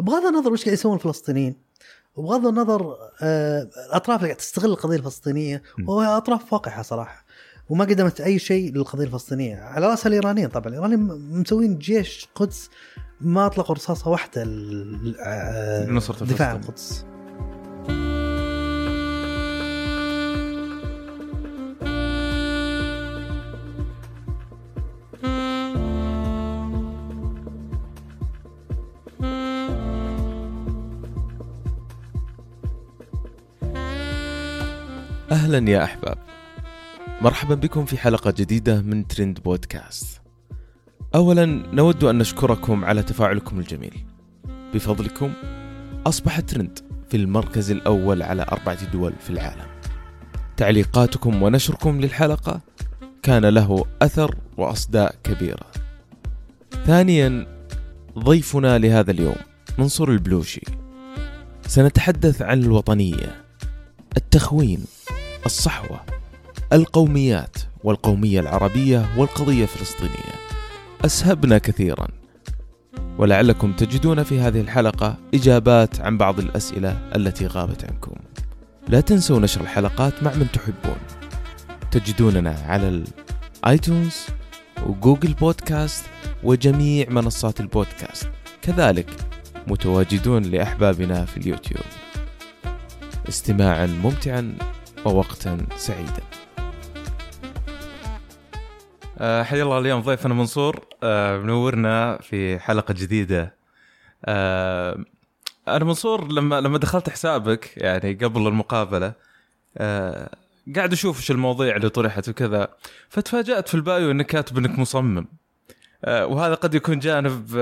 بغض النظر وش قاعد يسوون الفلسطينيين، وبغض النظر الأطراف اللي قاعد تستغل القضية الفلسطينية، وهي أطراف فاقحة صراحة وما قدمت أي شيء للقضية الفلسطينية. على رأس الإيرانيين طبعا، الإيرانيين مسوين جيش قدس ما أطلقوا رصاصة واحدة لدفاع القدس. أهلا يا أحباب، مرحبا بكم في حلقة جديدة من تريند بودكاست. أولا نود أن نشكركم على تفاعلكم الجميل، بفضلكم أصبح تريند في المركز الأول على 4 دول في العالم. تعليقاتكم ونشركم للحلقة كان له أثر وأصداء كبيرة. ثانيا ضيفنا لهذا اليوم منصور البلوشي، سنتحدث عن الوطنية، التخوين، الصحوة، القوميات والقومية العربية والقضية الفلسطينية. أسهبنا كثيرا، ولعلكم تجدون في هذه الحلقة إجابات عن بعض الأسئلة التي غابت عنكم. لا تنسوا نشر الحلقات مع من تحبون. تجدوننا على الآيتونز وجوجل بودكاست وجميع منصات البودكاست، كذلك متواجدون لأحبابنا في اليوتيوب. استماعا ممتعا ووقتا سعيدا. حيا الله، اليوم ضيفنا منصور منورنا في حلقة جديدة. أنا منصور لما دخلت حسابك يعني قبل المقابلة قاعد أشوف إيش المواضيع اللي طرحت وكذا، فتفاجأت في البايو إنك كاتب إنك مصمم، وهذا قد يكون جانب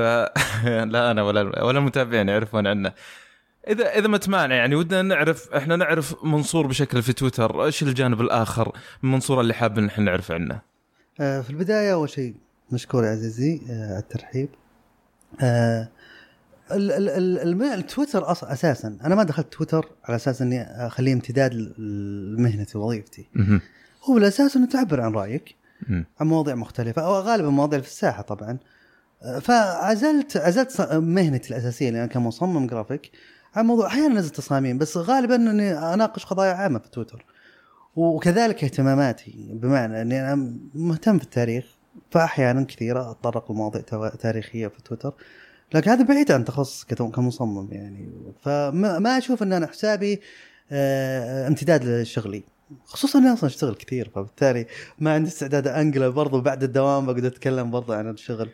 لا أنا ولا المتابعين يعرفون عنه. إذا ما تمانع يعني ودنا نعرف، إحنا نعرف منصور بشكل في تويتر، إيش الجانب الآخر من منصور اللي حابين نحن نعرف عنه؟ في البداية أول شيء مشكور يا عزيزي على الترحيب. التويتر أساساً أنا ما دخلت تويتر على أساس إني أخليه امتداد لمهنتي ووظيفتي، هو الأساس إنه تعبر عن رأيك عن مواضيع مختلفة أو غالباً مواضيع في الساحة طبعاً. فعزلت مهنتي الأساسية اللي أنا كمصمم جرافيك عن موضوع، أحياناً نزل تصاميم بس غالباً إني أناقش قضايا عامة في تويتر، وكذلك اهتماماتي، بمعنى أني أنا مهتم في التاريخ فأحياناً كثيرة أتطرق لمواضيع تاريخية في تويتر، لكن هذا بعيد عن تخصص كمصمم يعني. فما أشوف أن أنا حسابي امتداد لشغلي، خصوصاً أني أصلاً أشتغل كثير، فبالتالي ما عندي استعداد أنقله برضو بعد الدوام، بقدر أتكلم برضو عن الشغل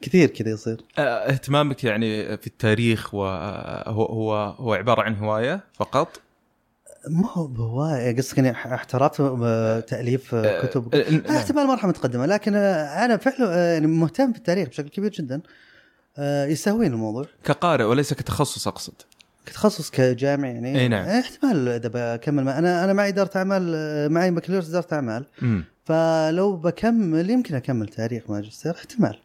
كثير كذا يصير. اهتمامك يعني في التاريخ هو عبارة عن هواية فقط؟ ما هو بهواية، قصدك أني احترفت تأليف كتب احتمال مرحلة متقدمة، لكن أنا فعلا يعني مهتم في التاريخ بشكل كبير جدا، يستهوين الموضوع كقارئ وليس كتخصص. أقصد كتخصص كجامعي يعني. نعم. احتمال إذا بكمل، ما أنا معي إدارة أعمال، معي بكالوريوس إدارة أعمال، فلو بكمل يمكن أكمل تاريخ ماجستير احتمال،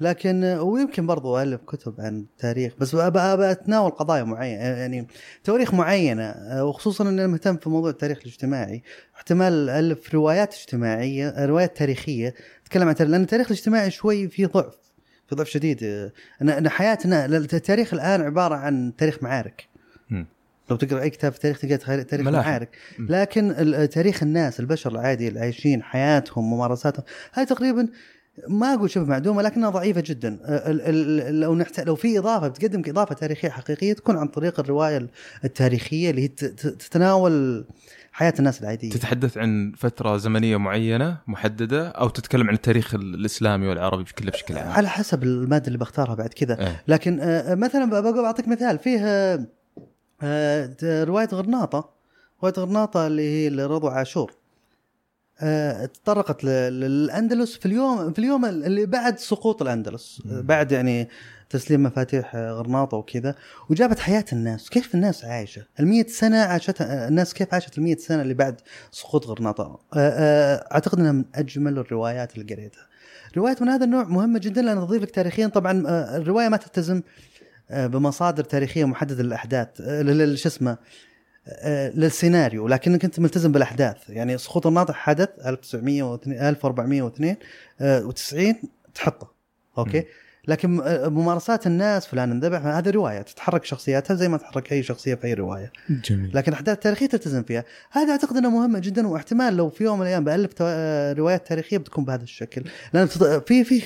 لكن ويمكن برضو ألف كتب عن تاريخ، بس أبقى أتناول قضايا معينة يعني تواريخ معينة، وخصوصا أننا مهتم في موضوع التاريخ الاجتماعي، احتمال ألف روايات اجتماعية، روايات تاريخية تتكلم عن تاريخ، لأن التاريخ الاجتماعي شوي فيه ضعف، في ضعف شديد. أنا حياتنا التاريخ الآن عبارة عن تاريخ معارك، لو تقرأ أي كتاب في تاريخ تلقى تاريخ معارك، لكن تاريخ الناس البشر العادي اللي عايشين حياتهم وممارساتهم هاي تقريبا ما أقول شبه معدومة لكنها ضعيفة جدا. لو في إضافة بتقدم إضافة تاريخية حقيقية تكون عن طريق الرواية التاريخية اللي هي تتناول حياة الناس العادية، تتحدث عن فترة زمنية معينة محددة، أو تتكلم عن التاريخ الإسلامي والعربي بشكل عام على حسب المادة اللي بختارها بعد كذا. لكن مثلا بعطيك مثال، فيه رواية غرناطه، رواية غرناطه اللي هي لرضو عاشور، تطرقت للأندلس في اليوم اللي بعد سقوط الأندلس، بعد يعني تسليم مفاتيح غرناطه وكذا، وجابت حياة الناس، كيف الناس عايشة ال100 سنة، عاشتها الناس كيف عاشت ال100 سنة اللي بعد سقوط غرناطه. أعتقد أنها من أجمل الروايات اللي قريتها. رواية من هذا النوع مهمة جدا لأنها تضيف لك تاريخيا. طبعا الرواية ما تلتزم بمصادر تاريخية محددة للأحداث للسيناريو، لكنك أنت ملتزم بالأحداث. يعني سقوط الناطق حدث 1402 تحطه، أوكي. لكن ممارسات الناس فلان انذبح، هذه رواية تتحرك شخصياتها زي ما تتحرك أي شخصية في أي رواية. جميل. لكن أحداث تاريخية تلتزم فيها، هذا أعتقد أنه مهم جدا، واحتمال لو في يوم من الأيام بألف روايات تاريخية بتكون بهذا الشكل، لأن في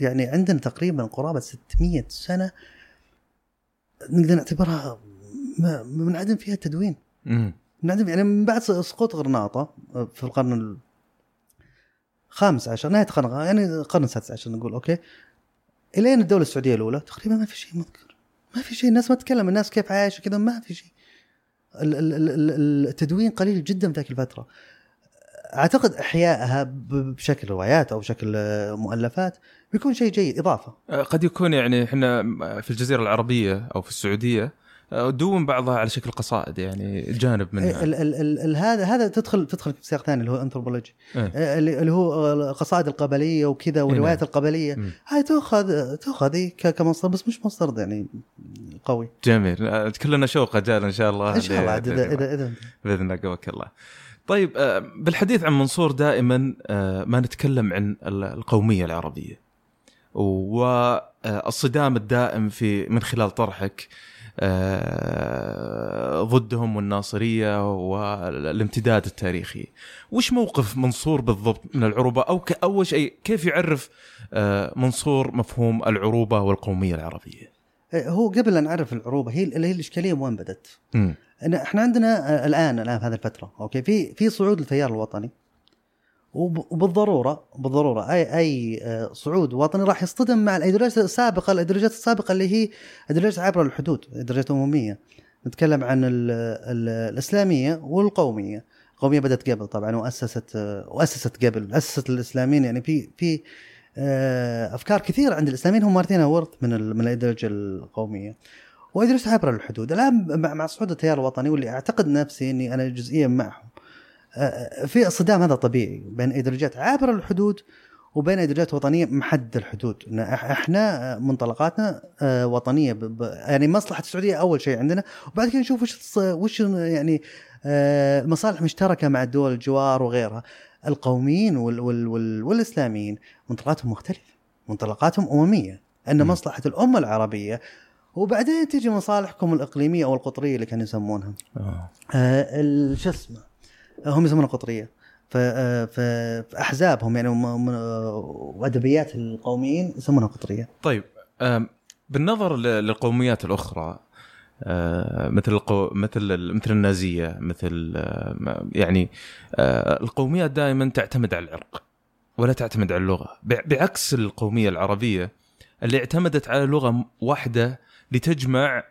يعني عندنا تقريبا قرابة 600 سنة نقدر نعتبرها من عدم فيها التدوين. من عدم يعني من بعد سقوط غرناطه في القرن الخامس عشر، نهاية القرن يعني القرن السادس عشر نقول أوكي، إلين الدولة السعودية الأولى تقريبا ما في شيء مذكر، ما في شيء، الناس ما تتكلم، الناس كيف عايش وكذا، ما في شيء. التدوين قليل جدا في ذاك الفترة. أعتقد إحيائها بشكل روايات أو بشكل مؤلفات بيكون شيء جيد. إضافة قد يكون يعني إحنا في الجزيرة العربية أو في السعودية دوم بعضها على شكل قصائد، يعني جانب منها. هذا تدخل في سياق ثاني اللي هو أنثروبولوجي، اللي هو القصائد القبلية وكذا والروايات القبلية. هاي تأخذ كمصدر، بس مش مصدر يعني قوي. جميل، كلنا شوق جال إن شاء الله. إن شاء الله إذا بإذن الله قوك الله. طيب، بالحديث عن منصور دائما ما نتكلم عن القومية العربية والصدام الدائم في من خلال طرحك ضدهم والناصرية والامتداد التاريخي. وش موقف منصور بالضبط من العروبة؟ أو كأول شيء كيف يعرف منصور مفهوم العروبة والقومية العربية؟ هو قبل أن نعرف العروبة، هي الإشكالية وين بدت. إحنا عندنا الآن في هذه الفترة أوكي في صعود التيار الوطني، وبالضرورة أي صعود وطني راح يصطدم مع الإدراجات السابقة اللي هي إدراجات عبر الحدود، إدراجات أممية. نتكلم عن الإسلامية والقومية. القومية بدأت قبل طبعا، وأسست الإسلاميين، يعني في أفكار كثيرة عند الإسلاميين هم مارثينها ورث من الإدراجة القومية وإدراجات عبر الحدود. الآن مع صعود التيار الوطني، واللي أعتقد نفسي أني أنا جزئيا معهم في الصدام هذا طبيعي بين إدراجات عابرة الحدود وبين إدراجات وطنية محد الحدود. إحنا منطلقاتنا وطنية، يعني مصلحة السعودية أول شيء عندنا، وبعد كده نشوف وش يعني المصالح مشتركة مع الدول الجوار وغيرها. القوميين والإسلاميين منطلقاتهم مختلفة، منطلقاتهم أممية، أن مصلحة الأمة العربية، وبعدين تيجي مصالحكم الإقليمية أو القطرية اللي كانوا يسمونها الشسمة. هم يسمونها قطرية في أحزابهم يعني، وأدبيات القوميين يسمونها قطرية. طيب، بالنظر للقوميات الأخرى مثل النازية، مثل يعني القوميات دائما تعتمد على العرق ولا تعتمد على اللغة، بعكس القومية العربية اللي اعتمدت على لغة واحدة لتجمع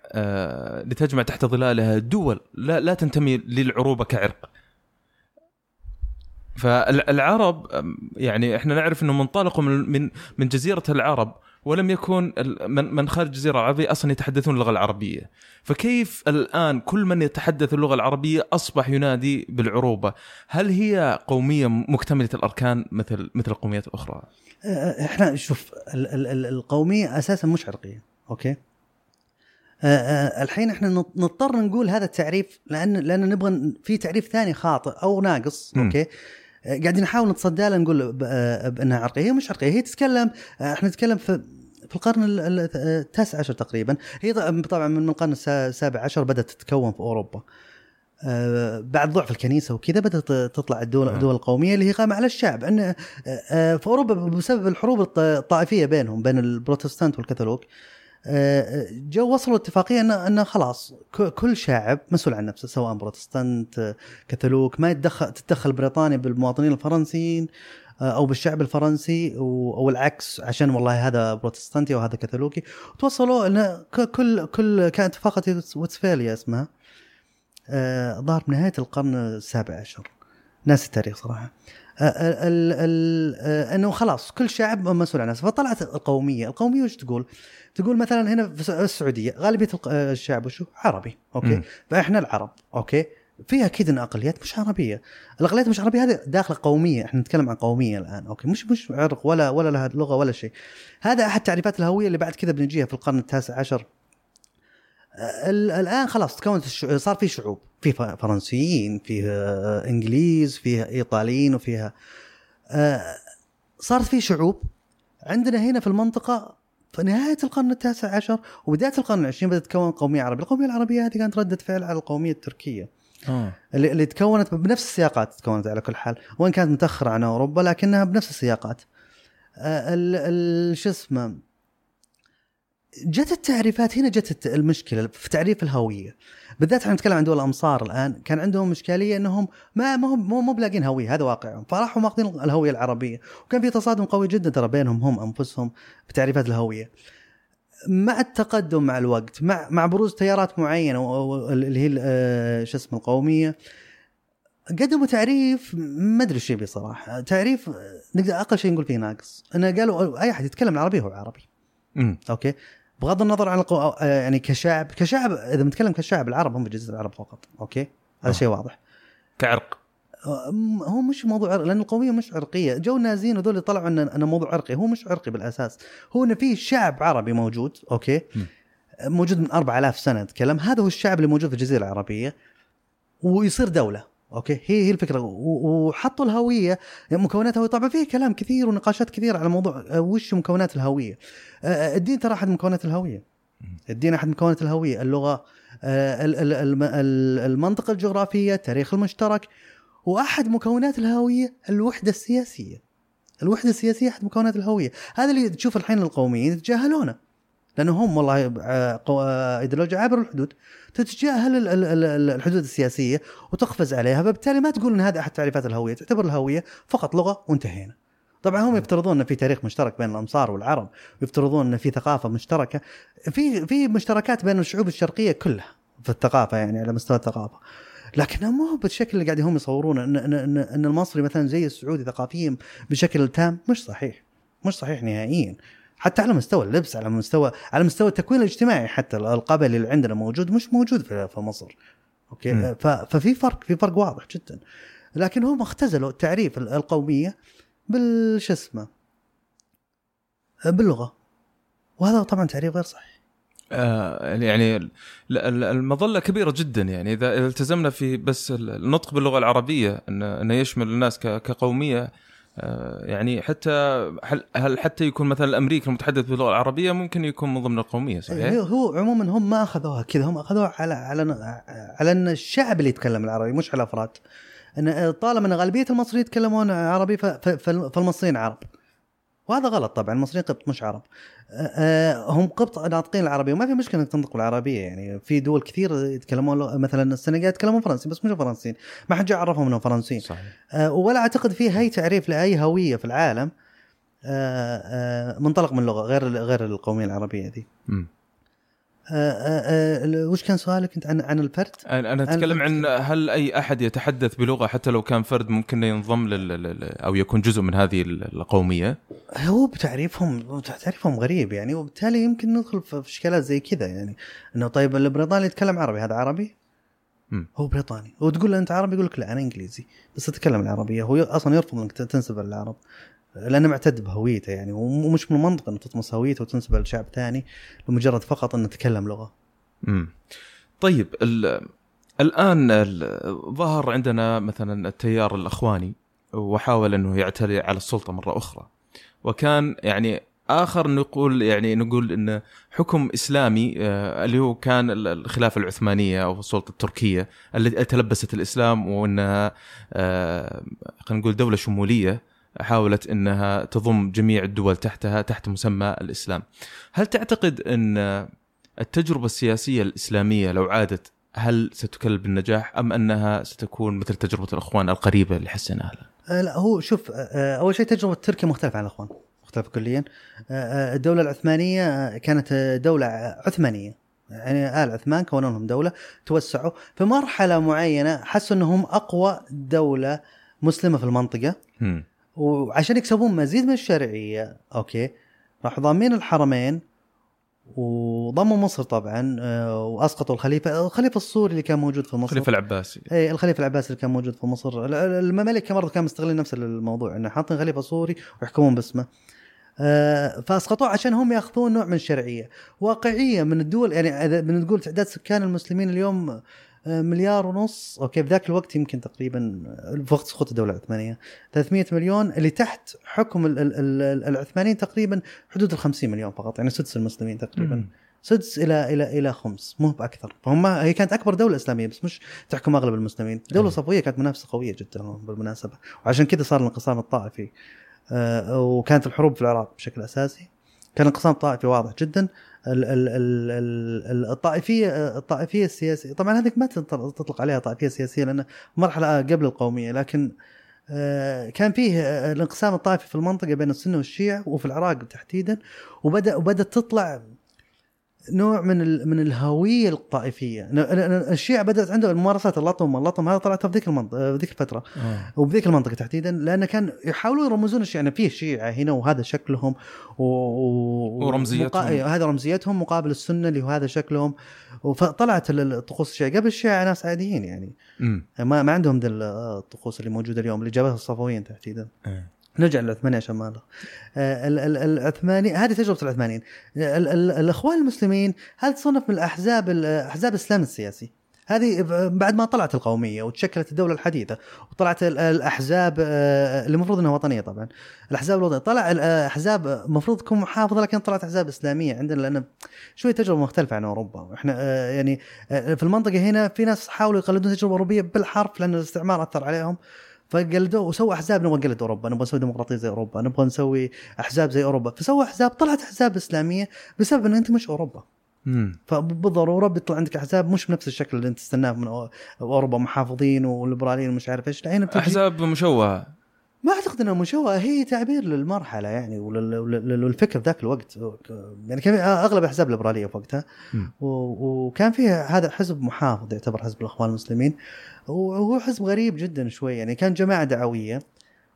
تحت ظلالها دول لا تنتمي للعروبة كعرق. فالعرب يعني احنا نعرف انه منطلقوا من جزيرة العرب، ولم يكون من خارج الجزيرة العربية اصلا يتحدثون اللغة العربية. فكيف الان كل من يتحدث اللغة العربية اصبح ينادي بالعروبة؟ هل هي قومية مكتملة الاركان مثل القوميات الاخرى؟ احنا شوف، القومية اساسا مش عرقية. اوكي، الحين احنا نضطر نقول هذا التعريف لان نبغى في تعريف ثاني خاطئ او ناقص. اوكي، قاعدين نحاول نتصدى له، نقول بأنها عرقية. هي مش عرقية، هي تتكلم، احنا نتكلم في القرن التاسع عشر تقريبا. هي طبعا من القرن السابع عشر بدأت تتكون في أوروبا، بعد ضعف الكنيسة وكذا بدأت تطلع الدول القومية اللي هي قائمة على الشعب. أن في أوروبا بسبب الحروب الطائفية بين البروتستانت والكاثوليك وصلوا اتفاقية أن خلاص كل شعب مسؤول عن نفسه، سواء بروتستانت كاثوليك. ما تتدخل بريطانيا بالمواطنين الفرنسيين أو بالشعب الفرنسي أو العكس، عشان والله هذا بروتستانتي وهذا كاثوليكي. توصلوا أن كل كانت اتفاقية وتسفاليا اسمها، ظهر بنهاية القرن السابع عشر، ناس التاريخ صراحة، أنه خلاص كل شعب مسؤول عن نفسه. فطلعت القومية وش تقول مثلا هنا في السعودية غالبية الشعب وشو عربي. أوكي، فإحنا العرب أوكي، فيها أكيد إن أقليات مش عربية، الأقليات مش عربية هذه داخلة قومية. إحنا نتكلم عن قومية الآن، أوكي، مش عرق ولا لها لغة ولا شيء. هذا أحد تعريفات الهوية اللي بعد كذا بنجيها في القرن التاسع عشر. الآن خلاص تكونت، صار في شعوب، في فرنسيين، في إنجليز، في إيطاليين، وفيها صارت في شعوب. عندنا هنا في المنطقة فنهاية القرن التاسع عشر وبداية القرن العشرين بدأت تكون قومية عربية. القومية العربية هذه كانت ردة فعل على القومية التركية اللي تكونت بنفس السياقات، تكونت على كل حال وإن كانت متأخرة عن أوروبا لكنها بنفس السياقات. الشسمة جت التعريفات، هنا جت المشكلة في تعريف الهوية بالذات. احنا نتكلم عن دول الأمصار الآن، كان عندهم مشكلية أنهم ما بلاقين هوية، هذا واقعهم، فراحوا ماخذين الهوية العربية، وكان في تصادم قوي جدا ترى بينهم هم أنفسهم بتعريفات الهوية. مع التقدم مع الوقت، مع بروز تيارات معينة اللي هي شسم القومية، قدموا تعريف ما أدري شيء بصراحة، تعريف نقدر أقل شيء نقول فيه ناقص. أنا قالوا أي أحد يتكلم عربي هو عربي. أوكي، بغض النظر عن يعني كشعب إذا بنتكلم كشعب العرب هم بالجزيرة العرب فقط. أوكي، هذا شيء واضح. كعرق هو مش موضوع عرق، لأن القومية مش عرقية. جو نازين وذول طلعوا أنه موضوع عرقي، هو مش عرقي بالأساس، هو إن في شعب عربي موجود. أوكي، موجود من 4000 سنة نتكلم، هذا هو الشعب اللي موجود في الجزيرة العربية ويصير دولة. أوكي، هي الفكرة. وحطوا الهوية مكونات هوية، طبعا فيه كلام كثير ونقاشات كثيرة على موضوع وش مكونات الهوية. الدين ترى أحد مكونات الهوية، الدين أحد مكونات الهوية، اللغة، المنطقة الجغرافية، التاريخ المشترك. وأحد مكونات الهوية الوحدة السياسية، الوحدة السياسية أحد مكونات الهوية. هذا اللي تشوف الحين القوميين يتجاهلونه، لأنهم والله إيديولوجيا عابر الحدود، تتجاهل الحدود السياسية وتقفز عليها، فبالتالي ما تقول إن هذا أحد تعريفات الهوية، تعتبر الهوية فقط لغة وانتهينا. طبعا هم يفترضون أن في تاريخ مشترك بين الأمصار والعرب، ويفترضون أن في ثقافة مشتركة، في مشتركات بين الشعوب الشرقية كلها في الثقافة، يعني على مستوى الثقافة، لكنه مو بالشكل اللي قاعد هم يصورونه أن المصري مثلا زي السعودي ثقافيا بشكل تام. مش صحيح، مش صحيح نهائيا، حتى على مستوى اللبس، على مستوى التكوين الاجتماعي، حتى القبلي اللي عندنا موجود مش موجود في مصر. اوكي، ففي فرق، في فرق واضح جدا. لكن هم اختزلوا التعريف القوميه بالشسمه باللغه، وهذا طبعا تعريف غير صحيح. يعني المظله كبيره جدا، يعني اذا التزمنا في بس النطق باللغه العربيه انه يشمل الناس كقوميه، يعني حتى يكون مثلا الأمريكي المتحدث باللغة العربية ممكن يكون من ضمن القومية. صحيح، هو عموما هم ما أخذوها كذا، هم أخذوها على أن الشعب اللي يتكلم العربي مش على أفراد، أن طالما أن غالبية المصريين يتكلمون عربي فالمصريين عرب، وهذا غلط طبعا. المصريين قبط مش عرب، هم قبط ناطقين العربية، وما في مشكلة انك تنطق بالعربية. يعني في دول كثير يتكلمون، مثلا السنغال يتكلمون فرنسي بس مش فرنسيين، ما حد يعرفهم انهم فرنسيين. ولا اعتقد فيه اي تعريف لاي هوية في العالم منطلق من لغة غير القومية العربية دي. وش كان سؤالك انت عن الفرد؟ انا اتكلم عن هل اي احد يتحدث بلغه حتى لو كان فرد ممكن ينضم او يكون جزء من هذه القوميه. هو بتعريفهم غريب يعني، وبالتالي يمكن ندخل في اشكالات زي كذا. يعني انه طيب البريطاني يتكلم عربي، هذا عربي؟ هو بريطاني، وتقول له انت عربي يقول لك لا انا انجليزي بس اتكلم العربيه. هو اصلا يرفض انك تنسب للعرب لأنه معتد بهويته يعني، ومش من المنطق أن تطمس هويته وتنسبها لشعب ثاني لمجرد فقط أن نتكلم لغة. طيب الآن ظهر عندنا مثلا التيار الأخواني، وحاول أنه يعتلي على السلطة مرة أخرى، وكان يعني آخر نقول أن حكم إسلامي اللي هو كان الخلافة العثمانية أو السلطة التركية التي تلبست الإسلام، وأنها خلينا نقول دولة شمولية حاولت أنها تضم جميع الدول تحتها تحت مسمى الإسلام. هل تعتقد أن التجربة السياسية الإسلامية لو عادت هل ستكلل بالنجاح، أم أنها ستكون مثل تجربة الأخوان القريبة اللي حسيناها؟ لا، هو شوف، أول شيء تجربة تركيا مختلفة عن الأخوان، مختلفة كليا. الدولة العثمانية كانت دولة عثمانية، يعني آل عثمان كونوا لهم دولة، توسعوا في مرحلة معينة، حسوا أنهم أقوى دولة مسلمة في المنطقة، وعشان يكسبون مزيد من الشرعية. أوكي، راح ضامين الحرمين وضموا مصر طبعا، وأسقطوا الخليفة السوري اللي كان موجود في مصر، الخليفة العباسي. إيه، الخليفة العباسي اللي كان موجود في مصر. الممالك برضه كان مستغلين نفس الموضوع، إنه حاطين خليفة سوري ويحكمون باسمه، فأسقطوه عشان هم يأخذون نوع من الشرعية واقعية من الدول. يعني بنقول تعداد سكان المسلمين اليوم 1.5 مليار اوكي بذاك الوقت يمكن تقريبا وقت سقوط الدولة العثمانية 300 مليون اللي تحت حكم العثمانيين تقريبا حدود 50 مليون فقط يعني سدس المسلمين تقريبا 6 الى الى الى 5 مو باكثر. فهم هي كانت اكبر دوله اسلاميه بس مش تحكم اغلب المسلمين. دوله صفويه كانت منافسه قويه جدا بالمناسبه وعشان كده صار الانقسام الطائفي وكانت الحروب في العراق بشكل اساسي كان انقسام طائفي واضح جدا. الطائفيه السياسيه طبعا هذيك ما تطلق عليها طائفيه سياسيه لان مرحله قبل القوميه لكن كان فيه الانقسام الطائفي في المنطقه بين السنه والشيعة وفي العراق تحديدا وبدات تطلع نوع من الهويه الطائفيه. الشيعة بدات عندهم الممارسات اللطم هذا طلعت في ذيك المنطقه ذيك الفتره وبذيك المنطقه تحديدا لأن كان يحاولوا يرمزون الشيعة يعني فيه شيعة هنا وهذا شكلهم ورمزيتهم هذا رمزيتهم مقابل السنه اللي هذا شكلهم فطلعت الطقوس الشيعة. قبل الشيعة ناس عاديين يعني ما عندهم ذي الطقوس اللي موجوده اليوم اللي جابها الصفويين تحديدا. نرجع للعثمانية عشان ما العثماني هذه تجربة العثمانيين. الإخوان المسلمين هذا تصنف من الأحزاب أحزاب الإسلام السياسي هذه بعد ما طلعت القومية وتشكلت الدولة الحديثة وطلعت الأحزاب اللي مفروض أنها وطنية طبعا الأحزاب الوطنية طلع الأحزاب مفروض تكون محافظة لكن طلعت أحزاب إسلامية عندنا لأن شوية تجربة مختلفة عن أوروبا. إحنا يعني في المنطقة هنا في ناس حاولوا يقلدون تجربة أوروبية بالحرف لأن الاستعمار أثر عليهم فقلدوا وسووا أحزاب. نبغى نقلد أوروبا نبغى نسوي ديمقراطية زي أوروبا نبغى نسوي أحزاب زي أوروبا فسووا أحزاب طلعت أحزاب إسلامية بسبب أن أنت مش أوروبا فبالضرورة بيطلع عندك أحزاب مش بنفس الشكل اللي أنت تستناه من أوروبا محافظين وليبراليين ومش عارف إيش أحزاب مشوهة. ما أعتقد أنها مشوهة هي تعبير للمرحلة يعني وللفكر ذاك الوقت يعني كان أغلب أحزاب ليبرالية وقتها وكان فيها هذا حزب محافظ يعتبر حزب الإخوان المسلمين وهو حزب غريب جدا شوي يعني كان جماعة دعوية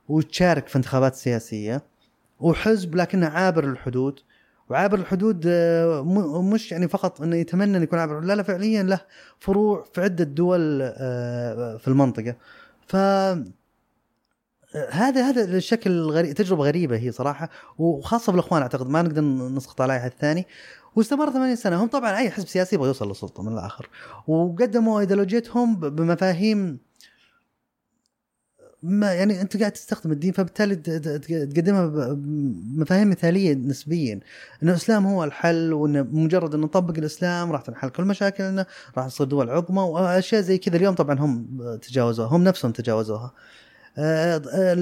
وتشارك في انتخابات سياسية وحزب لكنه عابر للحدود وعابر الحدود مش يعني فقط أنه يتمنى أن يكون عابر لا فعليا له فروع في عدة دول في المنطقة. فهذا الشكل الغريب تجربة غريبة هي صراحة وخاصة بالإخوان أعتقد ما نقدر نسقط عليها الثاني واستمر 8 سنين. هم طبعا أي حزب سياسي يبغى يوصل للسلطة من الآخر وقدموا إيديولوجيتهم بمفاهيم ما يعني أنت قاعد تستخدم الدين فبالتالي تقدمها بمفاهيم مثالية نسبيا أن الإسلام هو الحل وأن مجرد أن نطبق الإسلام راح تنحل كل مشاكلنا راح تصير دول عظمى وأشياء زي كذا. اليوم طبعا هم تجاوزوها هم نفسهم تجاوزوها.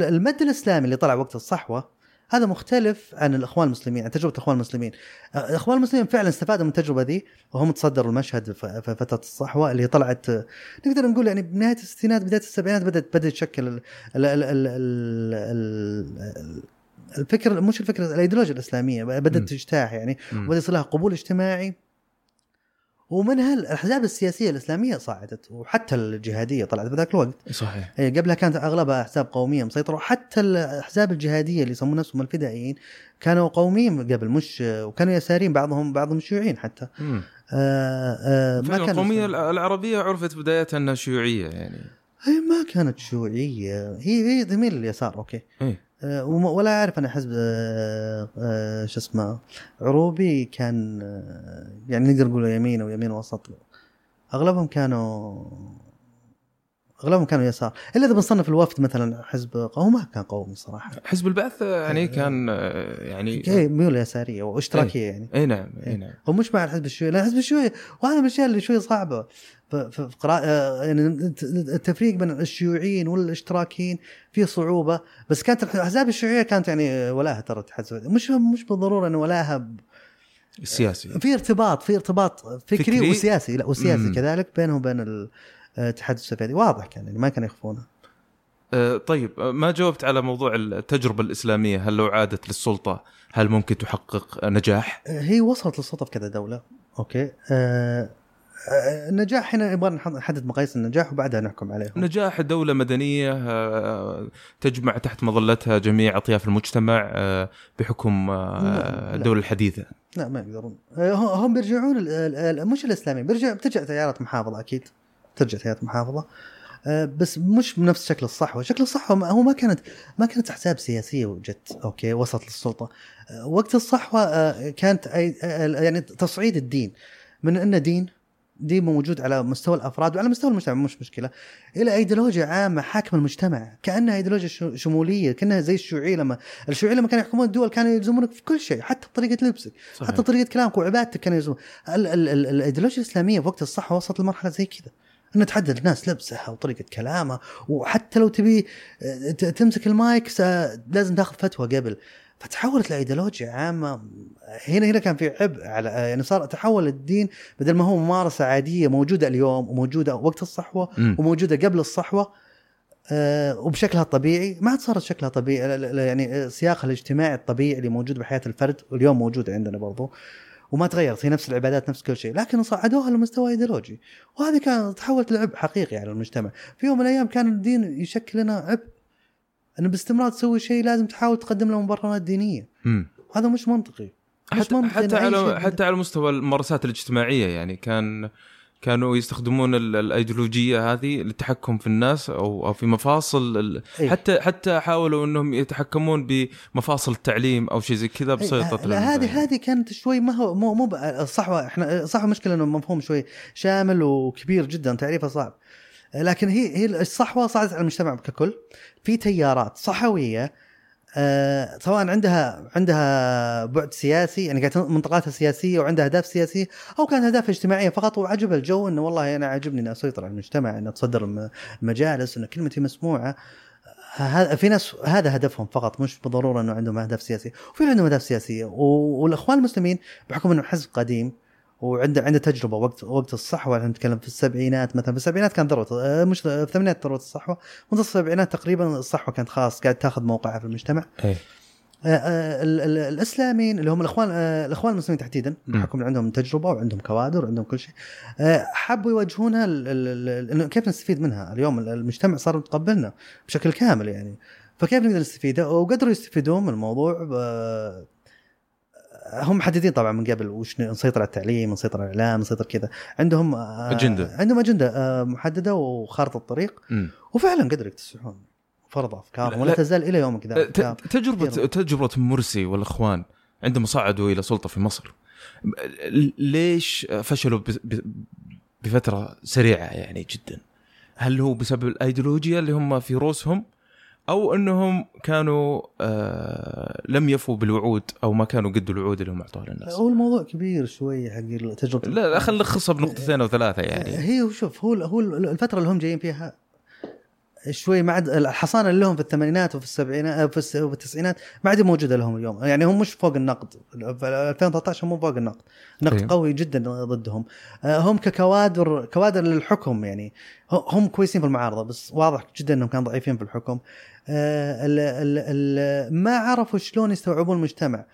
المد الإسلامي اللي طلع وقت الصحوة هذا مختلف عن الإخوان المسلمين عن تجربة الإخوان المسلمين. الإخوان المسلمين فعلا استفادوا من التجربة دي وهم تصدروا المشهد في فترة الصحوة اللي طلعت نقدر نقول يعني بنهاية الستينات بداية السبعينات بدأت تشكل الفكر مش الفكرة الأيديولوجيا الإسلامية بدأت تجتاح يعني وبدأ يصير لها قبول اجتماعي ومنها الأحزاب السياسية الإسلامية صعدت وحتى الجهادية طلعت في ذاك الوقت صحيح. قبلها كانت أغلبها أحزاب قومية مسيطرة حتى الأحزاب الجهادية اللي يسمون نفسهم الفدائيين كانوا قوميين قبل مش وكانوا يسارين بعضهم شيوعيين حتى ما كانت القومية العربية عرفت بداية أنها شيوعية يعني هي ما كانت شيوعية هي ضمير اليسار أوكي ولا أعرف أنا حزب شو اسمه عروبي كان يعني نقدر نقوله يمين أو يمين وسط أغلبهم كانوا يسار إلا إذا بنصنف الوفد مثلا حزب قومي كان قومي صراحة. حزب البعث يعني كان يعني ميول يسارية واشتراكية يعني أي نعم أي نعم ومش مع الحزب الشيوعي لأن الحزب الشيوعي وهذا من الأشياء اللي شوي صعبة في قراءة يعني التفريق بين الشيوعيين والاشتراكيين فيه صعوبة. بس كانت الأحزاب الشيوعية كانت يعني ولاها ترى تحسب مش بالضرورة أن ولاها السياسي في ارتباط فكري وسياسي لا وسياسي كذلك بينهم وبين الاتحاد السوفيتي واضح كان يعني ما كان يخفونه. طيب ما جاوبت على موضوع التجربة الإسلامية هل لو عادت للسلطة هل ممكن تحقق نجاح؟ هي وصلت للسلطة في كذا دولة أوكي النجاح هنا يبغى نحدد مقاييس النجاح وبعدها نحكم عليه. نجاح دولة مدنية تجمع تحت مظلتها جميع أطياف المجتمع بحكم الدولة الحديثة لا ما يقدرون هم بيرجعون مش الإسلامي بترجع تيارات محافظة أكيد ترجع تيارات محافظة بس مش بنفس شكل الصحوة. شكل الصحوة هو ما كانت أحزاب سياسية وجت أوكي وصلت للسلطة. وقت الصحوة كانت يعني تصعيد الدين من أنه دين دي موجود على مستوى الأفراد وعلى مستوى المجتمع، مش مشكلة، إلى أيديولوجيا عامة حاكمة المجتمع، كأنها أيديولوجيا شمولية، كأنها زي الشيوعية. لما الشيوعية لما كانوا يحكمون الدول كانوا يلزمونك في كل شيء، حتى طريقة لبسك، صحيح. حتى طريقة كلامك وعبادتك كانوا يلزمون. الأيديولوجيا الإسلامية في وقت الصحة وصلت لمرحلة زي كذا، أن تحدد الناس لبسها وطريقة كلامها، وحتى لو تبي تمسك المايك لازم تاخذ فتوى قبل. فتحولت الأيديولوجيا عامة. هنا كان في عبء على، يعني صار تحول الدين بدل ما هو ممارسة عادية موجودة اليوم وموجودة وقت الصحوة وموجودة قبل الصحوة وبشكلها الطبيعي، ما عاد صارت شكلها طبيعي، يعني سياقها الاجتماعي الطبيعي اللي موجود بحياة الفرد واليوم موجود عندنا برضو، وما تغيرت، هي نفس العبادات نفس كل شيء، لكن صعدوها لمستوى أيديولوجي، وهذه كانت تحولت لعبء حقيقي على المجتمع. في يوم من الأيام كان الدين يشكل لنا عبء، أن باستمرار تسوي شيء لازم تحاول تقدم له مبررات دينية. هذا مش منطقي، حتى على مستوى الممارسات الاجتماعية، يعني كانوا يستخدمون الأيديولوجية هذه للتحكم في الناس أو في مفاصل حتى حاولوا أنهم يتحكمون بمفاصل التعليم أو شيء زي كذا بسيطة. هذه كانت شوي ما هو مو الصحوة، إحنا الصحوة مشكلة إنه مفهوم شوي شامل وكبير جدا، تعريفه صعب، لكن هي الصحوة صعدت على المجتمع ككل. في تيارات صحوية سواء عندها بعد سياسي، يعني كانت منطقاتها سياسية وعندها أهداف سياسية، أو كان هدف اجتماعية فقط، وعجب الجو إنه والله أنا عجبني أن أسيطر على المجتمع، أن أتصدر المجالس، أن كلمتي مسموعة. في ناس هذا هدفهم فقط، مش بالضرورة إنه عندهم أهداف سياسية، وفي عندهم أهداف سياسية. والإخوان المسلمين بحكم إنه حزب قديم وعنده تجربة وقت الصحوة، احنا نتكلم في السبعينات مثلا، في السبعينات كانت ذروة، مش في الثمانينات ذروة الصحوة، منذ السبعينات تقريبا الصحوة كانت خاص قاعد تاخذ موقعها في المجتمع. الإسلاميين اللي هم الإخوان المسلمين تحديدا، بحكم عندهم تجربة وعندهم كوادر وعندهم كل شيء، حبوا يوجهونها إنه كيف نستفيد منها. اليوم المجتمع صار متقبلنا بشكل كامل، يعني فكيف نقدر نستفيد، وقدروا يستفيدون من الموضوع. هم محددين طبعا من قبل وش نسيطر على التعليم، نسيطر على الاعلام، نسيطر كذا، عندهم أجندة. عندهم أجندة محدده وخارطه الطريق، وفعلا قدروا يكتسحون فرض افكارهم ولا تزال الى يوم كذا. تجربه مرسي والاخوان عندما صعدوا الى سلطه في مصر، ليش فشلوا بفتره سريعه يعني جدا؟ هل هو بسبب الايديولوجيا اللي هم في رؤوسهم، أو أنهم كانوا لم يفوا بالوعود، أو ما كانوا قد الوعود اللي هم أعطوها للناس؟ أول موضوع كبير شوي حق التجربة، لا خلينا نلخصها بنقطتين أو ثلاثة. يعني هي شوف، هو الفترة اللي هم جايين فيها شوي، مع الحصانة اللي لهم في الثمانينات وفي السبعينات وفي التسعينات ما عاد موجودة لهم اليوم، يعني هم مش فوق النقد. 2013 مو فوق النقد قوي جدا ضدهم. هم كوادر للحكم، يعني هم كويسين في المعارضة، بس واضح جدا أنهم كانوا ضعيفين في الحكم. ما عرفوا شلون يستوعبون المجتمع،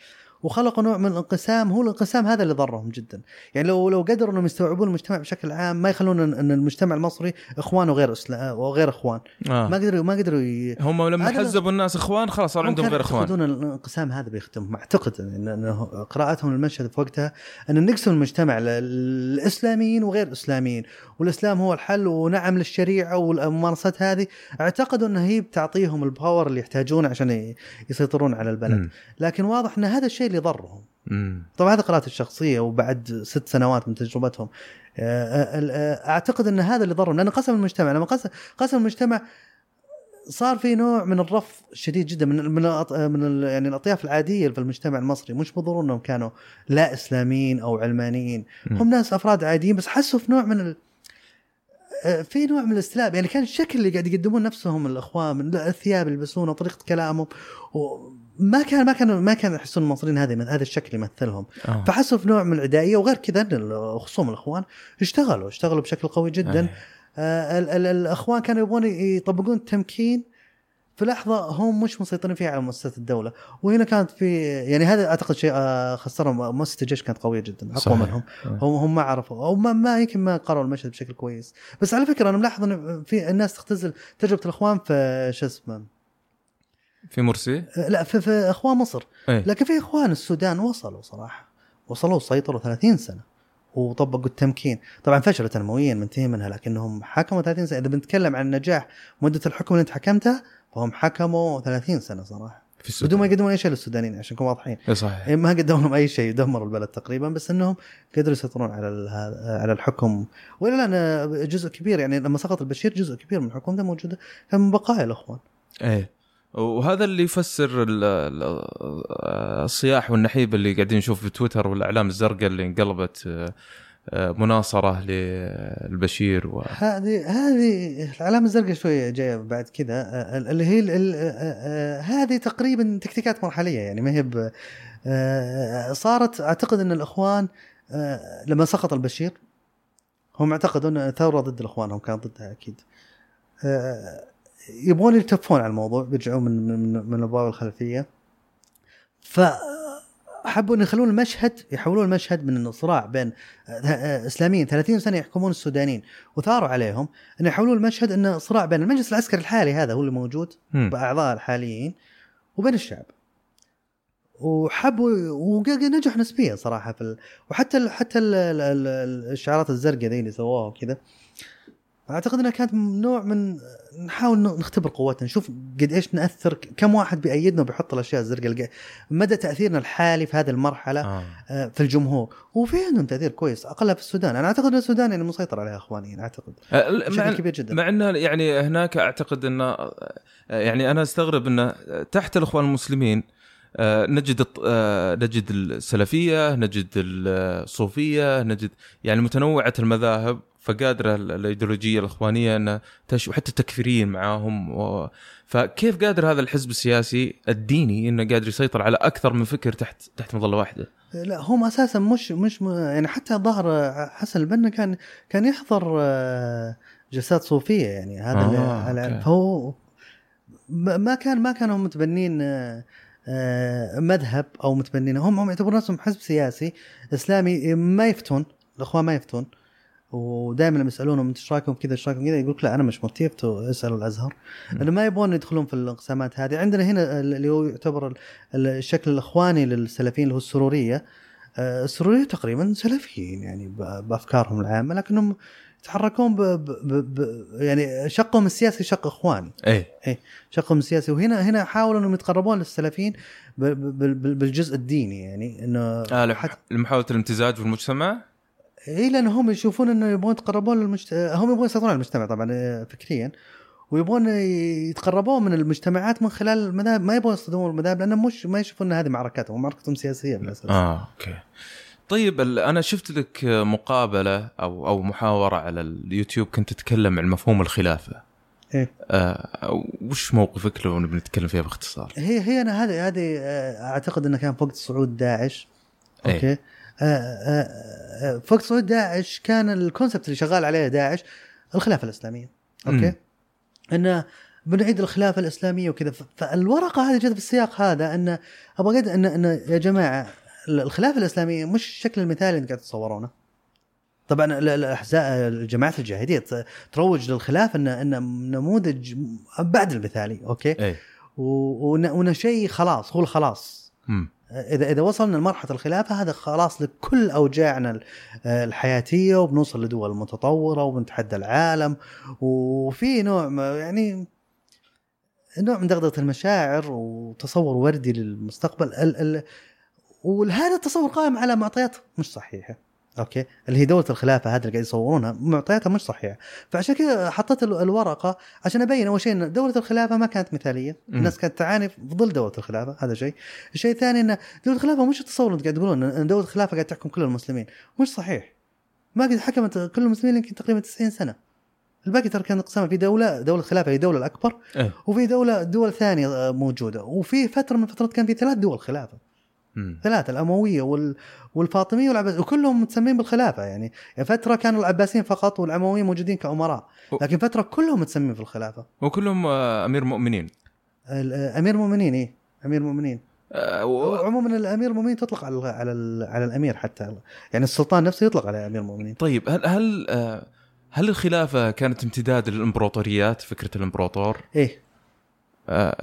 وخلقوا نوع من الانقسام. هو الانقسام هذا اللي ضرهم جدا، يعني لو قدروا انهم يستوعبون المجتمع بشكل عام، ما يخلون ان المجتمع المصري اخوان وغير اخوان. ما قدروا هم لما حزبوا الناس اخوان، خلاص صار عندهم غير اخوان. بدون الانقسام هذا بيختم، اعتقد انه قراءتهم للمشهد في وقتها ان نقسم المجتمع للاسلاميين وغير اسلاميين، والاسلام هو الحل، ونعم للشريعه والممارسات هذه. اعتقدوا ان هي بتعطيهم الباور اللي يحتاجونه عشان يسيطرون على البلد. لكن واضح ان هذا الشيء ضرهم. طبعا هذا قراءة الشخصية، وبعد 6 سنوات من تجربتهم أعتقد أن هذا اللي ضرهم، لأن قسم المجتمع. لما قسم المجتمع صار في نوع من الرفض شديد جدا من يعني الأطياف العادية في المجتمع المصري. مش بالضرورة أنهم كانوا لا إسلاميين أو علمانيين، هم ناس أفراد عاديين، بس حسوا في نوع من في نوع من الاستلاب. يعني كان الشكل اللي قاعد يقدمون نفسهم الأخوان، من الثياب اللي يلبسونه، طريقة كلامهم، ما كان يحسون المصريين هذا الشكل اللي يمثلهم. فحسوا في نوع من العدائية. وغير كذا خصوم الأخوان اشتغلوا بشكل قوي جدا. الأخوان كانوا يبغون يطبقون التمكين في لحظة هم مش مسيطرين فيها على مؤسسات الدولة، وهنا كانت في، يعني هذا أعتقد شيء خسرهم. مؤسسة الجيش كانت قوية جدا، أقوى منهم. هم ما عرفوا أو ما يمكن ما قرأوا المشهد بشكل كويس. بس على فكرة أنا ملاحظ إن في الناس تختزل تجربة الأخوان في في مرسي، لا في اخوان مصر، لكن في اخوان السودان وصلوا سيطروا 30 سنه وطبقوا التمكين. طبعا فشلوا تنمويا منتهي منها، لكنهم حكموا 30 سنه. اذا بنتكلم عن نجاح مده الحكم اللي انت حكمتها، فهم حكموا 30 سنه صراحه. في السودان بدون ما يقدمون أي شيء للسودانيين عشان نكون واضحين. صحيح. ما قدموا لهم أي شيء، دمروا البلد تقريبا، بس أنهم قدروا يسيطرون على الحكم. ولا أنا جزء كبير يعني لما سقط البشير جزء كبير من الحكم ده موجودة كان من بقايا الأخوان. إيه، وهذا اللي يفسر الصياح والنحيب اللي قاعدين نشوف بتويتر والأعلام الزرقاء اللي انقلبت مناصرة للبشير. هذه العلامة الزرقاء شوية جاية بعد كده، اللي هي هذه تقريبا تكتيكات مرحلية، يعني ما هي صارت. أعتقد أن الأخوان لما سقط البشير هم اعتقدوا أن ثورة ضد الأخوان، هم كانوا ضدها أكيد، يبغون يلتفون على الموضوع، بيرجعوا من البوابة الخلفية، ف حبوا أن يخلون المشهد، يحولون المشهد من الصراع بين إسلاميين 30 سنة يحكمون السودانيين وثاروا عليهم، أن يحولون المشهد أنه صراع بين المجلس العسكري الحالي هذا هو اللي موجود بأعضاء الحاليين وبين الشعب. وحبوا ونجح نسبيا صراحة في وحتى الشعارات الزرقاء ذي اللي سووها وكذا، أعتقد أنها كانت نوع من نحاول نختبر قوتنا، نشوف قد إيش نأثر، كم واحد بيأيدنا وبيحط الأشياء الزرقاء، مدى تأثيرنا الحالي في هذه المرحلة في الجمهور. وفي عندهم تأثير كويس أقلها في السودان. أنا أعتقد أن السودان يعني مسيطر عليها إخوانيين، أعتقد بشكل كبير جدا، مع أنه يعني هناك أعتقد أنه يعني أنا أستغرب أنه تحت الإخوان المسلمين نجد السلفية، نجد الصوفية، نجد يعني متنوعة المذاهب، فقادرة الإيديولوجية الإخوانية أن وحتى التكفيريين معاهم فكيف قادر هذا الحزب السياسي الديني أنه قادر يسيطر على أكثر من فكر تحت مظلة واحدة؟ لا هم أساساً مش يعني حتى ظهر حسن البنا كان يحضر جلسات صوفية، يعني هذا هو ما كانوا متبنين مذهب أو متبنين، هم يعتبرون نفسهم حزب سياسي إسلامي، ما يفتون الإخوان، ما يفتون، ودائما لما يسألونهم انت اشراكم كذا يقولك لا انا مش مرتبطوا، اسألوا الازهر، لانه ما يبغون يدخلون في الانقسامات هذه. عندنا هنا اللي هو يعتبر الشكل الاخواني للسلفيين اللي هو السرورية. السرورية تقريبا سلفيين يعني بافكارهم العامة، لكنهم يتحركون يعني شقهم السياسي شق اخواني. اي شقهم السياسي، وهنا حاولوا انهم يتقربون للسلفيين بالجزء الديني، يعني انه محاولة الامتزاج بالمجتمع. إيه، لأنه هم يشوفون إنه يبغون يتقربون هم يبغون يسيطرون على المجتمع طبعًا فكريًا، ويبغون يتقربون من المجتمعات من خلال المذاهب، ما يبغون يصدمون المذاهب لأنه مش ما يشوفون إن هذه معركتهم، معركتهم سياسية بالأساس. أوكي. طيب أنا شفت لك مقابلة أو محاورة على اليوتيوب كنت تتكلم عن مفهوم الخلافة. إيه. وش موقفك لو بنتكلم فيها باختصار؟ هي أنا هذه أعتقد إنه كان فوق صعود داعش. أوكي. إيه. فوق صعود داعش كان الكونسبت اللي شغال عليه داعش الخلافة الإسلامية. أوكي، إنه بنعيد الخلافة الإسلامية وكذا. فالورقة هذه جت بالسياق هذا، إنه أبغى قد إن يا جماعة الخلافة الإسلامية مش الشكل المثالي اللي قاعد تتصورونه. طبعا الأحزاب الجماعات الجاهدية تروج للخلافة إنه نموذج بعد المثالي. أوكي، وإنه شيء خلاص هو الخلاص. إذا وصلنا لمرحلة الخلافة هذا خلاص لكل أوجاعنا الحياتية، وبنوصل لدول متطورة وبنتحدى العالم، وفي نوع يعني نوع من دغدغة المشاعر وتصور وردي للمستقبل. وهذا التصور قائم على معطيات مش صحيحة. أوكي، اللي هي دولة الخلافة هذا اللي قاعد يصورونها معطياتها مش صحيحة، فعشان كده حطيت الورقة عشان أبين أول شيء إن دولة الخلافة ما كانت مثالية، الناس كانت تعاني في ظل دولة الخلافة، هذا شيء. الشيء الثاني إن دولة الخلافة مش التصور اللي قاعد تقولون إن دولة الخلافة قاعد تحكم كل المسلمين، مش صحيح. ما قد حكمت كل المسلمين يمكن تقريبا 90 سنة، الباقي ترى كان انقسام في دولة الخلافة هي دولة الأكبر، وفي دول ثانية موجودة، وفي فترة من الفترات كان في 3 دول خلافة، 3 الأموية والفاطمية والعباسية، وكلهم متسمين بالخلافة. يعني فترة كانوا العباسيين فقط والأمويين موجودين كأمراء، لكن فترة كلهم متسمين في الخلافة، وكلهم أمير مؤمنين. إيه، أمير مؤمنين. عموما الأمير مؤمنين تطلق على الأمير، حتى يعني السلطان نفسه يطلق على أمير مؤمنين. طيب هل الخلافة كانت امتداد للإمبراطوريات، فكرة الإمبراطور؟ إيه،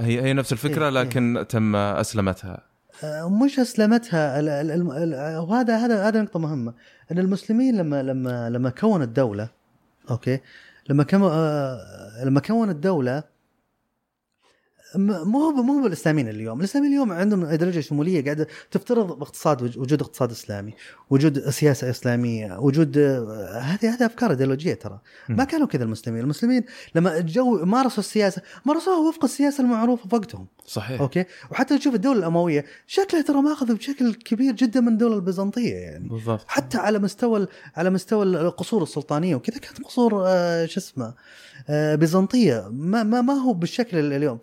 هي نفس الفكرة. إيه؟ لكن إيه؟ تم أسلمتها، مش أسلمتها. وهذا نقطة مهمة، أن المسلمين لما كون الدولة، أوكي، لما كون الدولة مو بالاسلاميين اليوم. الاسلاميين اليوم عندهم ادراجه شموليه قاعده تفترض باقتصاد وجود اقتصاد اسلامي، وجود سياسه اسلاميه، وجود هذه افكار ايديولوجيه. ترى ما كانوا كذا المسلمين. المسلمين لما جو مارسوا السياسه مارسوها وفق السياسه المعروفه وقتهم، صحيح. اوكي، وحتى نشوف الدوله الامويه شكلها ترى ماخذ بشكل كبير جدا من الدوله البيزنطيه، يعني بالضبط. حتى على مستوى القصور السلطانيه وكذا، كانت قصور بيزنطيه، ما هو بالشكل اليوم.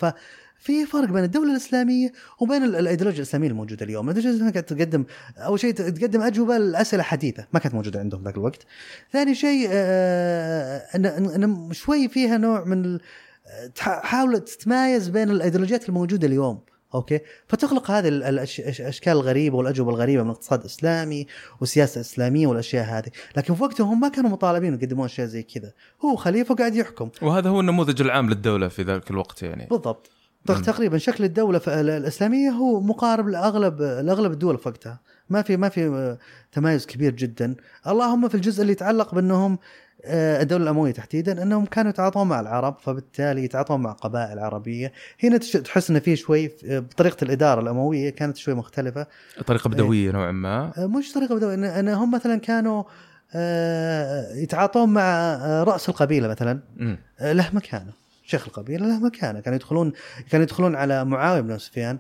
في فرق بين الدولة الإسلامية وبين الأيديولوجيا الإسلامية الموجودة اليوم. الأيديولوجيا الإسلامية كانت تقدم أول شيء تقدم أجوبة لأسئلة حديثة ما كانت موجودة عندهم ذاك الوقت. ثاني شيء أنا شوي فيها نوع من حاولت تتمايز بين الأيديولوجيات الموجودة اليوم، أوكي، فتخلق هذه الأشكال الغريبة والأجوبة الغريبة من اقتصاد إسلامي وسياسة إسلامية والأشياء هذه. لكن في وقتهم ما كانوا مطالبين يقدمون أشياء زي كذا، هو خليفة قاعد يحكم، وهذا هو النموذج العام للدولة في ذاك الوقت، يعني بالضبط. تقريبا شكل الدولة الإسلامية هو مقارب لأغلب الدول في وقتها، ما في تمايز كبير جدا، اللهم في الجزء اللي يتعلق بأنهم الدولة الأموية تحديدا أنهم كانوا يتعاطون مع العرب، فبالتالي يتعاطون مع قبائل عربية. هنا تحس أن فيه شوي بطريقة الإدارة الأموية كانت شوي مختلفة، طريقة بدوية نوعا ما، مش طريقة بدوية، أن هم مثلا كانوا يتعاطون مع رأس القبيلة مثلا، له مكانه شيخ القبيلة، له مكانه، كانوا يدخلون على معاوية بن سفيان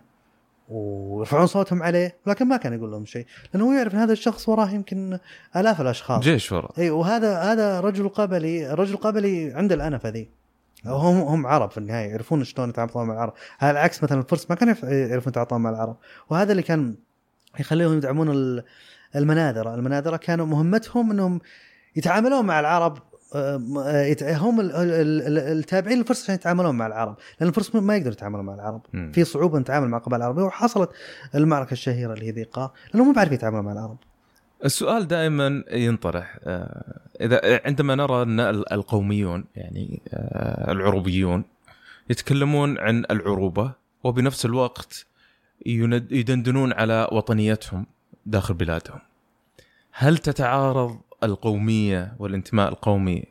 ويرفعون صوتهم عليه، لكن ما كان يقول لهم شيء، لأنه يعرف أن هذا الشخص وراه يمكن آلاف الأشخاص، جيش وراه. أي، وهذا رجل قبلي عند الأنفة ذي. هم عرب في النهاية، يعرفون شلون يتعاطون مع العرب، على العكس مثلا الفرس ما كانوا يعرفون يتعاطون مع العرب، وهذا اللي كان يخليهم يدعمون المناذرة كانوا مهمتهم أنهم يتعاملون مع العرب، هم التابعين الفرس عشان يتعاملون مع العرب، لأن الفرس ما يقدروا يتعاملون مع العرب، في صعوبة نتعامل مع القبائل العربية، وحصلت المعركة الشهيرة اللي هي ذيقة لأنه ما بعرف يتعامل مع العرب. السؤال دائما ينطرح إذا عندما نرى أن القوميون، يعني العروبيون، يتكلمون عن العروبة وبنفس الوقت يدندنون على وطنيتهم داخل بلادهم، هل تتعارض القومية والانتماء القومي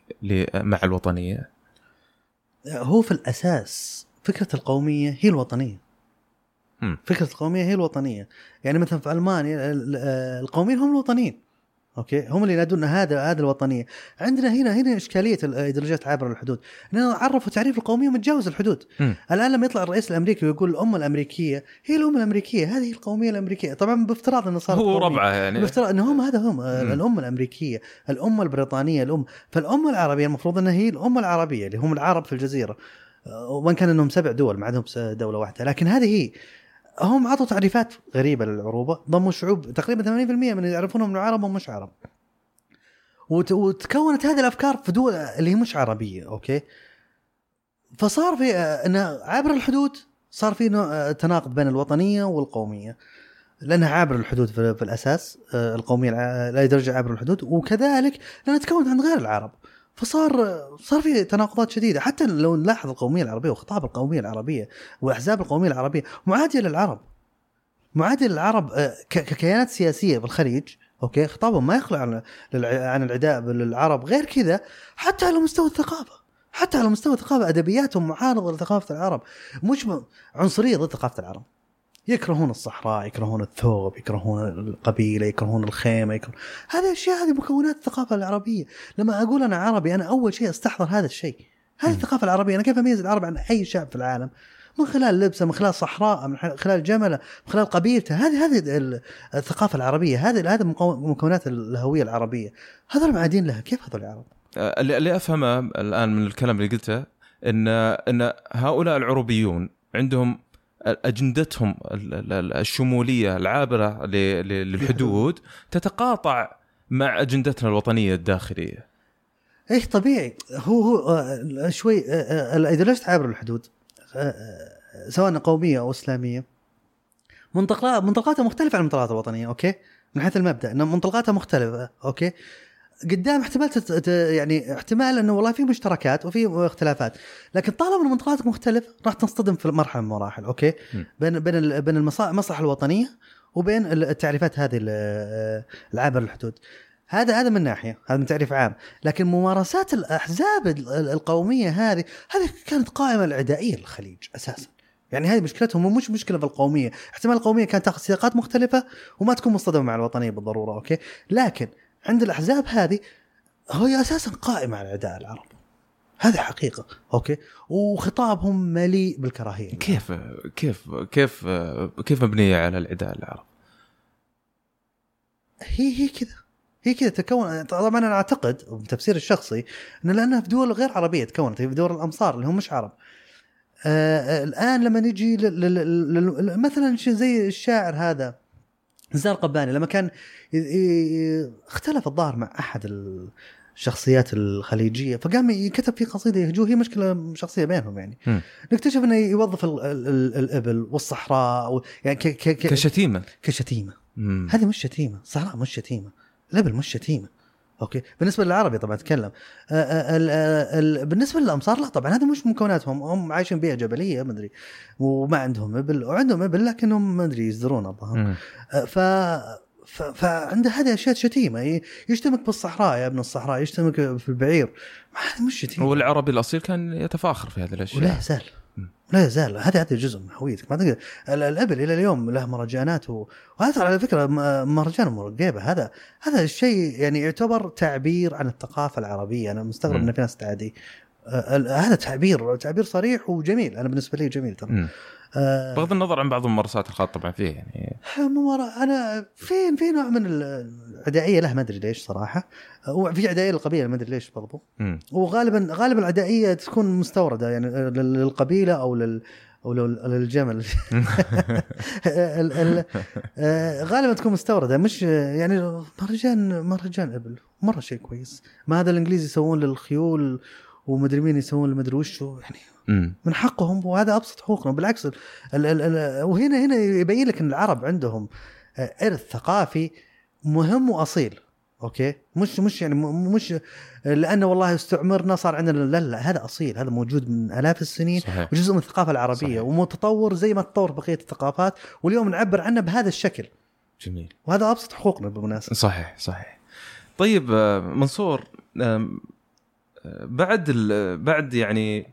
مع الوطنية؟ هو في الأساس فكرة القومية هي الوطنية. فكرة القومية هي الوطنية، يعني مثلا في ألمانيا القوميين هم الوطنيين، أوكي، هم اللي ينادون هذا الوطنية. عندنا هنا إشكالية الإدراجات عبر الحدود، أننا عرفوا تعريف القومية متجاوز الحدود. الآن لما يطلع الرئيس الأمريكي ويقول الأمة الأمريكية، هي الأمة الأمريكية، هذه القومية الأمريكية، طبعا بافتراض أن صار هو ربعه، يعني بافتراض أن هم هذا هم الأمة الأمريكية، الأمة البريطانية، فالأمة العربية المفروض أنها هي الأمة العربية اللي هم العرب في الجزيرة، وإن كان أنهم 7 دول ما عندهم دولة واحدة، لكن هذه هي. هم عطوا تعريفات غريبة للعروبة، ضموا شعوب تقريبا 80% من اللي يعرفونهم من العرب ومش عرب، وتكونت هذه الأفكار في دول اللي هي مش عربية، أوكي. فصار في أن عبر الحدود صار في تناقض بين الوطنية والقومية، لأنها عبر الحدود في الأساس، القومية لا يدرج عبر الحدود، وكذلك لأنها تكونت عند غير العرب، فصار في تناقضات شديدة. حتى لو نلاحظ القومية العربية وخطاب القومية العربية وأحزاب القومية العربية معادية للعرب ككيانات سياسية بالخليج، أوكي، خطابهم ما يخلع عن العداء بالعرب. غير كذا حتى على مستوى الثقافة، أدبياتهم معارضة لثقافة العرب، مش عنصرية ضد ثقافة العرب، يكرهون الصحراء، يكرهون الثوب، يكرهون القبيلة، يكرهون الخيمة، هذه أشياء، هذه مكونات الثقافة العربية. لما أقول أنا عربي، أنا أول شيء أستحضر هذا الشيء، هذه الثقافة العربية. أنا كيف أميز العرب عن أي شعب في العالم؟ من خلال لبسه، من خلال صحراء، من خلال جمله، من خلال قبيلته. هذه الثقافة العربية، هذه مكونات الهوية العربية، هذول معادين لها. كيف هذول العرب؟ اللي أفهمه الآن من الكلام اللي قلته إن هؤلاء العربيون عندهم أجندتهم الشمولية العابرة للحدود تتقاطع مع أجندتنا الوطنية الداخلية. إيه طبيعي، هو شوي الإدراجات عابر الحدود، سواء قومية أو إسلامية، منطلقاتها مختلفة عن منطلقات الوطنية، أوكي، من حيث المبدأ إن منطلقاتها مختلفة، أوكي، قدام احتمال يعني احتمال انه والله في مشتركات وفي اختلافات، لكن طالما ان منطقاتك مختلفه راح تنصدم في مرحله من المراحل، اوكي، بين المصلحه الوطنيه وبين التعريفات هذه العابر الحدود. هذا من ناحيه، هذا من تعريف عام. لكن ممارسات الاحزاب القوميه هذه كانت قائمه العدائيه للخليج اساسا، يعني هذه مشكلتهم، مش مشكلة في القومية، احتمال القومية كانت تأخذ سياقات مختلفة وما تكون مصطدمة مع الوطنية بالضرورة، أوكي، لكن عند الأحزاب هذه هي أساسا قائمة على عداء العرب، هذه حقيقة، أوكي، وخطابهم مليء بالكراهية. كيف كيف كيف كيف مبنية على العداء العرب؟ هي كذا تكون. طبعا أنا أعتقد بتفسير الشخصي إن لأنها في دول غير عربية تكونت، في دول الأمصار اللي هم مش عرب. الآن لما نجي مثلا شيء زي الشاعر هذا نزار قباني، لما كان اختلف الظاهر مع أحد الشخصيات الخليجية، فقام كتب في قصيدة يهجوه، هي مشكلة شخصية بينهم يعني. نكتشف إنه يوظف الإبل والصحراء يعني كشتيمة. هذه مش شتيمة، صحراء مش شتيمة، الإبل مش شتيمة، أوكي. بالنسبة للعربي طبعا أتكلم، بالنسبة للأمصار لا طبعا، هذا مش مكوناتهم، هم عايشين بيئة جبلية مدري، وما عندهم إبل، وعندهم إبل لكنهم مدري يزدرون أبهم. فعنده هذه أشياء شتيمة، يشتمك بالصحراء يا ابن الصحراء، يشتمك في البعير، هذا مش شتيمة. والعربي الأصيل كان يتفاخر في هذه الأشياء، لا يزال هذا جزء من هويتك، ما تقدر. الإبل إلى اليوم له مهرجانات، وهذا على فكرة مهرجان مرقيبة، هذا الشيء يعني يعتبر تعبير عن الثقافة العربية. أنا مستغرب إن في ناس تعادي، هذا تعبير صريح وجميل، أنا بالنسبة لي جميل ترى، بغض النظر عن بعض الممارسات الخاطئة طبعا فيه يعني. أنا في نوع من العدائية له، ما أدري ليش صراحة، وفي عدائية للقبيلة ما أدري ليش برضو، وغالبا العدائية تكون مستوردة يعني للقبيلة أو للجمل غالبا تكون مستوردة، مش يعني مهرجان إبل مرة شيء كويس. ما هذا الإنجليز يسوون للخيول ومدري مين يسوون المدري وش يعني، من حقهم، وهذا أبسط حقوقنا بالعكس. وهنا يبين لك أن العرب عندهم إرث ثقافي مهم وأصيل، أوكي، مش يعني مش لأنه والله استعمرنا صار عندنا، لا هذا أصيل، هذا موجود من آلاف السنين، صحيح. وجزء من الثقافة العربية، صحيح. ومتطور زي ما تطور بقية الثقافات، واليوم نعبر عنه بهذا الشكل، جميل، وهذا أبسط حقوقنا بالمناسبة، صحيح. طيب منصور، بعد يعني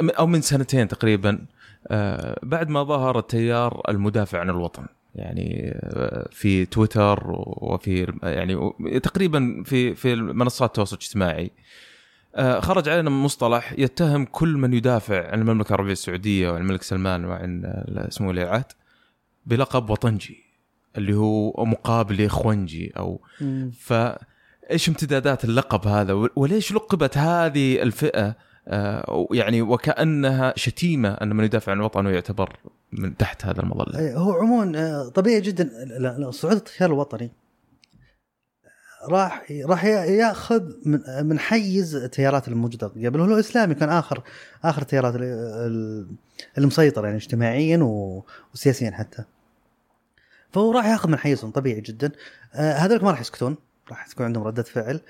أو من سنتين تقريبا، بعد ما ظهر التيار المدافع عن الوطن يعني في تويتر وفي يعني تقريبا في منصات التواصل الاجتماعي، خرج علينا مصطلح يتهم كل من يدافع عن المملكة العربية السعودية وعن الملك سلمان وعن سمو ولي العهد بلقب وطنجي، اللي هو مقابل إخوانجي أو إيش امتدادات اللقب هذا، وليش لقبت هذه الفئة يعني وكأنها شتيمة أن من يدافع عن وطنه يعتبر من تحت هذا المظلة؟ هو عموما طبيعي جدا صعود التيار الوطني راح يأخذ من حيز التيارات الموجودة قبل، هو الإسلامي كان آخر تيارات المسيطرة يعني اجتماعيا وسياسيا حتى، فهو راح يأخذ من حيزهم طبيعي جدا. هذولك ما راح يسكتون، راح تكون عندهم ردة فعل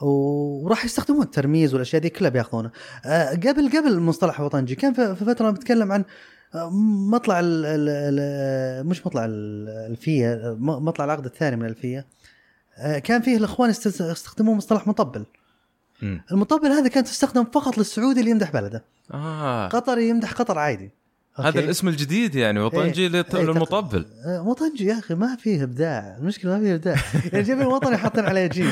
وراح يستخدمون الترميز والأشياء دي كلها بياخذونها. قبل مصطلح وطنجي كان في فترة بتكلم عن مطلع مش مطلع الألفية، مطلع العقد الثاني من الألفية، كان فيه الإخوان يستخدمون مصطلح مطبل. المطبل هذا كان تستخدم فقط للسعودي اللي يمدح بلده، قطري يمدح قطر عادي، أوكي. هذا الاسم الجديد يعني وطنجي للمطبل، وطنجي يا أخي ما فيه إبداع، المشكلة ما فيه إبداع يعني جيب الوطني حاطين عليه جيب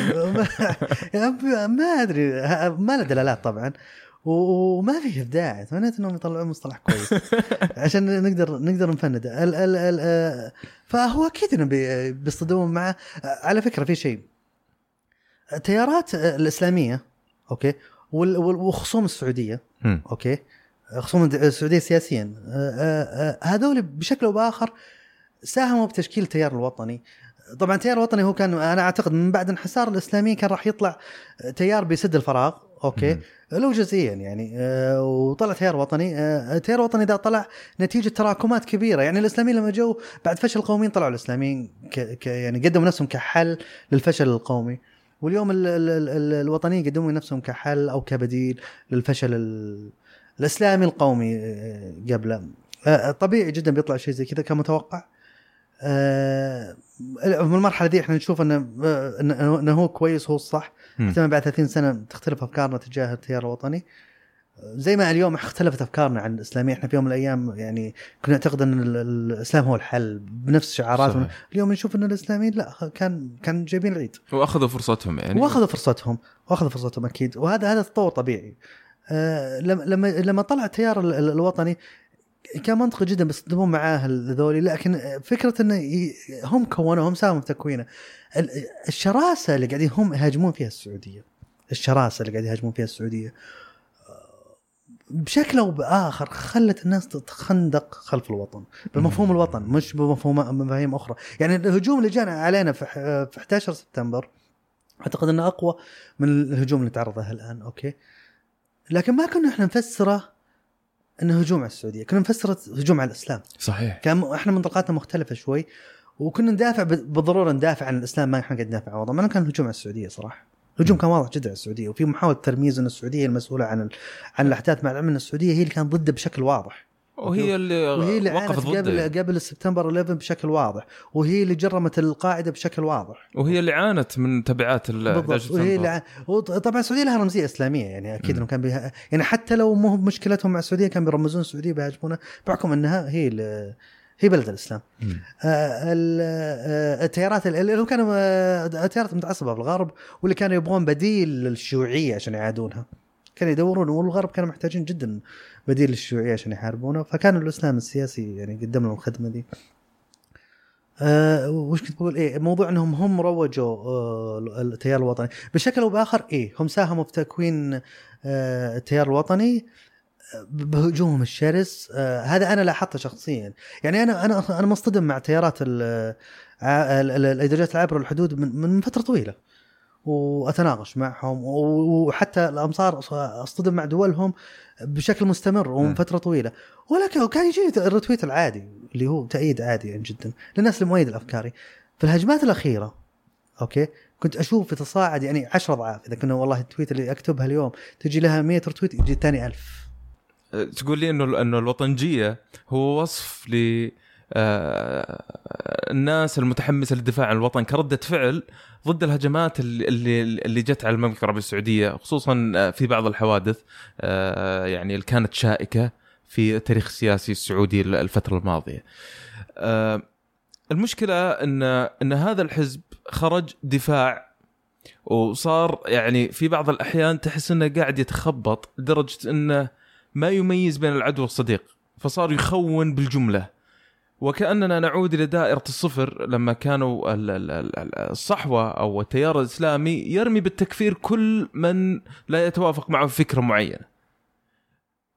ما أدري، ما له دلالات طبعا، وما فيه إبداع، أتمنى أنهم يطلعون مصطلح كويس عشان نقدر نفند. فهو أكيد إنه بيصطدمون مع، على فكرة في شيء، التيارات الإسلامية، أوكي، وخصوم السعودية، أوكي، خصوصاً السعودية سياسياً، هذول بشكل أو بآخر ساهموا بتشكيل التيار الوطني. طبعاً التيار الوطني هو كان، أنا أعتقد من بعد انحسار الإسلامي كان راح يطلع تيار بيسد الفراغ، أوكي، لو جزئياً يعني، وطلع تيار وطني. التيار الوطني ده طلع نتيجة تراكمات كبيرة يعني. الإسلاميين لما جو بعد فشل القوميين طلعوا الإسلاميين يعني قدموا نفسهم كحل للفشل القومي، واليوم الوطنيين قدموا نفسهم كحل أو كبديل للفشل الإسلامي القومي قبله. طبيعي جدا بيطلع شيء زي كذا كمتوقع. من المرحلة دي احنا نشوف أنه هو كويس، هو الصح. حتى بعد 30 سنة تختلف أفكارنا تجاه التيار الوطني. زي ما اليوم اختلفت أفكارنا عن الإسلامية. إحنا في يوم من الأيام يعني كنا نعتقد أن الإسلام هو الحل بنفس شعاراتهم. اليوم نشوف أن الإسلاميين لا كان جايبين العيد وأخذوا فرصتهم يعني. وأخذوا فرصتهم أكيد. وهذا تطور طبيعي. لما طلع التيار الوطني كان منطقي جدا بيصدمون معاه هذولي، لكن فكرة أن هم كونوا هم ساهموا في تكوينه. الشراسة اللي قاعدين هم يهاجمون فيها السعودية، بشكل أو بآخر خلت الناس تتخندق خلف الوطن بمفهوم الوطن، مش بمفاهيم أخرى. يعني الهجوم اللي جانا علينا في 11 سبتمبر أعتقد أنه أقوى من الهجوم اللي تعرض له الآن، أوكي، لكن ما كنا إحنا نفسره أنه هجوم على السعودية، كنا نفسره هجوم على الإسلام. صحيح. كان إحنا منطلقاتنا مختلفة شوي، وكنا ندافع بالضرورة ندافع عن الإسلام، ما إحنا قاعد ندافع عن وضع. ما كان هجوم على السعودية صراحة، هجوم كان واضح جدا على السعودية، وفي محاولة ترميز أن السعودية المسؤولة عن الأحداث، مع العلم أن السعودية هي اللي كانت ضده بشكل واضح، وهي اللي وقفت ضده قبل سبتمبر 11 بشكل واضح، وهي اللي جرمت القاعدة بشكل واضح، وهي اللي عانت من تبعات ال. طبعا السعودية لها رمزية إسلامية يعني أكيد إنه كان بها، يعني حتى لو مو مشكلتهم مع السعودية كان بيرمزون السعودية بهاجمونها بحكم أنها هي بلد الإسلام. التيارات اللي كانوا تيارات متعصبة في الغرب، واللي كانوا يبغون بديل للشيوعية عشان يعادونها، كانوا يدورون، والغرب كانوا محتاجين جدا بديل للشيوعية عشان يحاربونه، فكان الإسلام السياسي يعني قدم لهم الخدمة دي. وش كنت بقول؟ إيه موضوع أنهم هم روجوا التيار الوطني بشكل أو بآخر. إيه هم ساهموا في تكوين التيار الوطني بهجومهم الشرس. هذا أنا لاحظته شخصيا، يعني أنا مصطدم مع تيارات الإدراجات العبر الحدود من فترة طويلة، وأتناقش معهم، وحتى الأمصار أصطدم مع دولهم بشكل مستمر ومن فترة طويلة، ولكن كان يجي الرتويت العادي اللي هو تأييد عادي يعني جدا للناس المؤيد الأفكاري. في الهجمات الأخيرة أوكي كنت أشوف في تصاعد يعني 10 أضعاف. إذا كنا والله التويت اللي أكتبها اليوم تجي لها 100 رتويت، يجي الثاني 1000. تقول لي إنه الوطنجية هو وصف ل الناس المتحمسة للدفاع عن الوطن كردة فعل ضد الهجمات اللي جت على المملكة العربية السعودية، خصوصا في بعض الحوادث يعني اللي كانت شائكة في التاريخ السياسي السعودي الفترة الماضية. المشكلة إن هذا الحزب خرج دفاع، وصار يعني في بعض الأحيان تحس إنه قاعد يتخبط لدرجة إنه ما يميز بين العدو والصديق، فصار يخون بالجملة، وكأننا نعود إلى دائرة الصفر لما كانوا الصحوة أو التيار الإسلامي يرمي بالتكفير كل من لا يتوافق معه فكرة معينة.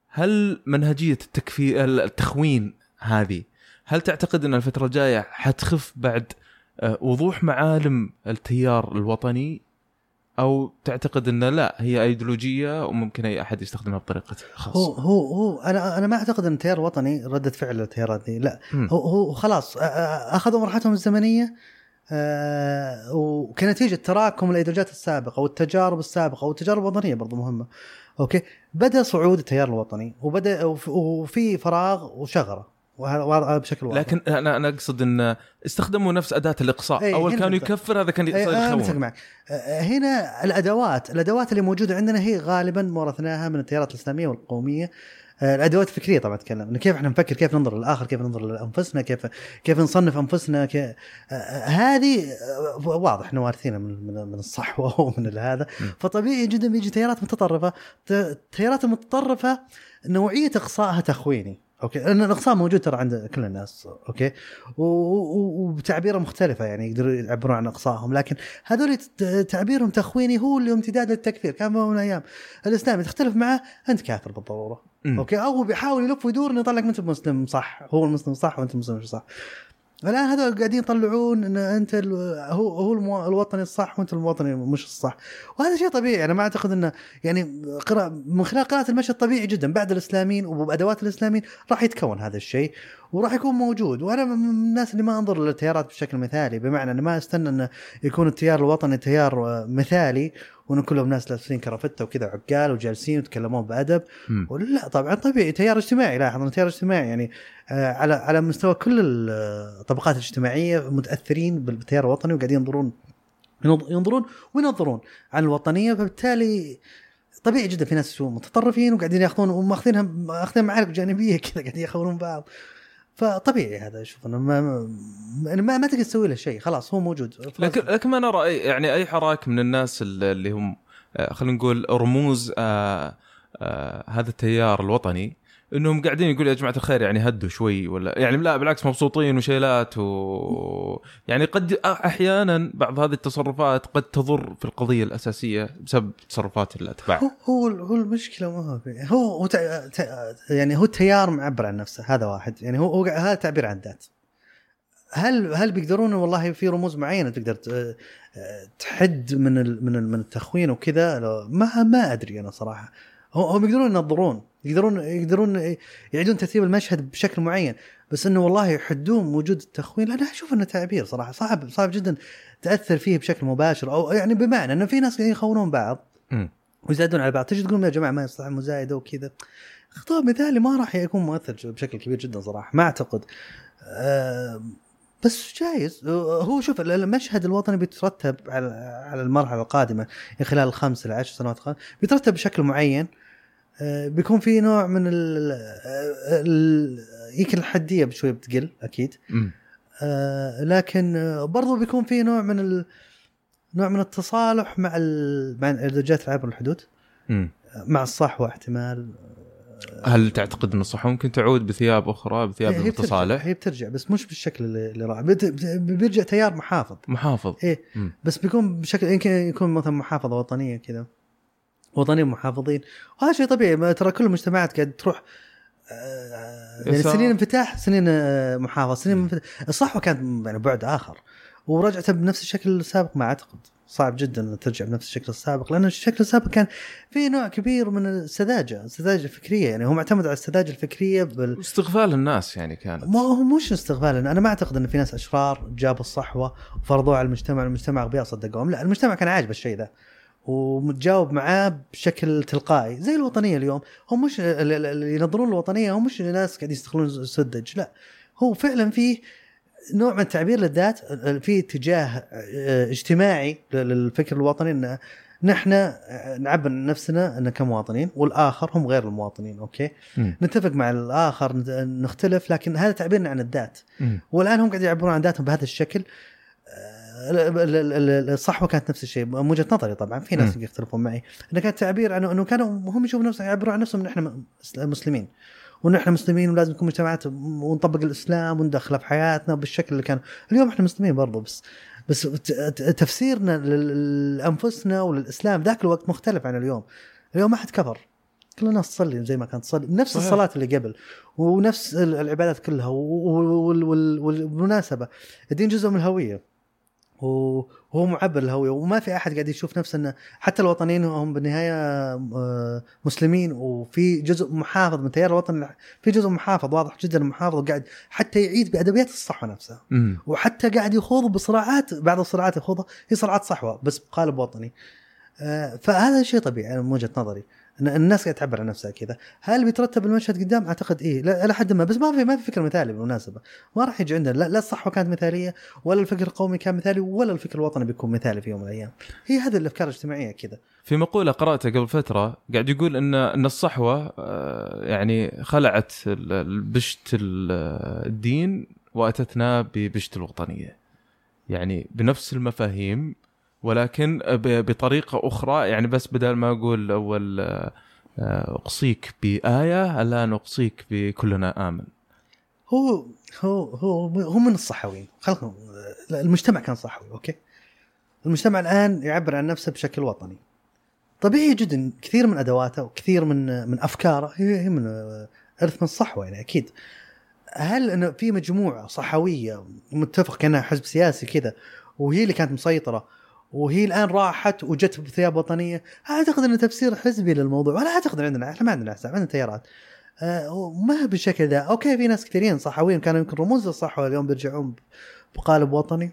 هل منهجية التكفير التخوين هذه هل تعتقد أن الفترة الجاية حتخف بعد وضوح معالم التيار الوطني، أو تعتقد أن لا هي أيديولوجية وممكن أي أحد يستخدمها بطريقة خاصة؟ هو أنا ما أعتقد أن التيار الوطني ردة فعل التيارات دي، لا هو خلاص أخذوا مرحلتهم الزمنية، وكنتيجة تراكم الأيديولوجيات السابقة والتجارب السابقة والتجارب الوطنية برضو مهمة. أوكي بدأ صعود التيار الوطني وبدأ وفي فراغ وشغرة، وهذا بشكل واضح. لكن أنا أقصد أن استخدموا نفس أداة الإقصاء، أول كانوا يكفر، هذا كان يقصاء الخون. هنا الأدوات اللي موجودة عندنا هي غالبا مورثناها من التيارات الإسلامية والقومية، الأدوات الفكرية طبعا. تكلم كيف احنا نفكر، كيف ننظر للآخر، كيف ننظر لأنفسنا، كيف نصنف أنفسنا، هذه واضح احنا وارثينها من الصحوة ومن هذا. فطبيعي جدا بيجي تيارات متطرفة، التيارات المتطرفة نوعية إقصائها تخويني، اوكي، لأن الإقصاء موجود ترى عند كل الناس، اوكي، وبتعبيره مختلفه يعني يقدروا يعبروا عن إقصائهم، لكن هذول تعبيرهم تخويني هو اللي امتداد للتكفير. كان من ايام الاسلام تختلف معه انت كافر بالضروره، اوكي، او بيحاول يلف ويدور انه يطلعك انت مسلم صح، هو المسلم صح وانت مسلم مش صح. الان هذول قاعدين يطلعون ان انت هو الوطني الصح وانت الوطني مش الصح، وهذا شيء طبيعي. انا ما اعتقد انه يعني من خلال قراءه المشهد الطبيعي جدا بعد الاسلاميين وبادوات الاسلاميين راح يتكون هذا الشيء وراح يكون موجود. وانا من الناس اللي ما انظر للتيارات بشكل مثالي، بمعنى أنا ما استنى انه يكون التيار الوطني تيار مثالي وأن كلهم ناس لابسين كرافتة وكذا عقال وجالسين وتكلمون بأدب، ولا طبعا طبيعي تيار اجتماعي. لاحظنا تيار اجتماعي يعني على مستوى كل الطبقات الاجتماعية متأثرين بالتيار الوطني، وقاعدين ينظرون وينظرون عن الوطنية، فبالتالي طبيعي جدا في ناس متطرفين وقاعدين ياخذون وماخذينها معارك جانبيه كذا قاعدين يخونون بعض، فطبيعي هذا. شوف انا ما تقدر تسوي له شيء، خلاص هو موجود. لكن انا رايي يعني اي حراك من الناس اللي هم خلينا نقول رموز هذا التيار الوطني انهم قاعدين يقول يا جماعه الخير يعني هدوا شوي، ولا يعني لا بالعكس مبسوطين وشيلات يعني قد احيانا بعض هذه التصرفات قد تضر في القضيه الاساسيه بسبب تصرفات الاتباع. هو المشكله ما هو يعني هو التيار معبر عن نفسه، هذا واحد يعني هو هذا تعبير عن ذات. هل بيقدرون والله في رموز معينه تقدر تحد من التخوين وكذا؟ ما ادري انا صراحه. هم بيقدرون ينظرون، يقدرون يعيدون ترتيب المشهد بشكل معين، بس انه والله يحدون وجود التخوين لا اشوف انه تعبير صراحه صعب جدا تاثر فيه بشكل مباشر، او يعني بمعنى انه في ناس يخونون بعض ويزادون على بعض. تجي تقول يا جماعه ما يصلح مزايده وكذا، خطاب مثالي ما راح يكون مؤثر بشكل كبير جدا صراحه ما اعتقد. بس جايز هو شوف المشهد الوطني بيترتب على المرحله القادمه خلال 5 ل 10 سنوات بيترتب بشكل معين، بيكون في نوع من يمكن الحدية بشوي بتقل أكيد، لكن برضو بيكون في نوع من نوع من التصالح مع الإرجاءات عبر الحدود مع الصحوة احتمال. هل تعتقد أن الصحوة ممكن تعود بثياب أخرى بثياب المتصالح؟ هي بترجع بس مش بالشكل اللي راح. بيرجع تيار محافظ إيه، بس بيكون بشكل يمكن يكون مثلا محافظة وطنية كذا، وطنيين محافظين، وهذا شيء طبيعي. ترى كل المجتمعات قاعد تروح يعني سنين انفتاح سنين محافظة سنين انفتاح. الصحوة كانت يعني بعد آخر ورجعت بنفس الشكل السابق، ما أعتقد صعب جدا أن ترجع بنفس الشكل السابق، لأن الشكل السابق كان فيه نوع كبير من السذاجة الفكرية، يعني هم اعتمد على السذاجة الفكرية استغفال الناس يعني كانت. ما هو مش استغفال، أنا ما أعتقد أن في ناس أشرار جابوا الصحوة وفرضوها على المجتمع أغبياء صدقوهم، لا المجتمع كان عاجب الشيء ذا ومتجاوب معاه بشكل تلقائي. زي الوطنية اليوم، هم مش اللي ينظرون الوطنية هم مش ناس قاعد يستغلون السذج، لا هو فعلا فيه نوع من التعبير للذات، فيه اتجاه اجتماعي للفكر الوطني ان نحن نعبر عن نفسنا ان كمواطنين والآخر هم غير المواطنين. اوكي نتفق مع الآخر نختلف، لكن هذا تعبيرنا عن الذات. والآن هم قاعد يعبرون عن ذاتهم بهذا الشكل. الصحوة كانت نفس الشيء من وجهة نظري، طبعا في ناس يختلفون معي، انه كان تعبير عنه انه كانوا هم يشوفوا نفسهم يعبروا عن نفسهم ان احنا مسلمين وان احنا مسلمين ولازم نكون مجتمعات ونطبق الاسلام وندخله في حياتنا بالشكل اللي كان. اليوم احنا مسلمين برضو، بس تفسيرنا لانفسنا وللاسلام ذاك الوقت مختلف عن اليوم. اليوم ما حد كفر، كل الناس تصلي زي ما كانت تصلي، نفس الصلاة اللي قبل ونفس العبادات كلها. والمناسبة الدين جزء من الهوية وهو معبر الهوية، وما في أحد قاعد يشوف نفسه أنه حتى الوطنيين هم بالنهاية مسلمين، وفي جزء محافظ من تيار الوطن، في جزء محافظ واضح جدا محافظ، وقاعد حتى يعيد بأدبيات الصحوة نفسها وحتى قاعد يخوض بصراعات، بعض الصراعات يخوضها هي صراعات صحوة بس بقالب وطني. فهذا شيء طبيعي من وجهة نظري، الناس قاعد تعبر عن نفسها كذا. هل بيترتب المشهد قدام؟ أعتقد إيه لحد ما، بس ما في فكر مثالي بالمناسبة، ما راح يجي عندنا لا الصحوة كانت مثالية ولا الفكر القومي كان مثالي ولا الفكر الوطني بيكون مثالي في يوم من الأيام. هي هذه الأفكار الاجتماعية كذا. في مقولة قرأتها قبل فترة قاعد يقول إن الصحوة يعني خلعت بشت الدين وأتتنا ببشت الوطنية، يعني بنفس المفاهيم ولكن بطريقة أخرى. يعني بس بدل ما أقول أول أقصيك بآية الآن أقصيك بكلنا آمن. هو من الصحويين، خلقهم المجتمع كان صحوي. أوكي المجتمع الآن يعبر عن نفسه بشكل وطني، طبيعي جدا كثير من أدواته وكثير من أفكاره هي من إرث من الصحوة يعني أكيد. هل إنه في مجموعة صحوية متفق كأنها حزب سياسي كذا وهي اللي كانت مسيطرة وهي الآن راحت وجت بثياب وطنية؟ أعتقد أن تفسير حزبي للموضوع، ولا أعتقد عندنا، إحنا ما عندنا أحزاب، عندنا تيارات وما بالشكل ذا. أوكي في ناس كثيرين صحويين كانوا يمكن رموز للصحوة اليوم بيرجعون بقالب وطني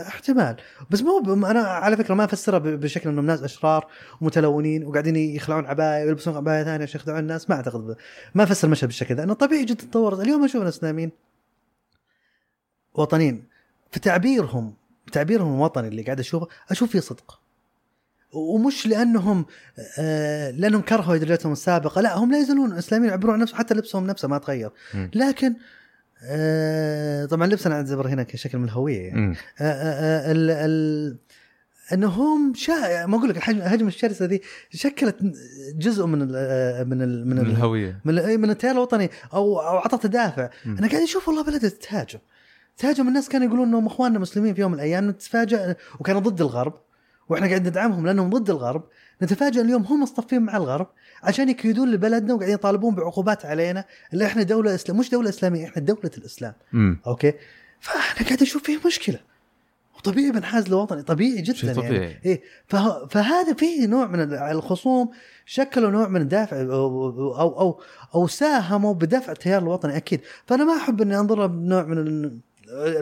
احتمال، بس مو أنا على فكرة ما أفسرها بشكل إنهم ناس أشرار ومتلونين وقاعدين يخلعون عباية ويلبسون عباية ثانية عشان يخدعون الناس، ما أعتقد ما أفسر المشهد بالشكل ذا. أنا طبيعي جدا تطور اليوم أشوف ناس نامين وطنيين في تعبيرهم وطني اللي قاعد أشوفه، أشوف فيه صدق. ومش لأنهم كرهوا دولتهم السابقة، لا هم لا يزالون إسلاميين عبروا عن نفسهم، حتى لبسهم نفسه ما تغير. لكن طبعا لبسنا عن زبر هنا كشكل من الهوية يعني. أنهم ما أقول لك الهجمة الشرسة دي شكلت جزء من الهوية، من التيار الوطني أو عطت دافع. أنا قاعد أشوف والله بلدي تهاجم الناس، كانوا يقولون إنهم إخواننا مسلمين في يوم من الأيام، نتفاجأ وكانوا ضد الغرب وإحنا قاعد ندعمهم لأنهم ضد الغرب، نتفاجأ اليوم هم مصطفين مع الغرب عشان يكيدون لبلدنا وقاعدين يطالبون بعقوبات علينا اللي إحنا دولة إسلام، مش دولة إسلامية، إحنا دولة الإسلام. أوكي، فأنا قاعد أشوف فيه مشكلة، وطبيعي بنحاز لوطني طبيعي جدا طبيعي. يعني إيه، فهذا فيه نوع من الخصوم شكلوا نوع من الدافع أو ساهموا بدفع التيار الوطني أكيد. فأنا ما أحب إني أنظر بنوع من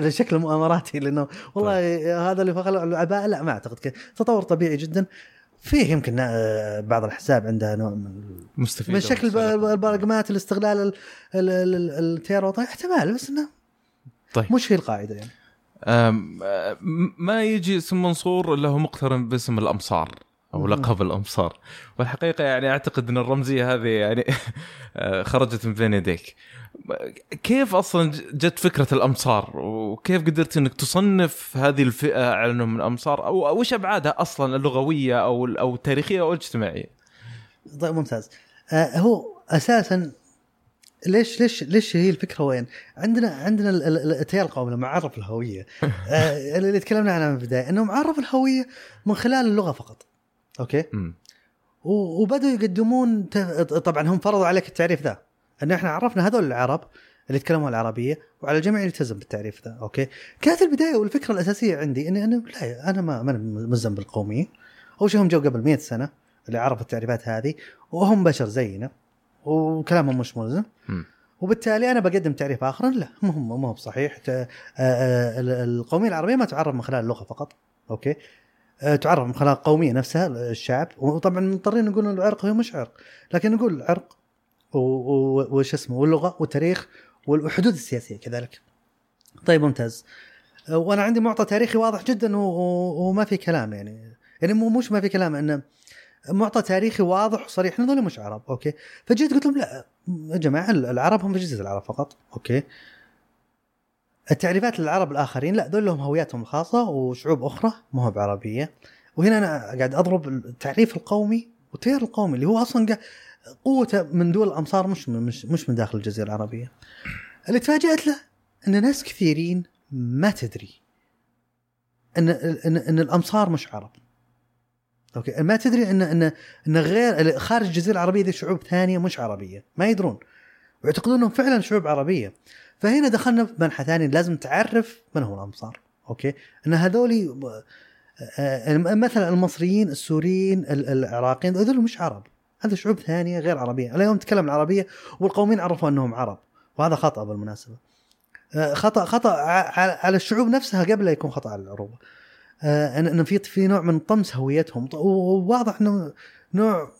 الشكل المؤامراتي، لأنه والله هذا اللي فخلوا العباء، لا ما أعتقد كده. تطور طبيعي جدا، فيه يمكن بعض الحساب عندها نوع من شكل البرقمات الاستغلال التيار الوطني احتمال، بس إنه طيب. مش هي القاعدة يعني. ما يجي اسم منصور اللي هو مقترن باسم الأمصار أو لقب الأمصار، والحقيقة يعني أعتقد أن الرمزية هذه يعني خرجت من بين يديك. كيف أصلا جت فكرة الأمصار، وكيف قدرت أنك تصنف هذه الفئة على أنهم الأمصار، أو وش أبعادها أصلا اللغوية أو التاريخية أو الاجتماعية؟ طيب ممتاز. هو أساسا ليش هي الفكرة وين؟ عندنا التيار القومي معرف الهوية اللي تكلمنا عنها من البداية، أنه معرف الهوية من خلال اللغة فقط. أوكي، وبدوا يقدمون طبعا هم فرضوا عليك التعريف ذا، أن إحنا عرفنا هذول العرب اللي يتكلموا العربية وعلى الجميع يلتزم بالتعريف ذا. أوكي، كانت البداية والفكرة الأساسية عندي إني أنا ما ملزم بالقومية. أول شيء هم جو قبل 100 سنة اللي عرفوا التعريفات هذه، وهم بشر زينا وكلامهم مش ملزم، وبالتالي أنا بقدم تعريف آخر لا ما هو بصحيح. القومية العربية ما تعرف من خلال اللغة فقط، أوكي، تعرف من خلال قومية نفسها الشعب. وطبعا مضطرين نقول إن العرق هو مش عرق، لكن نقول العرق وش اسمه واللغة والتاريخ والحدود السياسية كذلك. طيب ممتاز. وأنا عندي معطى تاريخي واضح جدا وما في كلام يعني مش ما في كلام، إنه معطى تاريخي واضح وصريح هذول مش عرب. أوكي، فجيت قلت لهم لا يا جماعة، العرب هم في جزيرة العرب فقط. أوكي، التعريفات للعرب الآخرين لا، ذول لهم هوياتهم الخاصة وشعوب أخرى ما هو بعربية. وهنا أنا قاعد أضرب التعريف القومي والتيار القومي اللي هو أصلا قوته من دول الأمصار، مش من داخل الجزيرة العربية. اللي تفاجأت له أن ناس كثيرين ما تدري أن الأمصار مش عرب. أوكي، ما تدري أن غير خارج الجزيرة العربية دي شعوب ثانية مش عربية، ما يدرون ويعتقدون أنهم فعلا شعوب عربية. فهنا دخلنا في منحة ثاني، لازم تعرف من هم الأمصار. أوكي، أن هذولي مثلا المصريين السوريين العراقيين هذول مش عرب، هذا شعوب ثانية غير عربية. اليوم تكلم العربية والقومين عرفوا أنهم عرب، وهذا خطأ بالمناسبة، خطأ على الشعوب نفسها قبل لا يكون خطأ على العروبة. أن في نوع من طمس هويتهم، وواضح أنه نوع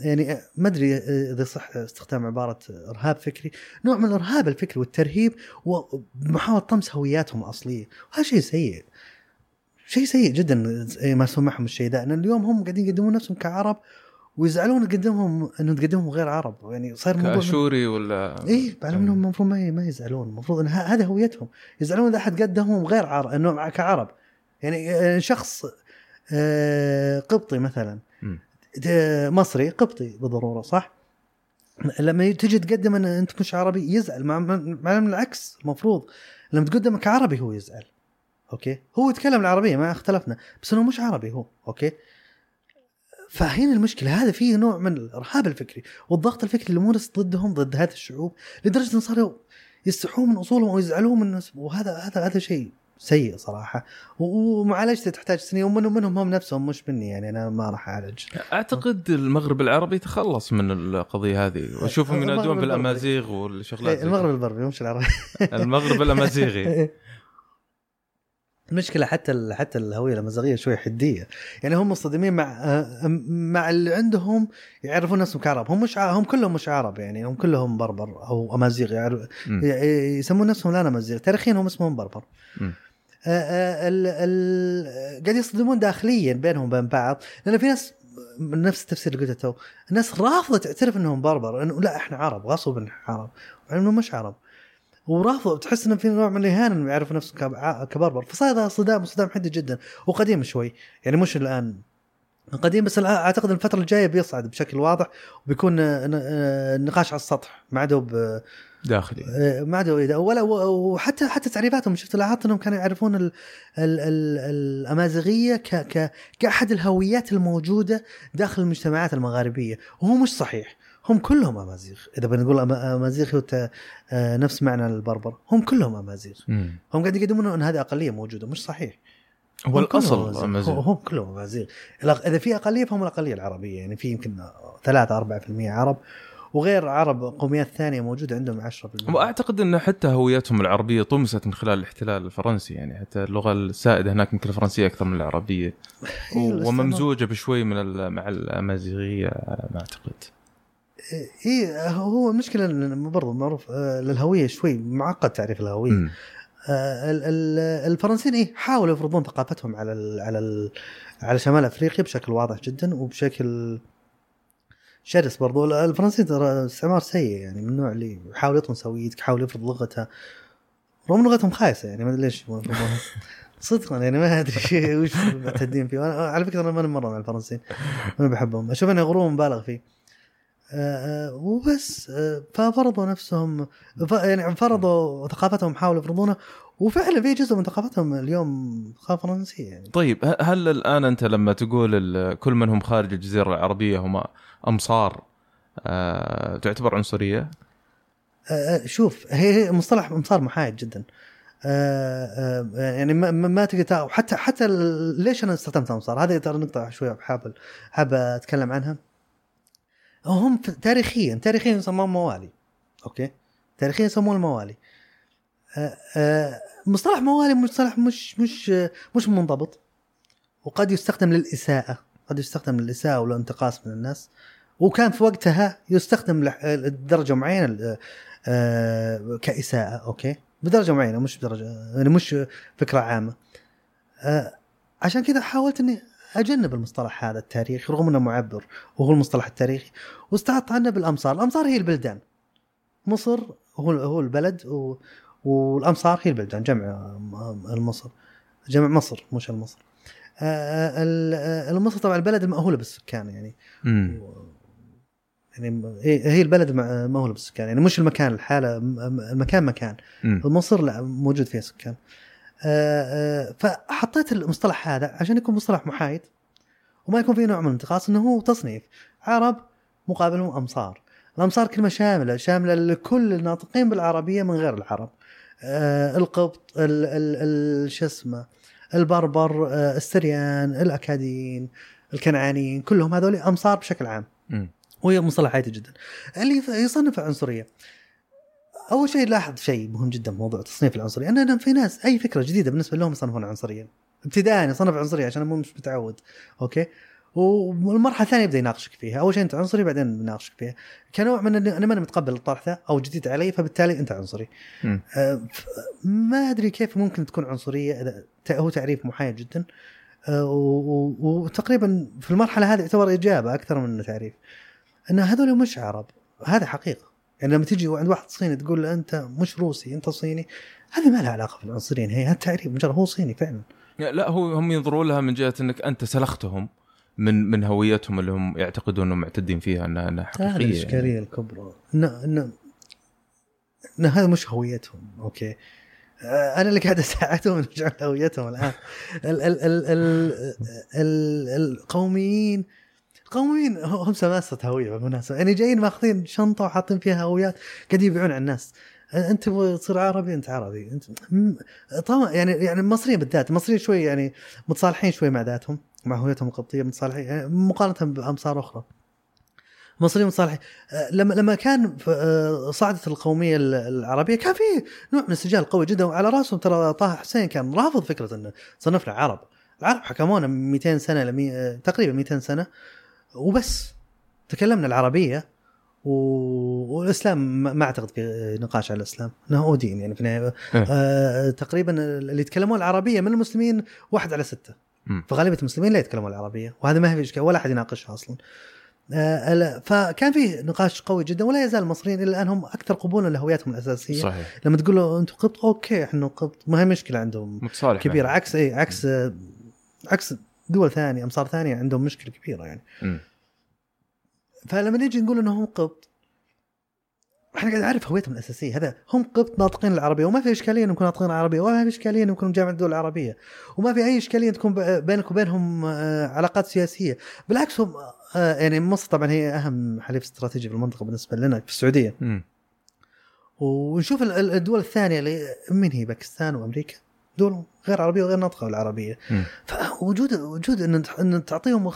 يعني ما أدري إذا صح استخدام عبارة إرهاب فكري، نوع من الإرهاب الفكري والترهيب ومحاولة طمس هوياتهم الأصلية. وهذا شيء سيء جدا ما سمحهم الشيء ده، أن اليوم هم قاعدين يقدمون نفسهم كعرب ويزعلون تقدمهم أنه تقدمهم غير عرب. يعني صار موضوع كأشوري ولا إيه، بعلم أنهم المفروض ما يزعلون، المفروض أن هذا هويتهم، يزعلون إذا أحد قدمهم غير عرب أنه كعرب. يعني شخص قبطي مثلا، مصري قبطي بالضرورة صح، لما تجي تقدم أن أنت مش عربي يزعل، مع من العكس المفروض لما تقدم كعربي هو يزعل. أوكي، هو يتكلم العربية ما اختلفنا، بس أنه مش عربي هو. أوكي، فهين المشكلة، هذا فيه نوع من الإرهاب الفكري والضغط الفكري اللي مورس ضدهم ضد هذه الشعوب، لدرجة أن صاروا يستحون من أصولهم أو يزعلون من الناس، وهذا شيء سيء صراحة، ومعالجته تحتاج سنين، ومنهم هم نفسهم مش مني يعني، أنا ما راح أعالج. أعتقد المغرب العربي تخلص من القضية هذه، وأشوفهم ينادون بالأمازيغ والشغلات. المغرب العربي مش العربي المغرب الأمازيغي. المشكلة حتى الهوية الأمازيغية شوي حدية، يعني هم مصطدمين مع اللي عندهم يعرفون نفسهم كعرب، هم كلهم مش عرب، يعني هم كلهم بربر أو أمازيغ، يسمون نفسهم لا أمازيغ، تاريخيا هم اسمهم بربر. قاعد يصدمون داخليا بينهم بين بعض، لأن في ناس نفس التفسير اللي قلته، الناس رافضة تعترف إنهم بربر، إنه لا إحنا عرب غصب إن عرب، إنه مش عرب، ورافضة تحس إن في نوع من الإهانة إنه يعرف نفسه كبربر. فصار هذا صدام حدي جدا وقديم شوي، يعني مش الآن قديم، بس أعتقد الفترة الجاية بيصعد بشكل واضح وبيكون النقاش على السطح، ما عدوا داخلي، ما عدوا ولا، وحتى تعريفاتهم شفت لاحظت إنهم كانوا يعرفون الأمازيغية كأحد الهويات الموجودة داخل المجتمعات المغاربية، وهو مش صحيح. هم كلهم أمازيغ، إذا بنقول أمازيغ نفس معنى البربر، هم كلهم أمازيغ. هم قاعد يقدمون أن هذه أقلية موجودة، مش صحيح. هو الأصل أمازيغ، هم كلهم أمازيغ. إذا في أقلية فهم الأقلية العربية، يعني في يمكن 3-4% عرب، وغير عرب قوميات ثانية موجودة عندهم 10%. وأعتقد أن حتى هويتهم العربية طمست من خلال الاحتلال الفرنسي، يعني حتى اللغة السائدة هناك يمكن الفرنسية أكثر من العربية، وممزوجة بشوي مع الأمازيغية ما أعتقد. إيه هو مشكلة برضو معروف للهوية شوي معقد تعريف الهوية. الفرنسيين حاولوا يفرضون ثقافتهم على ال على ال على شمال أفريقيا بشكل واضح جدا وبشكل شرس. برضو الفرنسيين ترى استعمار سيء، يعني من النوع اللي يحاول يطمس هويتك، يحاول يفرض لغتها رغم لغتهم خايسة، يعني ما أدري ليش صدقا، يعني ما أدري وش معتدين فيه. على فكرة أنا ما مرة مع الفرنسيين، أنا بحبهم، أشوف أنه غرور مبالغ فيه وبس. ففرضوا نفسهم، يعني فرضوا ثقافتهم، حاولوا يفرضونها، وفعلا في جزء من ثقافتهم اليوم فرنسية يعني. طيب هل الآن أنت لما تقول كل من هم خارج الجزيرة العربية هم أمصار تعتبر عنصرية؟ شوف، هي مصطلح أمصار محايد جدا، يعني ما تقدر حتى ليش أنا استخدمت أمصار. هذه ترى نقطة شوية حابة أتكلم عنها. هم تاريخيا يسمون موالي، أوكي، تاريخيا يسمون الموالي. مصطلح موالي مصطلح مش منضبط، وقد يستخدم للإساءة، قد يستخدم للإساءة والانتقاص من الناس، وكان في وقتها يستخدم لدرجة معينة كإساءة، أوكي، بدرجة معينة، مش بدرجة، يعني مش فكرة عامة. عشان كذا حاولت إني أجنب المصطلح هذا التاريخي رغم أنه معبر وهو المصطلح التاريخي، واستعطت عنه بالأمصار. الأمصار هي البلدان، مصر هو البلد، والأمصار هي البلدان، جمع مصر، مش المصر. المصر طبعا البلد المأهولة بالسكان، يعني يعني هي البلد المأهولة بالسكان، يعني مش المكان الحالة، المكان مصر لا موجود فيها سكان. فحطيت المصطلح هذا عشان يكون مصطلح محايد وما يكون فيه نوع من الانتقاص، انه هو تصنيف عرب مقابلهم امصار. الامصار كلمه شامله لكل الناطقين بالعربيه من غير العرب، القبط، الشسمه، البربر، السريان، الاكاديين، الكنعانيين، كلهم هذول امصار بشكل عام. وهي مصطلح حياتي جدا اللي يصنف العنصريه. أول شيء لاحظ شيء مهم جدا موضوع تصنيف العنصرية، أننا في ناس أي فكرة جديدة بالنسبة لهم يصنفون عنصريا. ابتداءً يصنف عنصرية عشان مو مش متعود، أوكي، والمرحلة الثانية يبدأ يناقشك فيها. أول شيء أنت عنصري، بعدين يناقشك فيها كنوع من أنا ما متقبل الطرح ذا أو جديد علي، فبالتالي أنت عنصري. ما أدري كيف ممكن تكون عنصرية، إذا هو تعريف محايد جدا، وتقريبا في المرحلة هذه يعتبر إجابة أكثر من تعريف، أن هذول مش عرب. هذا حقيقة، يعني لما تجي عند واحد صيني تقول له أنت مش روسي، أنت صيني، هذا ما له علاقة في العنصريين. هي هالتعريف مجرد هو صيني فعلا، لا هم ينظرون لها من جهة أنك أنت سلختهم من هويتهم اللي هم يعتقدون أنهم معتدين فيها أنها حقيقية. هذه الإشكالية يعني الكبرى، إن هذا مش هويتهم، أوكي. أنا اللي قاعد أساعدهم نرجع هويتهم الآن. القوميين هم سماسة هوية بالمناسبة، يعني جايين ماخذين شنطة وحاطين فيها هويات، قاعد يبيعون على الناس، أنت تصير عربي، أنت عربي، أنت طبعا. يعني المصريين بالذات، المصريين شوي يعني متصالحين شوي مع ذاتهم، مع هويتهم القبطية متصالحين، يعني مقارنة بأمصار أخرى مصريين متصالحين. لما كان صعدت القومية العربية كان فيه نوع من السجال قوي جدا، وعلى رأسهم ترى طه حسين كان رافض فكرة إنه صنفنا عرب. العرب حكمونا 200 سنة تقريبا 200 سنة وبس، تكلمنا العربية والإسلام ما أعتقد في نقاش على الإسلام أنه هو دين يعني في تقريبا اللي يتكلمون العربية من المسلمين 1 على 6 فغالبية المسلمين لا يتكلمون العربية وهذا ما في إشكال ولا أحد يناقشها أصلا. فكان فيه نقاش قوي جدا ولا يزال المصريين إلا أنهم أكثر قبولا لهوياتهم الأساسية. صحيح. لما تقول له أنتم قبط أوكي إحنا قبط ما هي مشكلة عندهم كبيرة عكس إيه عكس دول ثانية أمصار ثانية عندهم مشكلة كبيرة يعني. فلما نيجي نقول إنه هم قبط احنا قاعد نعرف هويتهم الأساسية هذا هم قبط ناطقين العربية وما في إشكالية إنهم يكونوا ناطقين العربية وما في إشكالية إنهم يكونوا جامعة الدول العربية وما في أي إشكالية تكون بينك وبينهم علاقات سياسية. بالعكس هم يعني مصر طبعا هي أهم حليف استراتيجي في المنطقة بالنسبة لنا في السعودية ونشوف الدول الثانية اللي من هي باكستان وأمريكا دول غير عربية وغير ناطقة بالعربية. فوجود إن تعطيهم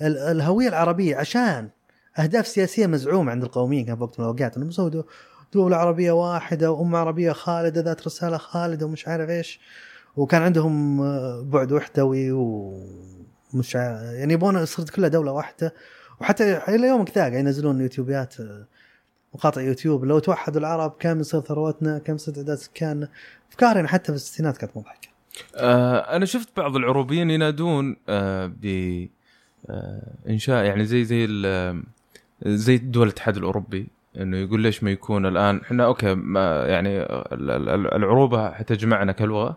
الهوية العربية عشان أهداف سياسية مزعومة عند القوميين كان وقت من الأوقات إنهم سووا دولة عربية واحدة وأمة عربية خالدة ذات رسالة خالدة ومش عارف إيش وكان عندهم بعد وحدوي ومش يعني يبون صرت كلها دولة واحدة. وحتى إلى يومك ذا قاعد ينزلون يوتيوبيات مقاطع يوتيوب لو توحدوا العرب كم يصير ثروتنا كم يصير عدد سكاننا أفكارنا حتى في الستينات كانت مضحكة. أنا شفت بعض العروبيين ينادون بإنشاء يعني زي الدول الاتحاد الأوروبي إنه يقول ليش ما يكون الآن إحنا أوكي ما يعني العروبة حتجمعنا كلغة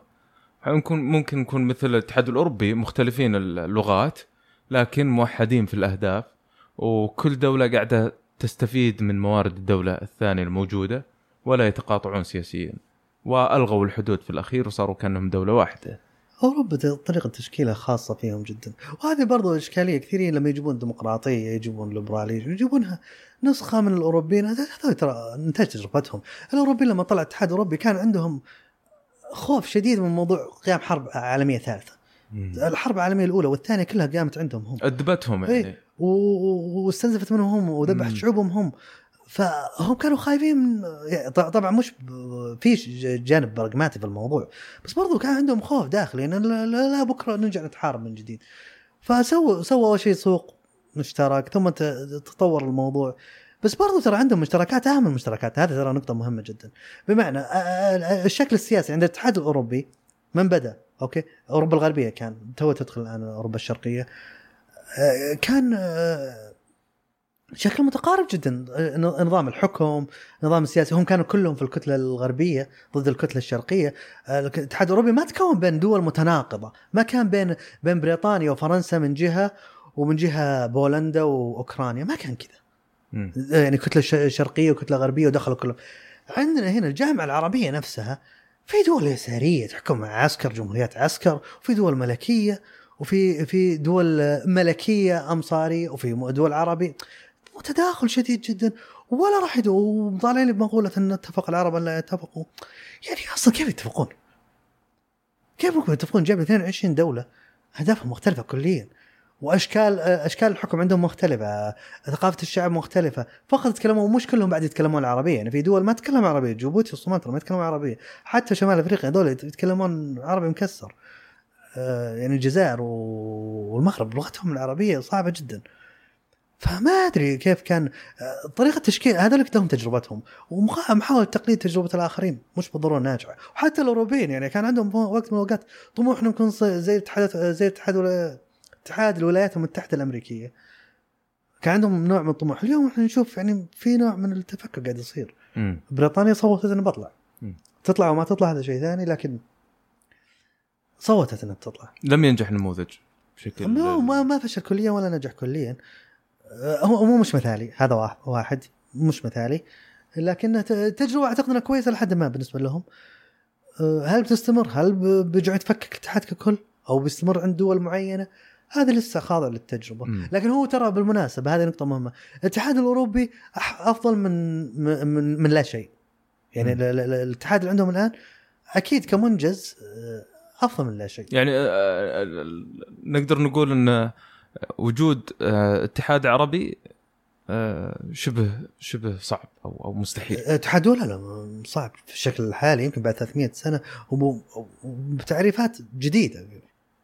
ممكن نكون مثل الاتحاد الأوروبي مختلفين اللغات لكن موحدين في الأهداف وكل دولة قاعدة تستفيد من موارد الدولة الثانية الموجودة ولا يتقاطعون سياسيا وألغوا الحدود في الأخير وصاروا كأنهم دولة واحدة. أوروبا طريقة تشكيلها خاصة فيهم جدا وهذه برضو إشكالية كثيرين لما يجيبون ديمقراطية يجيبون ليبرالية يجيبونها نسخة من الأوروبيين هذا ترى نتاج تجربتهم. الأوروبيين لما طلع الاتحاد الأوروبي كان عندهم خوف شديد من موضوع قيام حرب عالمية ثالثة. الحرب العالمية الأولى والثانية كلها قامت عندهم هم أدبتهم يعني واستنزفت منهم وذبحت شعوبهم هم فهم كانوا خايفين من طبعا مش في جانب برغماتي في الموضوع بس برضو كان عندهم خوف داخلي ان لا بكره نرجع نتحارب من جديد. فسووا شيء سوق مشترك ثم تطور الموضوع بس برضو ترى عندهم مشتركات اهم المشتركات هذه ترى نقطه مهمه جدا بمعنى الشكل السياسي عند الاتحاد الاوروبي من بدا اوكي اوروبا الغربيه كان تو تدخل الان اوروبا الشرقيه كان شكل متقارب جدا نظام الحكم نظام السياسي هم كانوا كلهم في الكتلة الغربية ضد الكتلة الشرقية. الاتحاد الأوروبي ما تكون بين دول متناقضة ما كان بين بريطانيا وفرنسا من جهة ومن جهة بولندا وأوكرانيا ما كان كذا يعني كتلة شرقية وكتلة غربية ودخلوا كلهم. عندنا هنا الجامعة العربية نفسها في دول يسارية تحكم عسكر جمهوريات عسكر وفي دول ملكية وفي دول ملكية أمصاري وفي دول عربي وتداخل شديد جدا ولا راح يدوا ومطالعين بمقولة أن اتفق العرب لا يتفقوا يعني أصلا كيف يتفقون كيف ممكن يتفقون جاب 22 دولة أهدافهم مختلفة كليا وأشكال الحكم عندهم مختلفة ثقافة الشعب مختلفة فقط يتكلموا مش كلهم بعد يتكلمون العربية يعني في دول ما تتكلم عربية جيبوتي وسومالي ما يتكلمون عربية حتى شمال أفريقيا دول يتكلمون عربي مكسر يعني الجزائر والمغرب لغتهم العربية صعبة جدا. فما أدري كيف كان طريقة تشكيل هذا اللي لهم تجربتهم ومحاولة تقليد تجربة الآخرين مش بالضرورة ناجحة. وحتى الأوروبيين يعني كان عندهم وقت من الأوقات طموح إنهم يكون زي اتحاد الولايات المتحدة الأمريكية كان عندهم نوع من الطموح. اليوم إحنا نشوف يعني في نوع من التفكك قاعد يصير بريطانيا صوتت إنها بطلع تطلع وما تطلع هذا شيء ثاني لكن صوتت إنها بتطلع لم ينجح النموذج بشكل ما فشل كليا ولا نجح كليا هو مو مش مثالي هذا واحد مش مثالي لكنه تجربة أعتقدنا كويسة لحد ما بالنسبة لهم. هل بتستمر هل بيرجع تفكك الاتحاد ككل أو بيستمر عند دول معينة هذا لسه خاضع للتجربة لكن هو ترى بالمناسبة هذه نقطة مهمة الاتحاد الأوروبي أفضل من لا شيء يعني الاتحاد اللي عندهم الآن أكيد كمنجز أفضل من لا شيء يعني نقدر نقول أن وجود اتحاد عربي شبه صعب أو مستحيل. اتحاد لا صعب في الشكل الحالي يمكن بعد 300 سنة وبتعريفات جديدة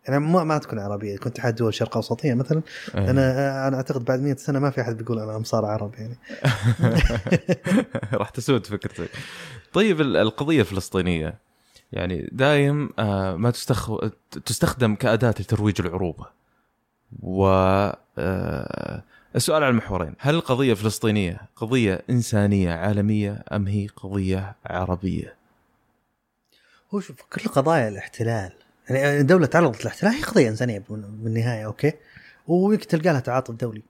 يعني ما تكون عربية، كنت حد دول شرق أوسطية مثلا. أنا أعتقد بعد 100 سنة ما في أحد بيقول أنا أمصار عرب يعني. راح تسود فكرتك. طيب القضية الفلسطينية يعني دائم ما تستخدم كأداة لترويج العروبة، والسؤال على المحورين: هل القضية الفلسطينية قضية إنسانية عالمية أم هي قضية عربية؟ هو شوف، كل قضايا الاحتلال يعني دولة تعرضت للاحتلال هي قضية إنسانية بالنهاية، أوكي، ويمكن تلقى لها تعاطف دولي.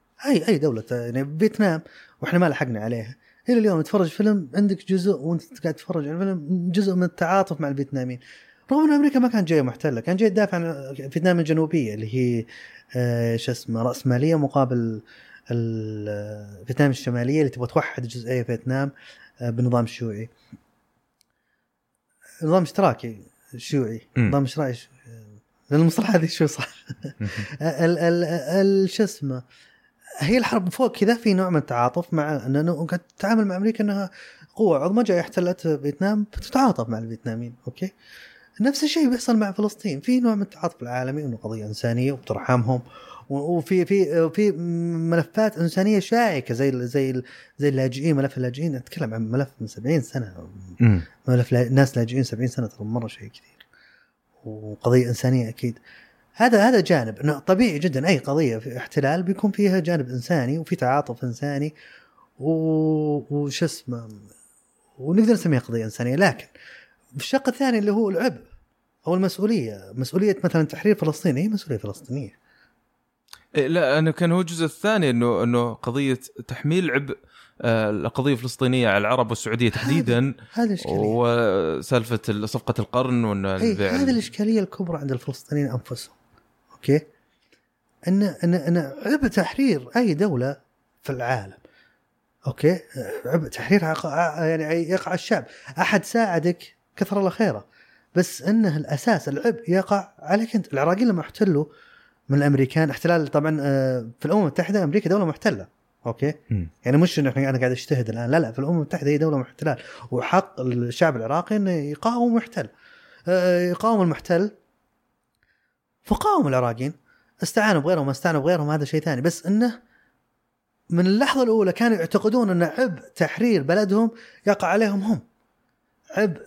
أي دولة يعني فيتنام وإحنا ما لحقنا عليها إلى اليوم، نتفرج فيلم عندك جزء وأنت قاعد تتفرج على الفيلم جزء من التعاطف مع الفيتناميين، رغم أن أمريكا ما كانت جاية محتلة، كان جاية تدافع عن فيتنام الجنوبية اللي هي رأسمالية مقابل فيتنام الشمالية اللي تبغى توحد جزئية فيتنام بنظام شيوعي، نظام اشتراكي شيوعي، نظام اشتراكي المصطلح هذه شو صح. هي الحرب فوق كذا في نوع من التعاطف مع أنه قاعد تتعامل مع أمريكا أنها قوة عظمى جاية احتلت فيتنام، بتتعاطف مع الفيتناميين. أوكي، نفس الشيء بيحصل مع فلسطين، في نوع من التعاطف العالمي أنه قضية إنسانية وبترحمهم، وفي في في ملفات إنسانية شائكة زي اللاجئين، ملف اللاجئين نتكلم عن ملف من 70 سنة، ملف ناس لاجئين 70 سنة ترى مرة شيء كثير، وقضية إنسانية أكيد. هذا جانب انه طبيعي جدا، اي قضيه في احتلال بيكون فيها جانب انساني وفي تعاطف انساني ونقدر نسميها قضيه انسانيه. لكن الشق الثاني اللي هو العبء او المسؤوليه، مسؤوليه مثلا تحرير فلسطين هي مسؤوليه فلسطينيه. لا، انا كان هو الجزء الثاني انه قضيه تحميل عبء القضية الفلسطينية على العرب والسعودية تحديدا، وسالفة صفقة القرن والبيع. هذه الإشكالية الكبرى عند الفلسطينيين أنفسهم، أوكي، أن عبء تحرير أي دولة في العالم، أوكي، عبء تحرير يعني يقع الشعب، أحد ساعدك كثر الله خيره، بس أنه الأساس العبء يقع عليك أنت. العراقيين لما احتلوا من الأمريكان احتلال طبعا في الأمم المتحدة، أمريكا دولة محتلة، أوكي، يعني مش إنه أنا قاعد أجتهد الآن، لا، في الأمم المتحدة هي دولة محتلة، وحق الشعب العراقي إنه يقاوم محتل، يقاوم المحتل، فقاوم العراقيين، استعانوا بغيرهم، هذا شيء ثاني، بس إنه من اللحظة الأولى كانوا يعتقدون إن عبء تحرير بلدهم يقع عليهم هم، عبء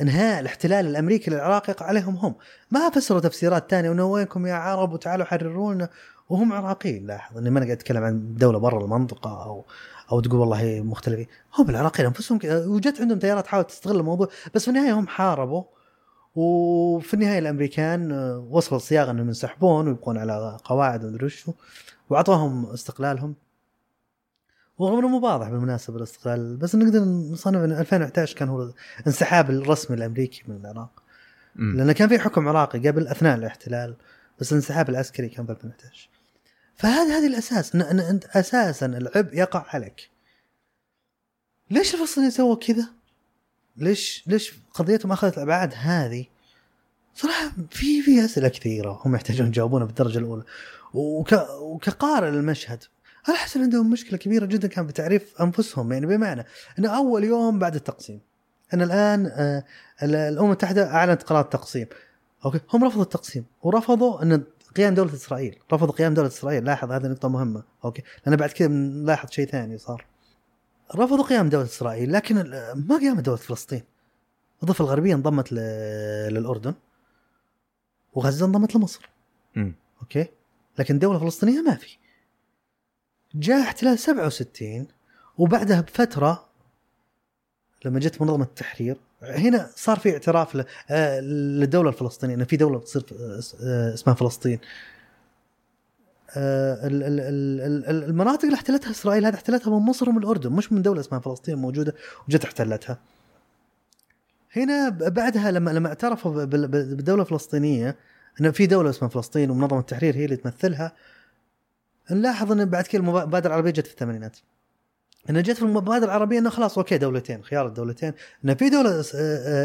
إنهاء الاحتلال الأمريكي للعراق يقع عليهم هم، ما فسروا تفسيرات تانية وإنه وينكم يا عرب وتعالوا حررونا وهم عراقيين. لاحظ إني ما أنا قاعد أتكلم عن دولة برا المنطقة أو تقول والله مختلفين، هم العراقيين أنفسهم وجت عندهم تيارات حاولت تستغل الموضوع، بس في النهاية هم حاربوا، وفي النهاية الأمريكان وصلوا الصياغة إنهم ينسحبون ويبقون على قواعد ومدري شو، وعطوهم استقلالهم، ورغم إنه مباضح بالمناسبة الاستقلال، بس نقدر نصنف إن 2011 كان هو انسحاب الرسمي الأمريكي من العراق، لأنه كان في حكم عراقي قبل أثناء الاحتلال، بس الانسحاب العسكري كان في 2011. فهذا الأساس، أن أنت أساساً العبء يقع عليك. ليش الفلسطينيين سووا كذا؟ ليش قضيتهم أخذت الأبعاد هذه؟ صراحة في أسئلة كثيرة هم يحتاجون يجاوبونها بالدرجة الأولى. وكقارئ المشهد أنا أحس عندهم مشكلة كبيرة جداً كان بتعريف أنفسهم، يعني بمعنى أن أول يوم بعد التقسيم، أن الآن الأمم المتحدة أعلنت قرار التقسيم، أوكي، هم رفضوا التقسيم ورفضوا أن قيام دولة إسرائيل، لاحظ هذه نقطة مهمة، أوكي، لأن بعد كده نلاحظ شيء ثاني صار. رفضوا قيام دولة إسرائيل، لكن ما قيام دولة فلسطين. الضفة الغربية انضمت للأردن، وغزة انضمت لمصر، أوكي، لكن دولة فلسطينية ما في. جاء احتلال 67، وبعدها بفترة لما جت منظمة التحرير، هنا صار في اعتراف للدولة الفلسطينية أن في دولة بتصير اسمها فلسطين. المناطق اللي احتلتها إسرائيل هذا احتلتها من مصر ومن الأردن، مش من دولة اسمها فلسطين موجودة وجت احتلتها. هنا بعدها لما اعترفوا بالدولة الفلسطينية أن في دولة اسمها فلسطين ومنظمة التحرير هي اللي تمثلها، نلاحظ أن بعد كده المبادرة العربية جت في الثمانينات، أنه جت في المبادرة العربية أنه خلاص أوكي دولتين، خيار الدولتين، أنه في دولة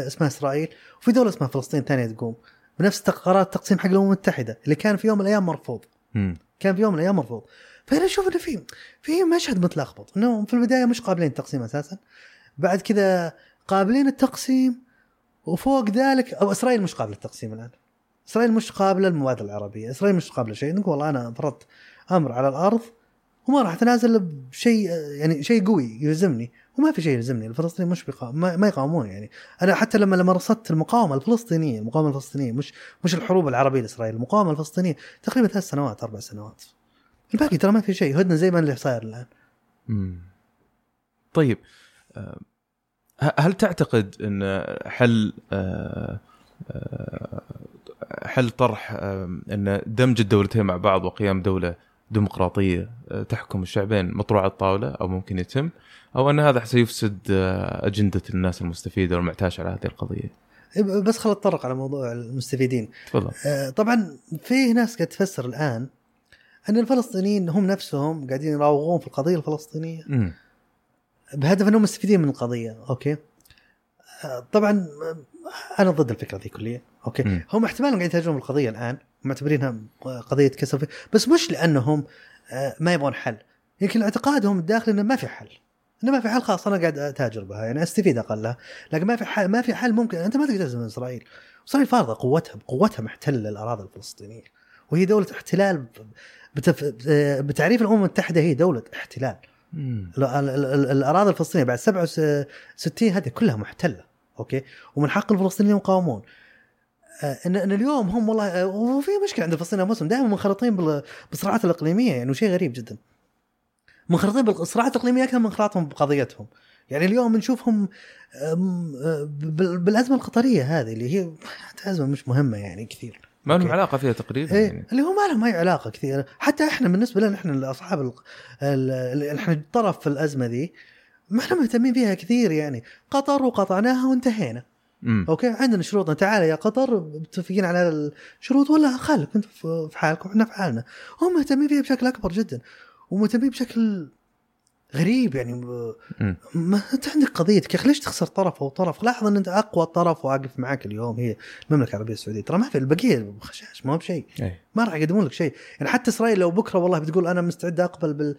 اسمها إسرائيل وفي دولة اسمها فلسطين ثانية تقوم بنفس قرار التقسيم حق الأمم المتحدة اللي كان في يوم من الأيام مرفوض، فهنا نشوف أنه في مشهد متلخبط، أنه في البداية مش قابلين التقسيم أساسا، بعد كده قابلين التقسيم، وفوق ذلك أو إسرائيل مش قابلة التقسيم الآن، إسرائيل مش قابلة المبادرة العربية، إسرائيل مش قابلة شيء. نقول والله أنا فرضت أمر على الأرض وما راح تنازل بشيء يعني شيء قوي يلزمني، وما في شيء يلزمني. الفلسطينيين مش ما يقاومون. يعني أنا حتى لما مارست المقاومة الفلسطينية مش الحروب العربية لإسرائيل، المقاومة الفلسطينية تقريبا 3 سنوات 4 سنوات، الباقي ترى ما في شيء، هدنا زي ما اللي صاير الآن. طيب، هل تعتقد أن حل طرح أن دمج الدولتين مع بعض وقيام دولة ديمقراطية تحكم الشعبين مطروح على الطاولة أو ممكن يتم، أو أن هذا سيفسد أجندة الناس المستفيدة والمعتاش على هذه القضية؟ بس خلنا نتطرق على موضوع المستفيدين. طبعا في ناس قاعد تفسر الآن أن الفلسطينيين هم نفسهم قاعدين يراوغون في القضية الفلسطينية بهدف أنهم مستفيدين من القضية. أوكي، طبعا أنا ضد الفكرة دي كلية. أوكي، هم احتمالاً قاعدين يهاجمون القضية الآن، معتبرينها قضية كسر، بس مش لأنهم ما يبغون حل، يمكن اعتقادهم الداخلي إنه ما في حل، خلاص أنا قاعد أتاجر بها، يعني أستفيد أقلها، لكن ما في حل ممكن. أنت ما تقدر تهزم إسرائيل، وإسرائيل فارضة قوتها محتلة الأراضي الفلسطينية، وهي دولة احتلال بتعريف الأمم المتحدة، هي دولة احتلال. الأراضي الفلسطينية بعد 67 هذه كلها محتلة. أوكي، ومن حق الفلسطينيين يقاومون. إن اليوم هم والله وفي مشكلة عند الفلسطينيين المسلم، دائما منخرطين بالصراعات الإقليمية، يعني شيء غريب جدا، منخرطين بالصراعات الإقليمية أكثر من انخراطهم بقضيتهم. يعني اليوم نشوفهم بالأزمة القطرية هذه، اللي هي أزمة مش مهمة يعني كثير، ما لهم علاقة فيها تقريبا، يعني اللي هو ما لهم أي علاقة كثير. حتى إحنا بالنسبة لنا، إحنا أصحاب إحنا الطرف في الأزمة دي، ما احنا مهتمين فيها كثير. يعني قطر وقطعناها وانتهينا. أوكي، عندنا شروطنا، تعال يا قطر متفقين على الشروط، ولا خلك انت في حالك وإحنا في حالنا. هم مهتمين فيها بشكل أكبر جدا، ومهتمين بشكل غريب. يعني ما أنت عندك قضيتك، يا ليش تخسر طرف أو طرف؟ لاحظ أن أنت أقوى طرف واقف معك اليوم هي المملكة العربية السعودية، ترى ما في البقية خشاش، ما هو بشيء، ما راح يقدمون لك شيء. يعني حتى إسرائيل لو بكرة والله بتقول أنا مستعد أقبل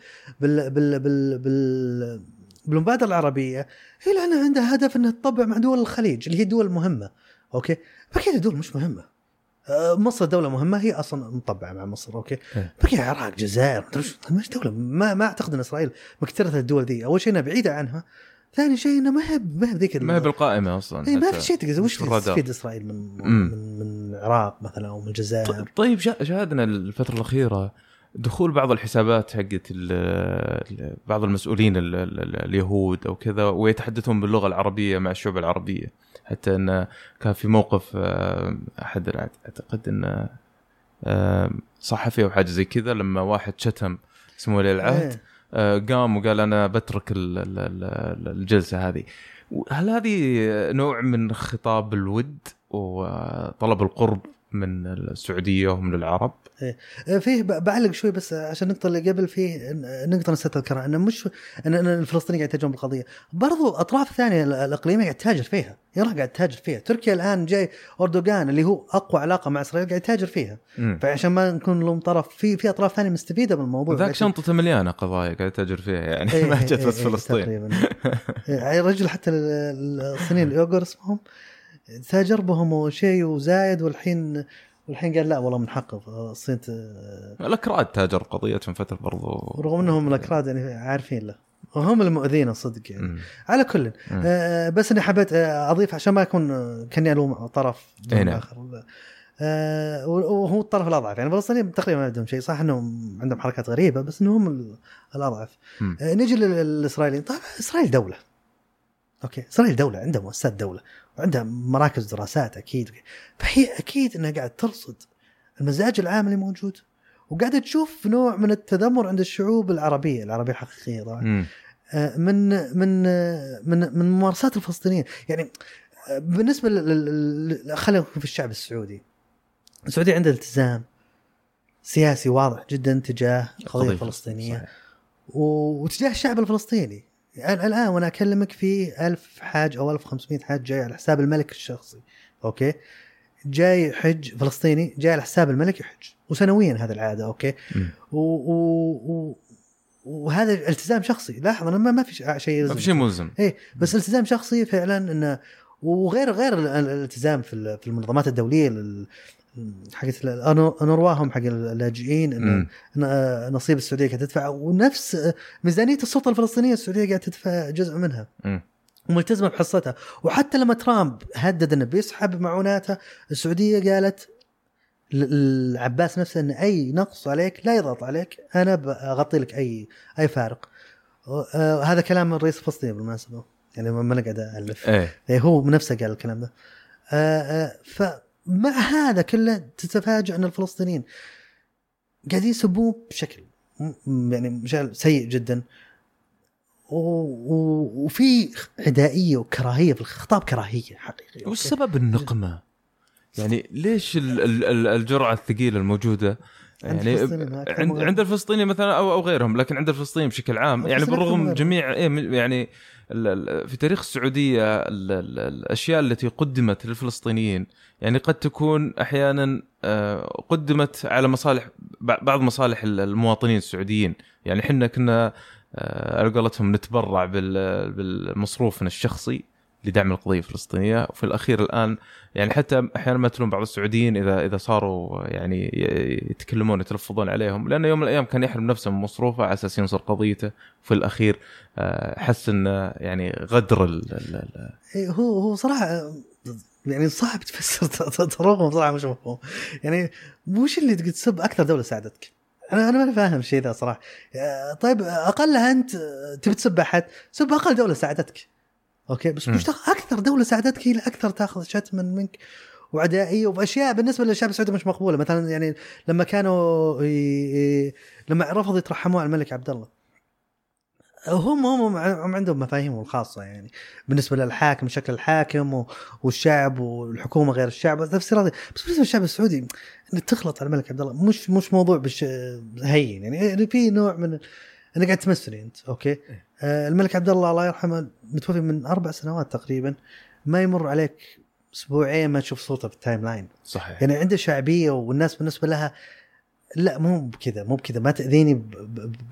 بالمبادرة العربية، هي لأن عندها هدف أنها تطبع مع دول الخليج اللي هي دول مهمة. أوكي، بقية الدول مش مهمة. مصر دولة مهمة، هي أصلا مطبعة مع مصر. أوكي، بقية العراق، جزائر، مش دولة. ما أعتقد أن إسرائيل مكترثة الدول دي. أول شيء أنا بعيدة عنها، ثاني شيء أنا ما هب ذيك، ما هب القائمة أصلا، ما في شيء تقدر وش تستفيد إسرائيل من العراق مثلا أو من الجزائر. طيب، شاهدنا الفترة الأخيرة دخول بعض الحسابات حقت بعض المسؤولين اليهود أو كذا، ويتحدثون باللغة العربية مع الشعوب العربية، حتى أن كان في موقف أحد أعتقد أن صحفي أو حاجة زي كذا، لما واحد شتم اسمه ولي العهد قام وقال أنا بترك الجلسة هذه. هل هذه نوع من خطاب الود وطلب القرب من السعودية ومن العرب؟ فيه بعلق شوي بس عشان النقطة اللي قبل، فيه نقطة نستذكرها، أنه مش أن الفلسطينيين قاعد يتاجرون بالقضية، برضو أطراف ثانية الإقليمية قاعد تتاجر فيها، إيران قاعد تتاجر فيها، تركيا الآن جاي أردوغان اللي هو أقوى علاقة مع إسرائيل قاعد يتاجر فيها. فعشان ما نكون لهم طرف، في أطراف ثانية مستفيدة بالموضوع. ذاك شنطة مليانة قضايا قاعد تتاجر فيها، يعني ما جت بس فلسطين. رجل حتى الصينيين الأوغور اسمهم تاجر بهم وشيء وزايد، والحين قال لا والله من حقه الصين الأكراد تاجر قضيتهم فترة برضو، رغم أنهم الأكراد يعني عارفين له، وهم المؤذين صدق يعني. على كل بس أنا حبيت أضيف عشان ما يكون كني ألوم طرف آخر، وهو الطرف الأضعف. يعني الفلسطينيين تقريبا ما عندهم شيء، صح أنهم عندهم حركات غريبة، بس أنهم الأضعف. نجي للإسرائيليين. طبعا إسرائيل دولة، أوكي، إسرائيل دولة عندها مؤسسات دولة وعندها مراكز دراسات، أكيد فهي أكيد أنها قاعدة ترصد المزاج العام اللي موجود، وقاعدة تشوف نوع من التذمر عند الشعوب العربية الحقيقية طبعا، من من من من ممارسات الفلسطينيين. يعني بالنسبة خلينا نشوف الشعب السعودي عنده التزام سياسي واضح جدا تجاه القضية الفلسطينية، صحيح. وتجاه الشعب الفلسطيني. يعني الآن وأنا أكلمك في 1000 حاج أو 1500 حاج جاي على حساب الملك الشخصي. أوكي، جاي حج فلسطيني جاي على حساب الملك يحج، وسنويا هذا العادة. أوكي، وهذا التزام شخصي. لاحظ أنا ما في شيء ملزم، إيه، بس التزام شخصي فعلا. إنه وغير الالتزام في المنظمات الدولية حقت أنورواهم حق اللاجئين، إن نصيب السعودية قاعدة تدفع، ونفس ميزانية السلطة الفلسطينية السعودية قاعدة تدفع جزء منها وملتزمة بحصتها. وحتى لما ترامب هدد إنه بيسحب معوناته، السعودية قالت العباس نفسه إن أي نقص عليك لا يضغط عليك، أنا بغطي لك أي فارق. هذا كلام الرئيس الفلسطيني بالمناسبة، يعني ما أنا قاعد ألف، هو نفسه قال الكلام ده. فمع هذا كله تتفاجأ أن الفلسطينيين قاعدين يسبوه بشكل يعني سيء جدا، وفي عدائية وكراهية في الخطاب، كراهية حقيقية. والسبب النقمة، يعني ليش الجرعة الثقيلة الموجودة يعني عند الفلسطيني مثلا أو غيرهم، لكن عند الفلسطيني بشكل عام يعني بالرغم جميع يعني في تاريخ السعودية الأشياء التي قدمت للفلسطينيين يعني قد تكون أحيانا قدمت على مصالح بعض مصالح المواطنين السعوديين، يعني حنا كنا قالتهم نتبرع بالمصروفنا الشخصي لدعم القضية الفلسطينية، وفي الأخير الآن يعني حتى أحيانا مثلهم بعض السعوديين إذا صاروا يعني يتكلمون يتلفظون عليهم، لأنه يوم من الأيام كان يحرم نفسه من مصروفه على أساس ينصر قضيته، وفي الأخير حس إنه يعني غدر هو صراحة يعني صعب تفسر تراهم صراحة مش مفهوم، يعني وش اللي تسب أكثر دولة ساعدتك؟ أنا ما فاهم شيء ذا صراحة. طيب أقلها أنت تبي تسب أحد، سب أقل دولة ساعدتك اوكي، بس مش اكثر دولة ساعدتك هي الاكثر تاخذ شتما منك وعدائيه واشياء بالنسبه للشعب السعودي مش مقبوله. مثلا يعني لما كانوا لما رفضوا يترحموا على الملك عبد الله، هم عندهم مفاهيمهم الخاصه يعني بالنسبه للحاكم، شكل الحاكم والشعب والحكومه غير الشعب تفسيرات. بس بالنسبه للشعب السعودي ان تخلط على الملك عبد الله مش موضوع هين، يعني في نوع من انا قاعد تمثلي انت اوكي. الملك عبد الله الله يرحمه متوفي من 4 سنوات تقريبا، ما يمر عليك اسبوعين ما تشوف صوته في التايم لاين صحيح. يعني عنده شعبيه والناس بالنسبه لها لا مو بكذا ما تاذيني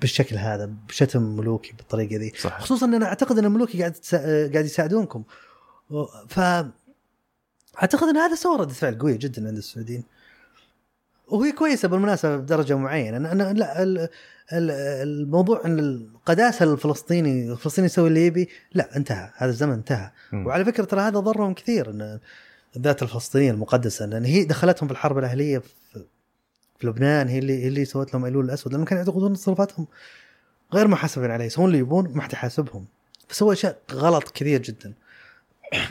بالشكل هذا بشتم ملوكي بالطريقه دي صحيح. خصوصا ان انا اعتقد ان الملوكي قاعد يساعدونكم، فاعتقد ان هذا صوره دفاع قويه جدا عند السعوديين، وهي كويسه بالمناسبه بدرجه معينه. انا لا الموضوع ان القداسه الفلسطيني يسوي اللي يبي، لا انتهى هذا الزمن انتهى. وعلى فكره ترى هذا ضرهم كثير، ان الذات الفلسطينيه المقدسه ان هي دخلتهم في الحرب الاهليه في لبنان، هي اللي سوت لهم ايلول الاسود، لانه كانوا يعتقدون تصرفاتهم غير محاسبين عليه، يسوون اللي يبون ما حد يحاسبهم، فسووا اشياء غلط كثير جدا.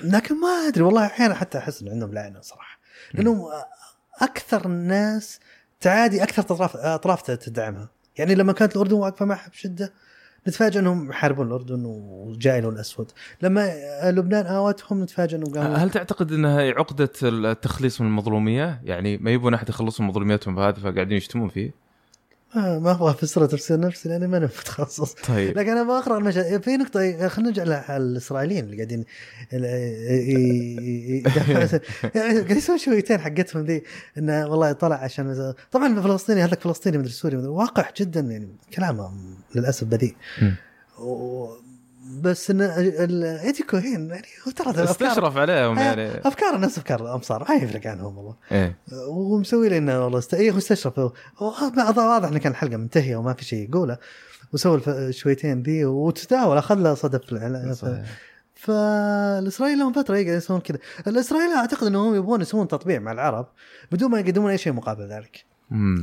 لكن ما ادري والله احيانا حتى احس ان عندهم لعنه صراحه، لانه اكثر الناس تعادي اكثر اطراف تدعمها. يعني لما كانت الأردن واقفة معها بشدة نتفاجأ أنهم حاربون الأردن وجايلون الأسود، لما لبنان آوتهم نتفاجأ أنهم قاموا. هل تعتقد أنها عقدة التخليص من المظلومية؟ يعني ما يبون أحد يخلصوا من مظلومياتهم بهذا فقاعدين يشتمون فيه؟ ما أبغى أفسر تفسير نفسي لأني ما أنا متخصص طيب. لكن أنا بقرأ في نقطة، خلينا نرجع للإسرائيليين اللي قاعدين قاعدين يسوون شويتين حقتهم دي، إنه والله طلع عشان طبعا فلسطيني هذاك فلسطيني مدري سوري واقع جدا، يعني كلامه للأسف بذيء بس إن الإيتيكو هين يعني هو ترى استشرف عليهم يعني أفكار الناس أفكار أمصار ما يفرق عنهم والله ومسوي لنا والله استأيه واستشرف واضح إن كان الحلقة منتهية وما في شيء يقوله وسووا شويتين دي وتداول أخذ له صدف الإعلام. فالإسرائيل لهم فترة يسوون كده، الإسرائيل أعتقد أنهم يبغون يسوون تطبيع مع العرب بدون ما يقدمون أي شيء مقابل ذلك،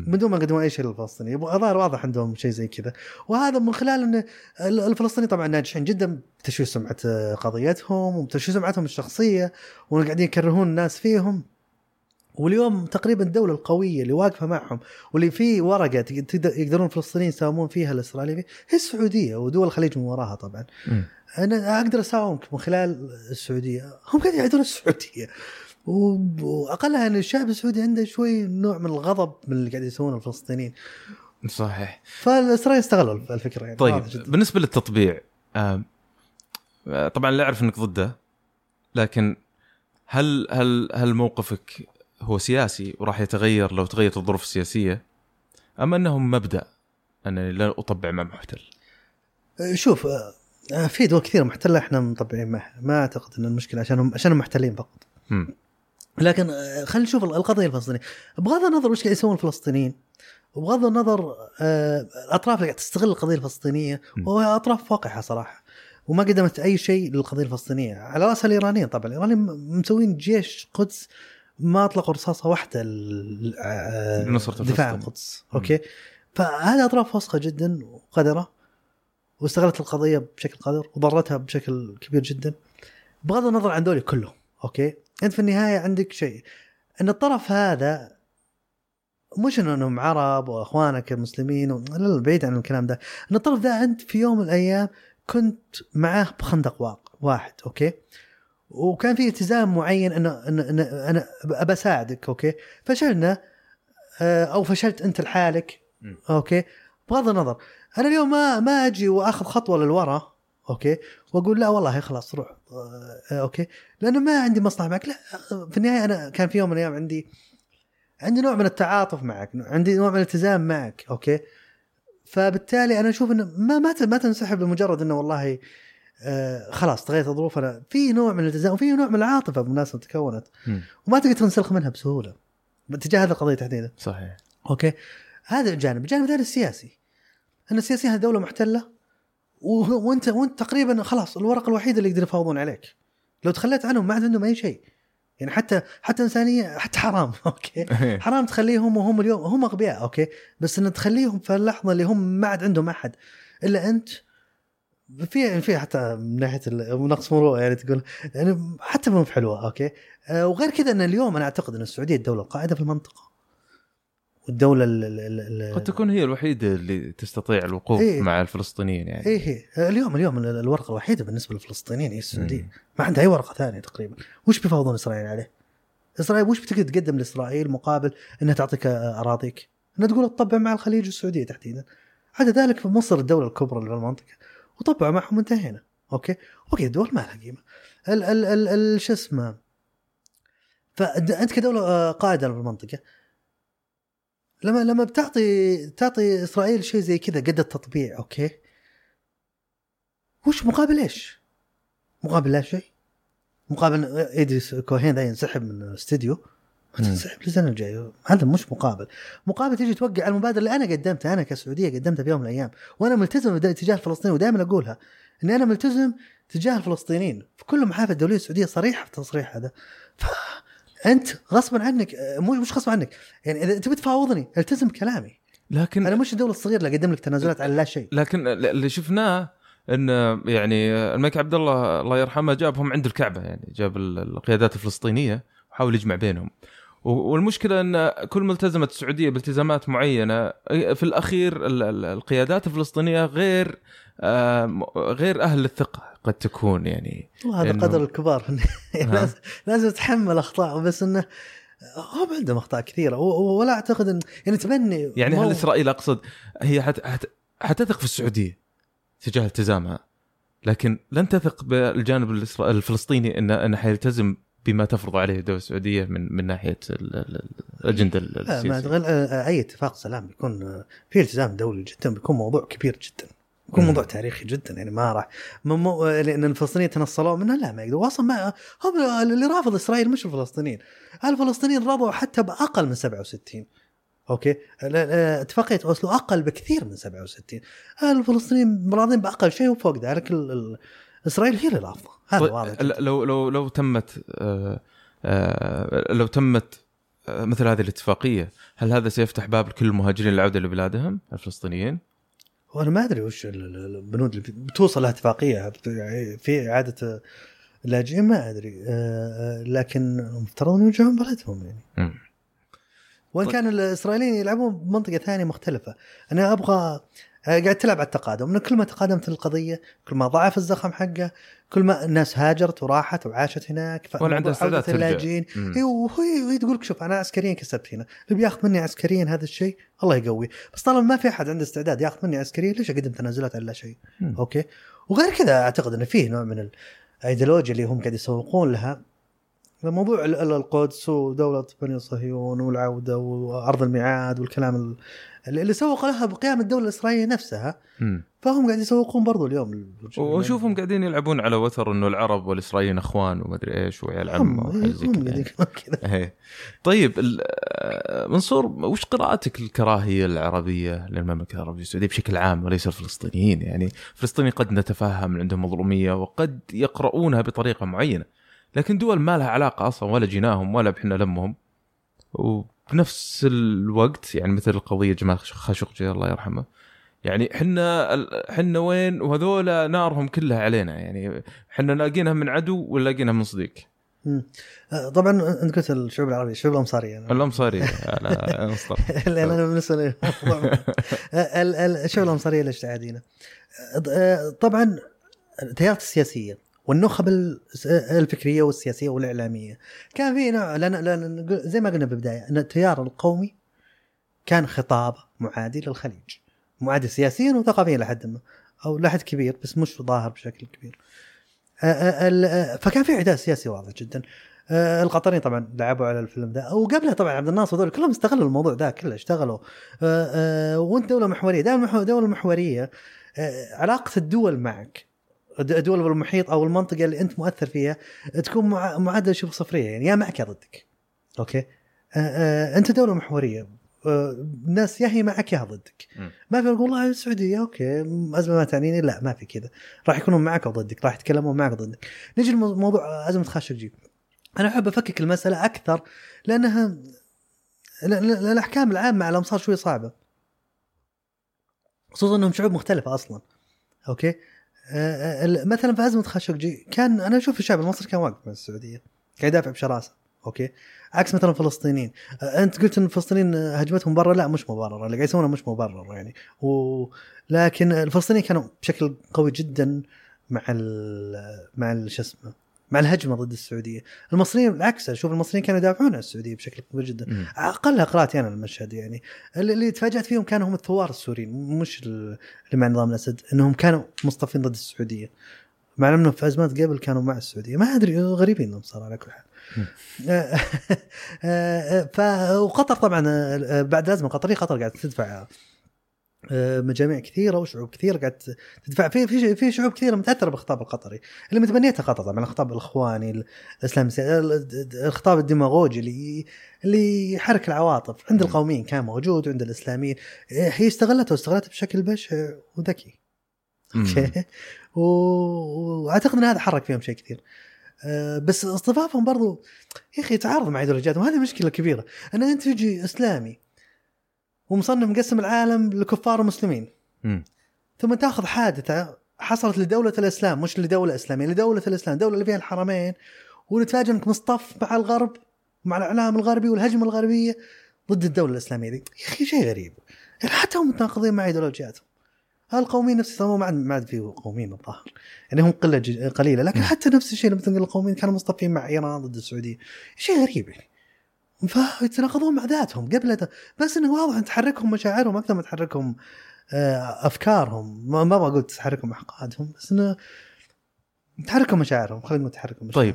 بدون ما قدموا أي شيء للفلسطيني، أظهر واضح عندهم شيء زي كذا. وهذا من خلال أن الفلسطيني طبعا ناجحين جدا بتشويه سمعة قضيتهم وبتشويه سمعتهم الشخصية، وقاعدين يكرهون الناس فيهم، واليوم تقريبا الدولة القوية اللي واقفة معهم واللي في ورقة يقدرون الفلسطينيين يساومون فيها الإسرائيليين هي السعودية ودول الخليج من وراها طبعا. أنا أقدر أساومك من خلال السعودية، هم قاعدين يعيدون السعودية، وأقلها أن الشعب السعودي عنده شوي نوع من الغضب من اللي قاعد يسوونه الفلسطينيين صحيح. فالإسرائيل استغلوا الفكرة يعني. طيب بالنسبة للتطبيع طبعا لا أعرف أنك ضده، لكن هل موقفك هو سياسي وراح يتغير لو تغيرت الظروف السياسية، أم أنهم مبدأ أنني لا أطبع مع محتل؟ شوف في دول كثيرة محتلة احنا مطبعين معها، ما اعتقد ان المشكلة عشانهم محتلين فقط. لكن خلينا نشوف القضية الفلسطينية بغض النظر وش قاعد يسوون الفلسطينيين، وبغض النظر الاطراف اللي قاعد تستغل القضية الفلسطينية، وهي اطراف فاقحة صراحة وما قدمت اي شيء للقضية الفلسطينية. على راسها الايرانيين طبعا، الايرانيين مسوين جيش قدس ما اطلقوا رصاصة واحدة لدفاع القدس. اوكي، فهذه اطراف فاسقة جدا وقدرة، واستغلت القضية بشكل قادر وضرتها بشكل كبير جدا بغض النظر عن دولي كله. أوكي، أنت في النهاية عندك شيء أن الطرف هذا مش أنهم عرب وأخوانك المسلمين بعيد عن الكلام ده، أن الطرف ده أنت في يوم من الأيام كنت معاه بخندق واحد. أوكي، وكان في التزام معين أن أنا أساعدك. أوكي، فشلنا أو فشلت أنت لحالك. أوكي، بغض النظر أنا اليوم ما أجي وأخذ خطوة للوراء. أوكي، وأقول لا والله خلاص روح. أوكي، لأنه ما عندي مصلحة معك. لا، في النهاية أنا كان في يوم من الأيام عندي نوع من التعاطف معك، عندي نوع من الالتزام معك. أوكي، فبالتالي أنا أشوف إنه ما تنسحب لمجرد إنه والله خلاص تغيرت الظروف. أنا في نوع من الالتزام وفي نوع من العاطفة بالمناسبة تكونت، وما تقدر تنسلخ منها بسهولة باتجاه هذه القضية تحديدا. صحيح. أوكي، هذا الجانب ثاني السياسي، أن السياسيين هذه دولة محتلة وأنت تقريبا خلاص الورقة الوحيدة اللي يقدر يفاوضون عليك، لو تخليت عنهم ما عندهم أي شيء، يعني حتى إنسانية حتى حرام. أوكي، حرام تخليهم، وهم اليوم هم أغبياء. أوكي، بس أن تخليهم في اللحظة اللي هم ما عاد عندهم أحد إلا أنت، في حتى من ناحية نقص مروءة يعني تقول يعني حتى ما في حلوة. أوكي، وغير كذا أن اليوم أنا أعتقد أن السعودية الدولة القاعدة في المنطقة، والدولة قد تكون هي الوحيدة اللي تستطيع الوقوف مع الفلسطينيين. يعني اليوم الورقة الوحيدة بالنسبة للفلسطينيين هي السعودية، ما عندها أي ورقة ثانية تقريبا. وش بيفاوضون إسرائيل عليه؟ إسرائيل وش بتقدر تقدم لإسرائيل مقابل أنها تعطيك أراضيك، أنها تقول تطبع مع الخليج والسعودية تحديدا. عدا ذلك في مصر الدولة الكبرى اللي في المنطقة، وطبع معهم انتهينا. أوكي، الدول ما لها قيمة شو اسمه. فأنت كدولة قاعدة بالمنطقة لما تعطي إسرائيل شيء زي كذا قد التطبيع. أوكي، وش مقابل إيش؟ مقابل لا شيء، مقابل إدريس كوهين ذا ينسحب من الاستديو، ينسحب للسنة الجاية. هذا مش مقابل تيجي توقع على المبادرة اللي أنا قدمتها، أنا كسعودية قدمتها في يوم من الأيام، وأنا ملتزم تجاه فلسطين، ودائما أقولها إن أنا ملتزم تجاه الفلسطينيين في كل محافل الدولية السعودية صريحة في التصريح هذا. أنت غصبا عنك، مش غصبا عنك، يعني إذا أنت بتفاوضني التزم كلامي، لكن أنا مش الدولة الصغيرة اللي أقدم لك تنازلات على لا شيء. لكن اللي شفناه أن يعني الملك عبد الله الله يرحمه جابهم عند الكعبة، يعني جاب القيادات الفلسطينية وحاول يجمع بينهم، والمشكلة أن كل ما التزمت السعودية بالتزامات معينة في الأخير القيادات الفلسطينية غير أهل الثقة قد تكون. يعني هذا قدر الكبار لازم تحمل أخطاء، بس أنه هم عندهم أخطاء كثيرة، ولا أعتقد أن يعني تبني يعني هل إسرائيل أقصد هي حتثق في السعودية تجاه التزامها، لكن لن تثق بالجانب الفلسطيني أنه حيلتزم بما تفرض عليه الدولة السعودية من ناحية الأجندة السياسية. ما تغل أي اتفاق سلام بيكون فيه التزام دولي جدا، بيكون موضوع كبير جدا، بيكون موضوع تاريخي جدا، يعني ما راح لأن الفلسطينيين تنصلوا منه، لا ما يقدروا. أصلا ما هم اللي رافض إسرائيل، مش الفلسطينيين. الفلسطينيين رضوا حتى بأقل من 67. أوكي، اتفاقية أوسلو أقل بكثير من 67، الفلسطينيين راضين بأقل شيء وفوق ذلك إسرائيل هي اللي رافضة. هذا واضح. لو تمت مثل هذه الاتفاقية، هل هذا سيفتح باب لكل المهاجرين للعودة لبلادهم الفلسطينيين؟ وأنا ما أدري وش البنود اللي بتوصل الاتفاقية في إعادة اللاجئين، ما أدري، لكن مفترض أن يرجعون بلدهم يعني. وإن كان الإسرائيليين يلعبون بمنطقة ثانية مختلفة. أنا أبغى قاعد تلعب على التقادم، إنه كل ما تقادمت القضية كل ما ضعف الزخم حقه، كل ما الناس هاجرت وراحت وعاشت هناك، فعودة اللاجئين. وهي تقولك شوف أنا عسكريا كسبت هنا، اللي بياخذ مني عسكريا هذا الشيء الله يقوي، بس طالما ما في أحد عنده استعداد ياخذ مني عسكريا ليش أقدم تنازلات على لا شيء. أوكي، وغير كذا أعتقد أن فيه نوع من الأيديولوجيا اللي هم قاعد يسوقون لها، موضوع القدس ودولة بني صهيون والعودة وأرض الميعاد والكلام اللي سوق لها بقيام الدولة الإسرائيلية نفسها فهم قاعد يسوقون برضو اليوم وشوفهم قاعدين يلعبون على وتر إنه العرب والإسرائيليين إخوان ومدري إيش وعيال عمه وحاجة. طيب منصور، وش قراءتك الكراهية العربية للمملكة العربية السعودية بشكل عام وليس الفلسطينيين؟ يعني الفلسطيني قد نتفهم عندهم مظلومية وقد يقرؤونها بطريقة معينة، لكن دول ما لها علاقة أصلا ولا جناهم ولا بحنا لمهم. وبنفس الوقت يعني مثل القضية جمال خاشقجي الله يرحمه، يعني حنا وين وهذولا نارهم كلها علينا، يعني حنا لاقينها من عدو ولا لاقينها من صديق. طبعا انت قلت الشعوب العربية، الشعوب الأمصارية أنا مصدر أنا بالنسبة الشعوب الأمصارية اللي اشتعادينا طبعا التيارات السياسية والنخب الفكرية والسياسية والإعلامية كان في نوع، لأن زي ما قلنا بالبداية أن التيار القومي كان خطاب معادي للخليج، معادي سياسيا وثقافيا لحد ما أو لحد كبير، بس مش ظاهر بشكل كبير. فكان في عداء سياسي واضح جدا. القطريين طبعا لعبوا على الفيلم ده، وقبلها طبعا عبد الناصر هذول كلهم استغلوا الموضوع ده، كله اشتغلوا. وانت دولة محورية، دولة محورية علاقة الدول معك، الدول والمحيط أو المنطقة اللي أنت مؤثر فيها تكون معادلة شبه صفرية، يعني يا معك يا ضدك. أوكي، أنت دولة محورية، الناس يا هي معك يا ضدك، ما في يقول الله السعودية أوكي أزمة ما تعنيني، لا ما في كذا، راح يكونوا معك أو ضدك، راح يتكلمون معك ضدك. نيجي الموضوع أزمة خاشقجي، أنا أحب أفكك المسألة أكثر لأنها الأحكام العامة على الأمصار شوي صعبة، خصوصا أنهم شعوب مختلفة أصلا. أوكي، مثلا في أزمة خاشقجي كان أنا أشوف الشعب المصري كان واقف مع السعودية، كان يدافع بشراسة. أوكي، عكس مثلا الفلسطينيين. أنت قلت أن الفلسطينيين هجمتهم برا، لا مش مبررة، اللي قاعد يسوونه مش مبرر يعني. لكن الفلسطينيين كانوا بشكل قوي جدا مع الهجمة ضد السعودية. المصريين العكس، شوف المصريين كانوا يدافعون عن السعودية بشكل قوي جدا. أقل قراءتي أنا المشهد يعني اللي تفاجأت فيهم كانوا هم الثوار السوريين، مش اللي مع نظام الأسد، إنهم كانوا مصطفين ضد السعودية، مع إنهم في أزمات قبل كانوا مع السعودية. ما أدري، غريبين لهم صار على كل حال. وقطر طبعا بعد أزمة قطرية، قطر قاعد تدفع مجاميع كثيرة وشعوب كثيرة قاعد تدفع في شعوب كثيرة متأثرة بالخطاب القطري اللي متبنيته قطر، طبعا الخطاب الإخواني الإسلامي، الخطاب الديماغوجي اللي يحرك العواطف عند القوميين كان موجود، وعند الإسلاميين هي استغلته بشكل بشع وذكي. وأعتقد أن هذا حرك فيهم شيء كثير، بس اصطفافهم برضو يا أخي يتعارض مع إيديولوجياتهم، وهذه مشكلة كبيرة. أنا أنت تجي إسلامي ومصنف مقسم العالم لكفار ومسلمين، ثم تأخذ حادثة حصلت لدولة الإسلام، مش لدولة إسلامية، لدولة الإسلام، دولة اللي فيها الحرمين، ونتفاجأ أنك مصطف مع الغرب ومع الإعلام الغربي والهجمة الغربية ضد الدولة الإسلامية دي. يا أخي شيء غريب يعني، حتى هم متناقضين مع إيديولوجياتهم. القوميين نفس الشيء، ما عاد فيه قوميين الظاهر يعني، هم قلة قليلة، لكن حتى نفس الشيء لما تنقل القوميين كانوا مصطفين مع إيران ضد السعودية، شيء غريب يعني. فيتناقضون مع ذاتهم قبل، بس إنه واضح أن تحركهم مشاعرهم أكثر ما تحركهم أفكارهم، ما بقول تحركهم أحقادهم، بس إنه تحركهم مشاعرهم، خلينا نقول تحركهم مشاعرهم. طيب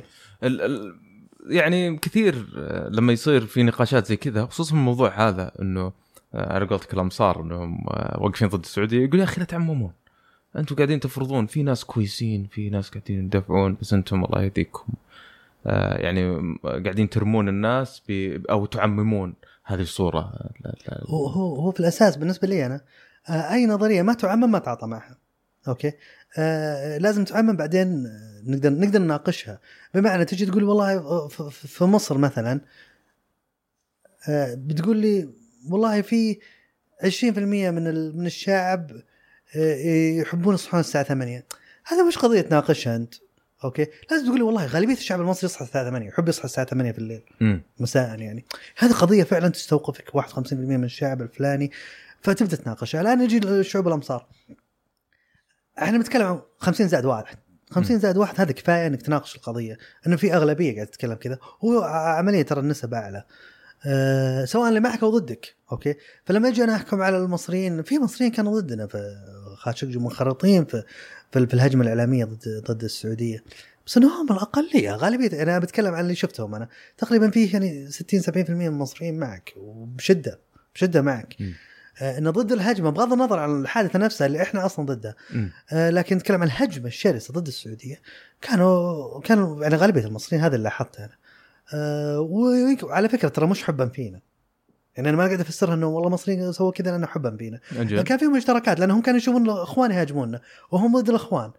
يعني كثير لما يصير في نقاشات زي كذا، خصوصا الموضوع هذا إنه على قولتك الأمصار إنهم واقفين ضد السعودية، يقول يا أخي لا تعممون، أنتم قاعدين تفرضون في ناس كويسين، في ناس قاعدين يدافعون، بس أنتم الله يهديكم يعني قاعدين ترمون الناس أو تعممون هذه الصورة. هو في الأساس بالنسبة لي أنا أي نظرية ما تعمم ما تعطى معها. أوكي، لازم تعمم بعدين نقدر نناقشها. بمعنى تجي تقول والله في مصر مثلا، بتقول لي والله في 20% من الشعب يحبون يصحون الساعة 8، هذا مش قضية تناقشها أنت. اوكي، لازم تقول والله غالبيه الشعب المصري يصحى الساعه 8، يحب يصحى الساعه 8 في الليل مساء، يعني هذه قضيه فعلا تستوقفك 51% من الشعب الفلاني، فتبدا تناقشها. الان نجي للشعوب الامصار، احنا بنتكلم عن 50 زائد 1، هذا كفايه انك تناقش القضيه، انه في اغلبيه قاعده تتكلم كذا، هو عمليه ترى النسب اعلى، سواء اللي معك او ضدك. اوكي، فلما اجي انا احكم على المصريين، في مصريين كانوا ضدنا في خاشقجي منخرطين في الهجمة الإعلامية ضد السعودية. بس انهم الأقلية غالبية. انا بتكلم عن اللي شفتهم، انا تقريبا فيه يعني 60-70% من المصريين معك، وبشدة معك انه ضد الهجمة بغض النظر عن الحادثة نفسها اللي احنا اصلا ضدها. لكن نتكلم عن الهجمة الشرسة ضد السعودية، كانوا يعني غالبية المصريين، هذا اللي لاحظته انا. وعلى فكرة ترى مش حبا فينا، يعني أنا ما قاعد أفسرها إنه والله مصريين سووا كذا لأنه حبا فينا، كان فيهم مشتركات لأنهم كانوا يشوفون الإخوان يهاجموننا وهم ضد الإخوان،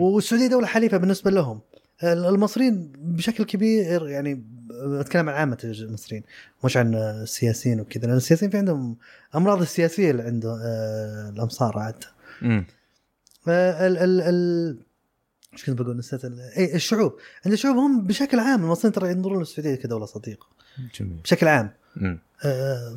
والسعودية دولة حليفة بالنسبة لهم. المصريين بشكل كبير، يعني أتكلم عن عامة المصريين مش عن السياسيين وكذا، لأن السياسيين في عندهم أمراض السياسية اللي عنده الأمصار عادة. مش كنت بقول نسيت الشعوب، عند الشعوب هم بشكل عام المصريين ترى ينظرون للسعودية كدولة صديقة بشكل عام.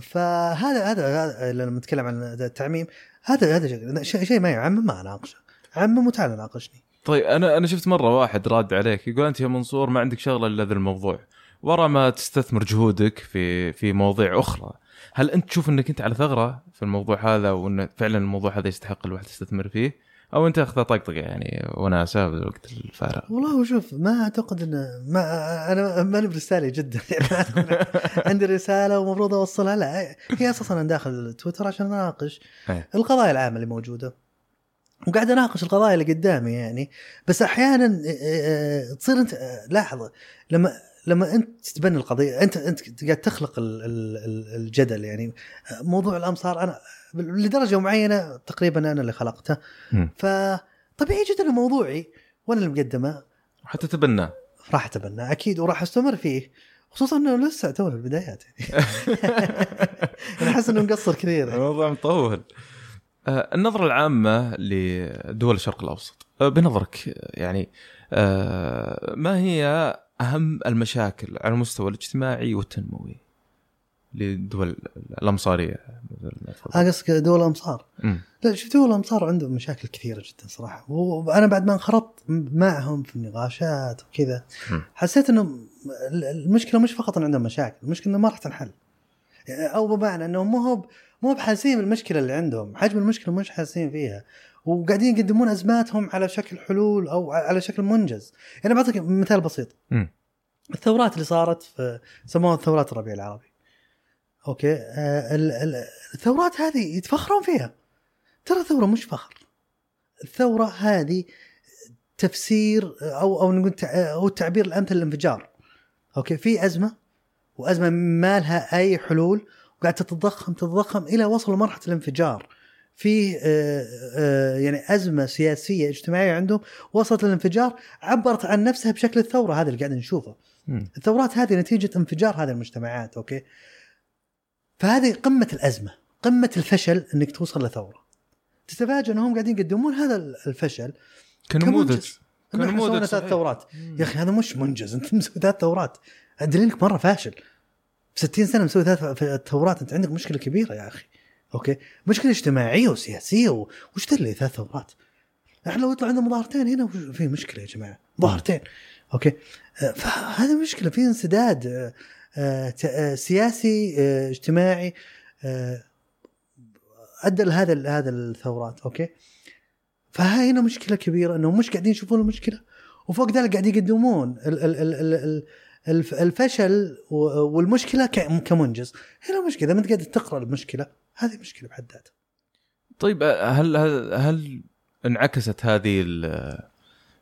فهذا لما نتكلم عن التعميم، هذا شيء ما يعمم، ما اناقشه، عمم وتعال ناقشني. طيب انا شفت مره واحد راد عليك يقول انت يا منصور ما عندك شغله الا ذا الموضوع، ورا ما تستثمر جهودك في مواضيع اخرى. هل انت تشوف انك انت على ثغره في الموضوع هذا، وان فعلا الموضوع هذا يستحق الواحد يستثمر فيه، او انت اخذت طقطقه يعني وناسه بالوقت الفارغ؟ والله وشوف، ما اعتقد ان انا برسالة جدا عندي رساله ومفروض اوصلها، لا هي اساسا انا داخل تويتر عشان اناقش القضايا العامه اللي موجوده، وقاعد اناقش القضايا اللي قدامي يعني. بس احيانا تصير انت لاحظه لما انت تبني القضيه، انت قاعد تخلق الجدل. يعني موضوع الامصار انا لدرجه معينه تقريبا انا اللي خلقته، فطبيعي جدا موضوعي وانا اللي مقدمه، وحتى تبنى راح اتبنى اكيد وراح استمر فيه، خصوصا انه لسه تونا في البدايات. انا حاسس انه مقصر كثير، الموضوع مطول. النظره العامه لدول الشرق الاوسط بنظرك، يعني ما هي أهم المشاكل على المستوى الاجتماعي والتنموي للدول الأمصارية؟ أقصد دول الأمصار. لا، شوف دول الأمصار عندهم مشاكل كثيرة جدا صراحة، وأنا بعد ما انخرطت معهم في النقاشات وكذا حسيت إنه المشكلة مش فقط إن عندهم مشاكل، المشكلة إنه ما راح تنحل، أو بمعنى إنه مو بحاسين المشكلة اللي عندهم، حجم المشكلة مش حاسين فيها، وقاعدين يقدمون أزماتهم على شكل حلول أو على شكل منجز. يعني بعطيك مثال بسيط، الثورات اللي صارت في سموها ثورات الربيع العربي، أوكي، الثورات هذه يتفخرون فيها، ترى ثورة مش فخر، الثورة هذه تفسير أو نقول أو التعبير الأمثل للانفجار. أوكي، في أزمة، وأزمة ما لها أي حلول، وقاعد تتضخم إلى وصل لمرحلة الانفجار. في يعني أزمة سياسية اجتماعية عندهم وصلت للانفجار، عبرت عن نفسها بشكل الثورة هذه اللي قاعدين نشوفها. الثورات هذه نتيجة انفجار هذه المجتمعات. أوكي، فهذه قمة الأزمة، قمة الفشل إنك توصل لثورة. تتفاجأ إنهم قاعدين يقدمون هذا الفشل كنموذج ثورات. يا أخي هذا مش منجز، أنت مسوي ثلاث ثورات، أدلينك مرة فاشل، 60 سنة مسوي ثلاث ثورات، أنت عندك مشكلة كبيرة يا أخي. أوكي، مشكلة اجتماعية وسياسية، وش ترى ثلاث ثورات؟ إحنا لو يطلع عندنا مظاهرتين هنا في مشكلة يا جماعة، مظاهرتين. أوكي، فهذا مشكلة، في انسداد سياسي اجتماعي أدى لهذا الثورات. أوكي، فها هنا مشكلة كبيرة، إنه مش قاعدين يشوفون المشكلة، وفوق ذلك قاعدين يقدمون الفشل والمشكلة كمنجز. هنا مشكلة، ما أنت قاعد تقرأ المشكلة، هذه مشكلة بحد ذاتها. طيب هل انعكست هذه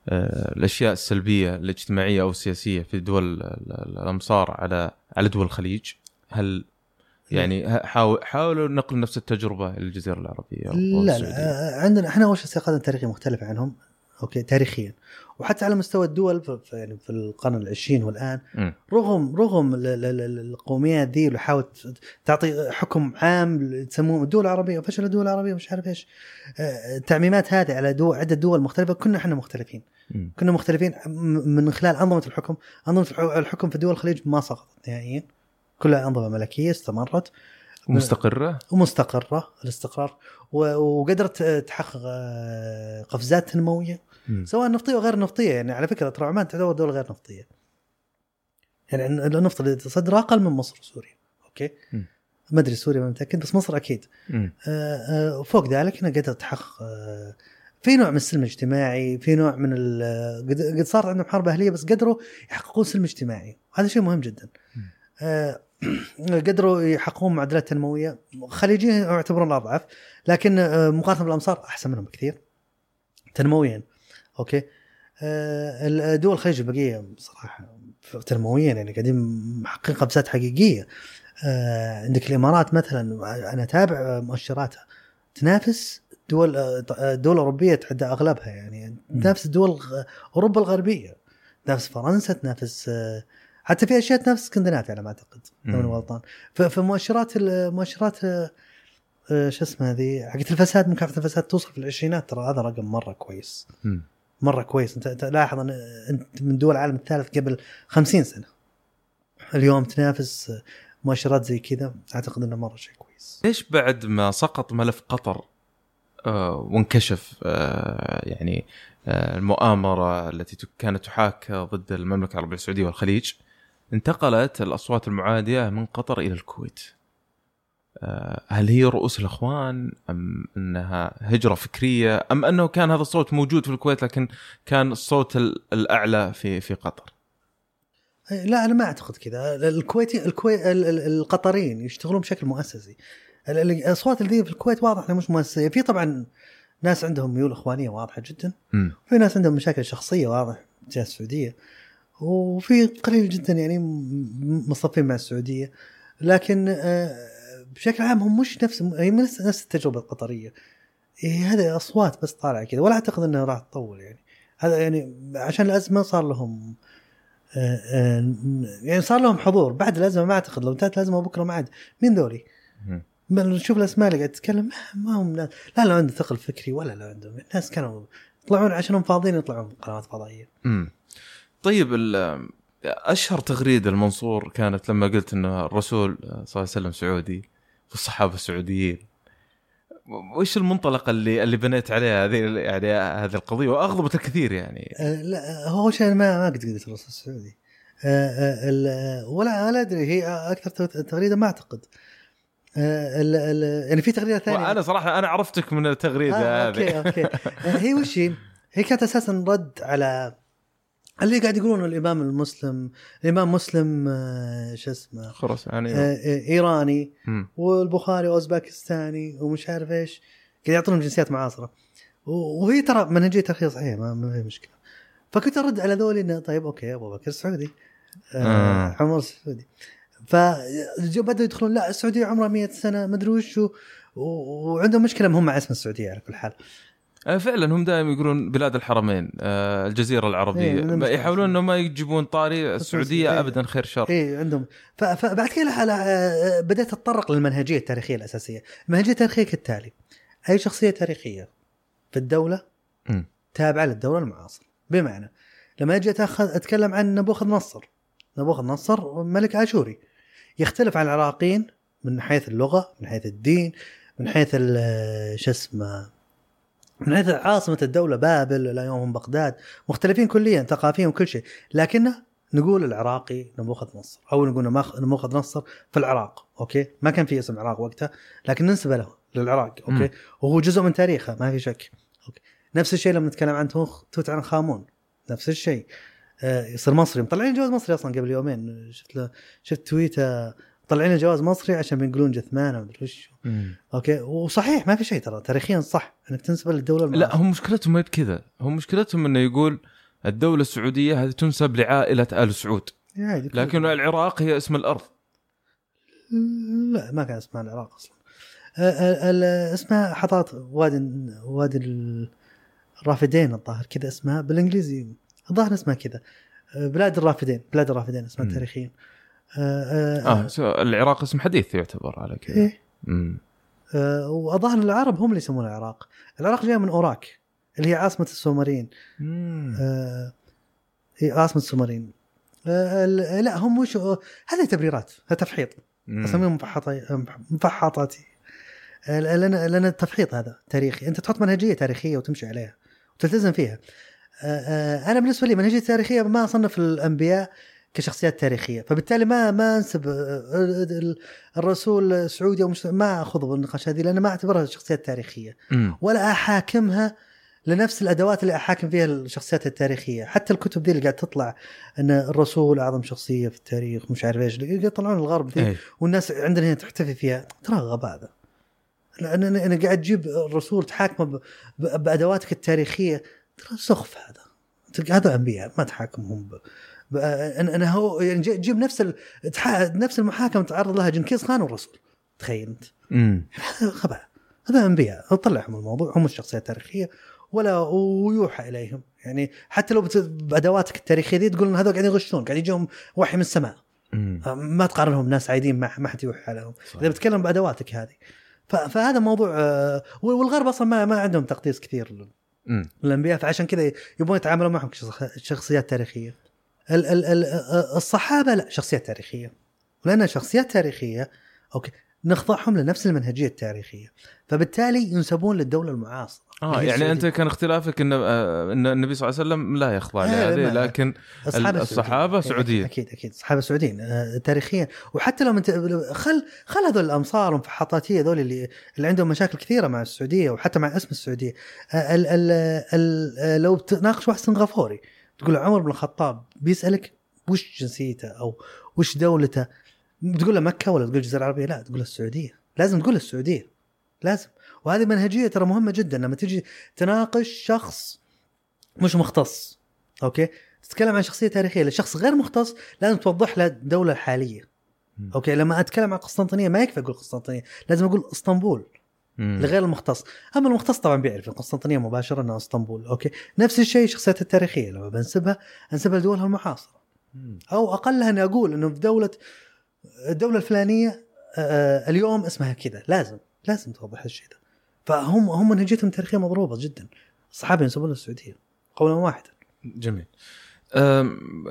الأشياء السلبية الاجتماعية أو السياسية في دول الأمصار على دول الخليج؟ هل يعني حاولوا نقل نفس التجربة للجزيرة العربية؟ لا، عندنا احنا أول شيء استيقاظنا تاريخي مختلف عنهم. أوكي، تاريخيا وحتى على مستوى الدول في القرن العشرين والآن، رغم القوميات دي اللي حاولت تعطي حكم عام تسموه الدول العربية، فشل الدول العربية، مش عارف إيش، التعميمات هذه على عدة دول مختلفة، كنا مختلفين من خلال أنظمة الحكم. أنظمة الحكم في دول الخليج ما سقطت نهائيا، كلها أنظمة ملكية استمرت ومستقرة الاستقرار، وقدرت تحقق قفزات تنموية سواء نفطية وغير نفطية. يعني على فكرة ترى عمان تعتبر دولة غير نفطية، يعني النفط اللي تصدر أقل من مصر وسوريا. أوكي، ما أدري سوريا ما متأكد بس مصر أكيد. وفوق ذلك هنا قدرت تحقق في نوع من السلم الاجتماعي، في نوع من قد صارت عندهم حرب أهلية بس قدروا يحققون سلم اجتماعي، وهذا شيء مهم جدا. قدروا يحققون معدلات تنموية. خليجيين يعتبرون أضعف، لكن مقارنة بالأمصار أحسن منهم كثير تنمويا. أوكي، الدول الخليج البقية صراحة تنمويا يعني قاعدين محققين قفزات حقيقية. عندك الإمارات مثلا، أنا أتابع مؤشراتها، تنافس دول أوروبية تحدى أغلبها، يعني تنافس دول أوروبا الغربية، تنافس فرنسا، تنافس حتى في أشياء تنافس اسكندنافيا على ما أعتقد من الوطن. فمؤشرات شو اسمها هذه حقت الفساد، مكافحة الفساد، توصل في 20 ترى هذا رقم مرة كويس، مرة كويس. أنت لاحظ أنت من دول العالم الثالث قبل 50 سنة اليوم تنافس مؤشرات زي كذا، أعتقد أنه مرة شيء كويس. ليش بعد ما سقط ملف قطر وانكشف يعني المؤامرة التي كانت تحاك ضد المملكة العربية السعودية والخليج، انتقلت الأصوات المعادية من قطر إلى الكويت؟ هل هي رؤوس الإخوان أم أنها هجرة فكرية، أم أنه كان هذا الصوت موجود في الكويت لكن كان الصوت الأعلى في قطر؟ لا، أنا ما أعتقد كذا. القطريين يشتغلون بشكل مؤسسي. الأصوات اللي في الكويت واضح أنها مش مؤسسية. في طبعا ناس عندهم ميول إخوانية واضحة جدا، وفي ناس عندهم مشاكل شخصية واضح تجاه السعودية، وفي قليل جدا يعني مصفين مع السعودية، لكن بشكل عام هم مش نفس التجربة القطرية. هذه أصوات بس طالعة كذا، ولا أعتقد أنها راح تطول. يعني هذا يعني عشان الأزمة صار لهم يعني صار لهم حضور. بعد الأزمة ما أعتقد، لو انتهت الأزمة بكرة ما عاد مين ذولي نشوف الأسماء اللي قاعد تتكلم. ما هم ناس لا عنده ثقل فكري، ولا لا عندهم. الناس كانوا يطلعون عشانهم فاضيين، يطلعون قنوات فضائية. طيب، أشهر تغريدة المنصور كانت لما قلت إن الرسول صلى الله عليه وسلم سعودي والصحابة سعوديين. وإيش المنطلق اللي بنيت عليه هذه القضية وأغضبت الكثير يعني؟ لا، هو شيء ما قلت الرسول السعودي ولا أدري هي أكثر تغريدة، ما أعتقد. يعني في تغريدة ثانية أنا صراحة أنا عرفتك من التغريدة هذه. أوكي. هي وش هي كانت أساسا رد على اللي قاعد يقولونه الإمام مسلم شو اسمه خراساني إيراني والبخاري وأوزباكستاني ومش عارف إيش، قاعد يعطونهم جنسيات معاصرة، وهي ترى منهجية تاريخية صحيحة، ما في مشكلة. فكنت أرد على ذول إنه طيب أوكي أبو بكر سعودي، عمر سعودي، فبدأوا يدخلون لا السعودية عمرها 100 سنة ما أدري وش، وعندهم مشكلة مهمة مع اسم السعودية على كل حال. فعلا هم دائما يقولون بلاد الحرمين، الجزيرة العربية، يحاولون أنهم ما يجيبون طاري السعودية أبدا، خير شر. إيه عندهم. فبعد كده بدأت أتطرق للمنهجية التاريخية الأساسية. المنهجية التاريخية كالتالي: أي شخصية تاريخية في الدولة تابعة للدولة المعاصرة. بمعنى لما أجي أتكلم عن نبوخذ نصر ملك آشوري، يختلف عن العراقيين من حيث اللغة، من حيث الدين، من حيث من حيث عاصمة الدولة بابل، إلى يومهم بغداد، مختلفين كليا ثقافيا وكل شيء. لكن نقول العراقي نبوخذ نصر، أو نقول نبوخذ نصر في العراق. أوكي، ما كان في اسم العراق وقتها، لكن ننسبه له للعراق. أوكي، وهو جزء من تاريخه ما في شك. أوكي، نفس الشيء لما نتكلم عن توت عنخ آمون، نفس الشيء. يصير مصري، مطلعين جواز مصري أصلا قبل يومين، شفت تويتر طلعين جواز مصري عشان بنقولون جثمان ومدري وش. اوكي، وصحيح ما في شيء ترى تاريخيا صح انك تنسب للدوله المعاصرة. لا، هم مشكلتهم ما بكذا، هم مشكلتهم انه يقول الدوله السعوديه هذه تنسب لعائله ال سعود، لكن العراق هي اسم الارض. لا، ما كان اسمها العراق اصلا، اسمها حطات وادي الرافدين الظاهر كذا اسمها بالانجليزي، الظاهر اسمها كذا بلاد الرافدين اسمها تاريخيا. العراق اسم حديث يعتبر على كذا. إيه؟ وأظهر العرب هم اللي يسمونه العراق جاء من أوراك اللي هي عاصمة السومريين. هي عاصمة السومريين. لا، هم وش هذه تبريرات، هذا تفحيط، أسميهم مفحطاتي، لأن التفحيط هذا تاريخي، أنت تحط منهجية تاريخية وتمشي عليها وتلتزم فيها. أنا بالنسبة لي منهجية تاريخية ما أصنف الأنبياء كشخصيات تاريخية. فبالتالي ما أنسب الرسول سعودي أو مسلم، ما أخذ بالنقاش هذه لأن ما أعتبرها شخصيات تاريخية ولا أحاكمها لنفس الأدوات اللي أحاكم فيها الشخصيات التاريخية. حتى الكتب دي اللي قاعد تطلع أن الرسول أعظم شخصية في التاريخ مش عارف إيش اللي يطلعون الغرب دي والناس عندنا هنا تحتفي فيها، ترى غباء. أنا قاعد أجيب الرسول تحاكمه بأدواتك التاريخية، ترى سخف هذا أنبياء ما تحاكمهم أنا هو يعني جيب نفس المحاكمة تعرض لها جنكيز خان والرسول، تخيلت غباء. هذا أنبياء طلعهم الموضوع، هم الشخصية التاريخية ولا ويوحى إليهم. يعني حتى لو بأدواتك التاريخية دي تقول إن هذول قاعدين يغشون، قاعد يجيهم وحي من السماء، ما تقارنهم ناس عاديين ما حد يوحى لهم. إذا بتكلم بأدواتك هذه فهذا موضوع. والغرب أصلا ما عندهم تقديس كثير للأنبياء، فعشان كذا يبون يتعاملوا معهم كشخصيات تاريخية. الصحابة لا، شخصيات تاريخية، ولأنها شخصيات تاريخية أوكي نخضعهم لنفس المنهجية التاريخية، فبالتالي ينسبون للدولة المعاصرة. يعني أنت كان اختلافك إن النبي صلى الله عليه وسلم لا يخضع لهذه، لكن الصحابة سعوديين. أكيد الصحابة سعوديين تاريخيا. وحتى لو خل هذول الأمصار والمفحطاتية هذول اللي عندهم مشاكل كثيرة مع السعودية وحتى مع اسم السعودية. لو تناقش واحد سنغافوري تقول عمر بن الخطاب بيسألك وش جنسيته أو وش دولته، تقول له مكة ولا تقول الجزيرة العربية؟ لا، تقول السعودية. لازم تقول السعودية، لازم. وهذه منهجية ترى مهمة جدا لما تيجي تناقش شخص مش مختص. أوكي، تتكلم عن شخصية تاريخية لشخص غير مختص لازم توضح له الدولة الحالية. أوكي، لما أتكلم عن قسطنطينية ما يكفي أقول قسطنطينية، لازم أقول اسطنبول لغير المختص. أما المختص طبعا بيعرف القسطنطينية مباشرة أنها اسطنبول. أوكي، نفس الشيء شخصيات التاريخية لما أنسبها لدولها المحاصرة أو أقلها، أن أقول أنه في الدولة الفلانية اليوم اسمها كذا. لازم توضح هالشيء ده. فهم منهجيتهم تاريخية مضروبة جدا. الصحابة ينسبون للسعودية قولا واحدا. جميل.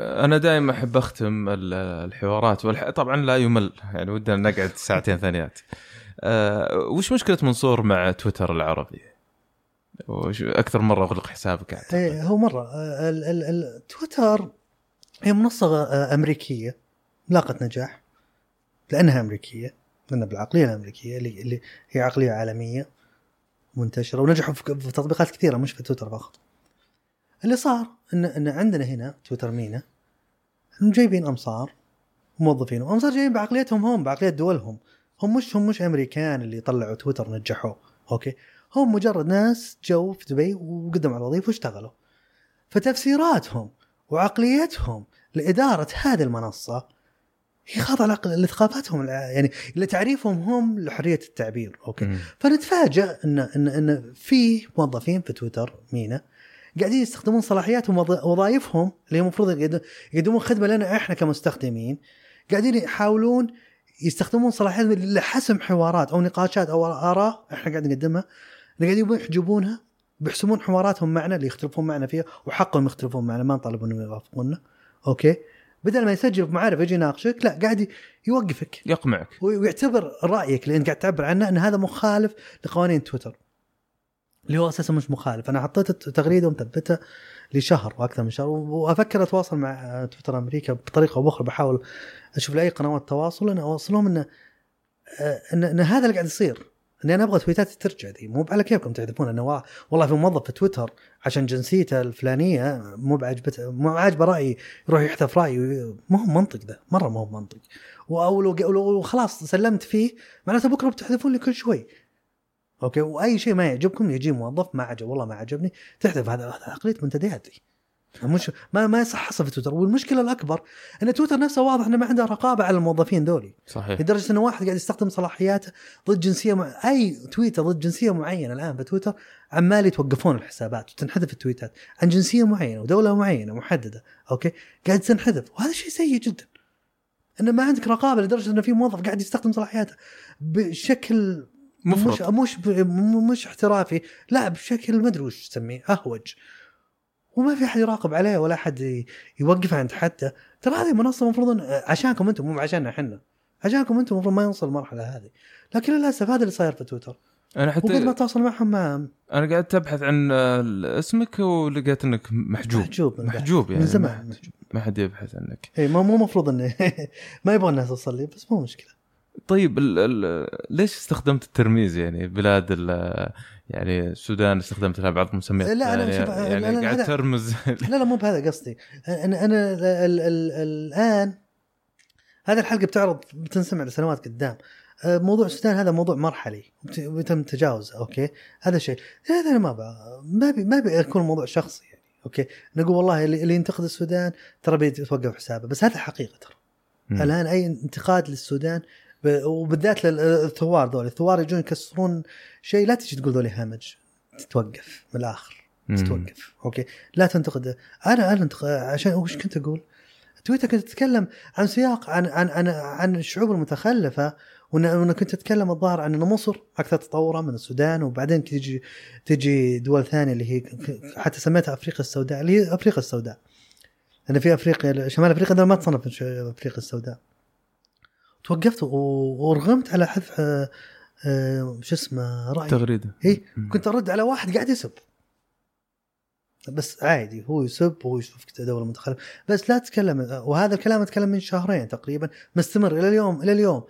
أنا دائما أحب أختم الحوارات، طبعا لا يمل، يعني ودنا نقعد ساعتين ثانيات. وش مشكلة منصور مع تويتر العربي؟ وش أكثر مرة أغلق حسابك؟ هو مرة تويتر هي منصة أمريكية لاقت نجاح لأنها أمريكية، لأنها بالعقلية الأمريكية اللي هي عقلية عالمية منتشرة، ونجحوا في تطبيقات كثيرة مش في تويتر فقط. اللي صار إن عندنا هنا تويتر مينا جايبين أمصار موظفين، وأمصار جايين بعقليتهم هم، بعقلية دولهم هم مش أمريكان اللي طلعوا تويتر نجحوا. أوكي، هم مجرد ناس جو في دبي وقدموا على وظيفة واشتغلوا. فتفسيراتهم وعقليتهم لإدارة هذه المنصة هي خاضعة لثقافتهم، يعني لتعريفهم هم لحرية التعبير. أوكي، فنتفاجأ إن في موظفين في تويتر مينا قاعدين يستخدمون صلاحياتهم ووظائفهم اللي هي المفروض يقدمون خدمة لنا إحنا كمستخدمين، قاعدين يحاولون يستخدمون صلاحيات لحسم حوارات أو نقاشات أو آراء إحنا قاعد نقدمها، قاعدين يحجبونها، بيحسمون حواراتهم معنا اللي يختلفون معنا فيها، وحقهم يختلفون معنا، ما نطالب إنهم يوافقونا. أوكي، بدل ما يسجل معارف يجي ناقشك، لا، قاعد يوقفك، يقمعك، ويعتبر رأيك لأن قاعد تعبر عنه أن هذا مخالف لقوانين تويتر، اللي هو أساسا مش مخالف. أنا حطيت تغريدة ومثبتها لشهر وأكثر من شهر، وأفكر أتواصل مع تويتر أمريكا بطريقة أو أخرى، بحاول أشوف لأي قنوات تواصل أنا أوصلهم إن هذا اللي قاعد يصير، أني أنا أبغى تويتاتي ترجع دي. مو على كيفكم تحذفون أنه والله في موظف في تويتر عشان جنسيته الفلانية مو عاجبة رأيي يروح يحذف رأيي. ما هو منطق ده، مرة ما هو منطق. ولو خلاص سلمت فيه معناته بكرة بتحذفون لي كل شوي. أوكي، وأي شيء ما يعجبكم يجي موظف ما عجب، والله ما عجبني، تحذف. هذا عقلية منتديات دي مش ما يصح حصل في تويتر. والمشكلة الأكبر أن تويتر نفسه واضح أنه ما عنده رقابة على الموظفين دولي، صحيح، لدرجة أن واحد قاعد يستخدم صلاحياته ضد جنسية أي تويتر ضد جنسية معينة. الآن في تويتر عمال يتوقفون الحسابات وتنحذف التويتات عن جنسية معينة ودولة معينة محددة. أوكي، قاعد تنحذف، وهذا شيء سيء جدا أنه ما عندك رقابة، لدرجة أنه في موظف قاعد يستخدم صلاحياته بشكل مفرط. مش احترافي، لا، بشكل ما ادري وش تسميه، اهوج، وما في احد يراقب عليه ولا احد يوقف عند حتى. ترى هذه منصه المفروض عشانكم انتم، مو عشاننا احنا، عشانكم انتم المفروض ما يوصل المرحله هذه. لكن للاسف هذا اللي صاير في تويتر. انا حتى وقد ما تواصل معهم انا قاعد تبحث عن اسمك ولقيت انك محجوب من زمان، ما حد يبحث عنك. اي مو مفروض انه ما يبغى الناس توصل لي، بس مو مشكله. طيب ليش استخدمت الترميز؟ يعني بلاد يعني السودان استخدمت لها بعض المسميات. لا انا يعني قاعد ترمز. لا مو بهذا قصدي. انا الان هذه الحلقه بتعرض بتنسمع لسنوات قدام. موضوع السودان هذا موضوع مرحلي وتم تجاوزه. اوكي هذا شيء، هذا انا ما يكون موضوع شخصي يعني. اوكي نقول والله اللي ينتقد السودان ترى بيتوقف حسابه، بس هذا حقيقه ترى. الان اي انتقاد للسودان وبالذات للثوار، دول الثوار يجون يكسرون شيء، لا تجي تقول دول همج، تتوقف من الاخر، تتوقف. اوكي لا تنتقد. انا عشان وش كنت اقول؟ تويتر كنت تتكلم عن سياق عن الشعوب المتخلفه، وانا كنت اتكلم الظاهر عن ان مصر اكثر تطورا من السودان، وبعدين تجي دول ثانيه اللي هي حتى سميتها افريقيا السوداء، اللي هي افريقيا السوداء لان في افريقيا شمال افريقيا ده ما تصنف افريقيا السوداء. توقفت ورغمت على حذف شو اسمه راي تغريده. اي كنت ارد على واحد قاعد يسب، بس عادي هو يسب وهو يشوف دوله متخلفه، بس لا تتكلم. وهذا الكلام اتكلم من شهرين تقريبا مستمر الى اليوم.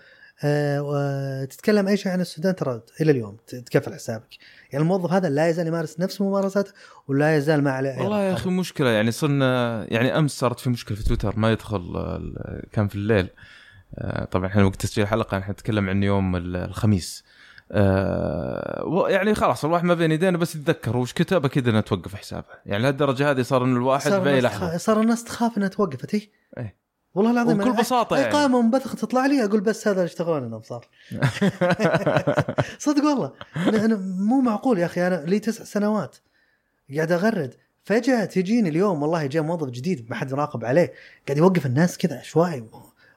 تتكلم أي شيء عن السودان ترى إلى اليوم تكفل حسابك. يعني الموظف هذا لا يزال يمارس نفس ممارساته ولا يزال ما عليه. والله يا أخي مشكلة يعني صرنا، يعني أمس صارت في مشكلة في تويتر ما يدخل، كان في الليل طبعا إحنا وقت تسجيل الحلقة إحنا نتكلم عن يوم الخميس، يعني خلاص الواحد ما بين يدينا بس يتذكر وش كتب أكيد إنه توقف حسابه. يعني لهالدرجة هذه صار إن الواحد صار الناس تخاف إنها توقفت. إيه والله العظيم بكل بساطه يعني قائمه منبثقه تطلع لي اقول بس هذا اشتغلنا لنا بصار. صدق والله انا مو معقول يا اخي، انا لي 9 سنوات قاعد اغرد، فجاه تجيني اليوم والله جاء موظف جديد ما حد راقب عليه قاعد يوقف الناس كذا عشوائي.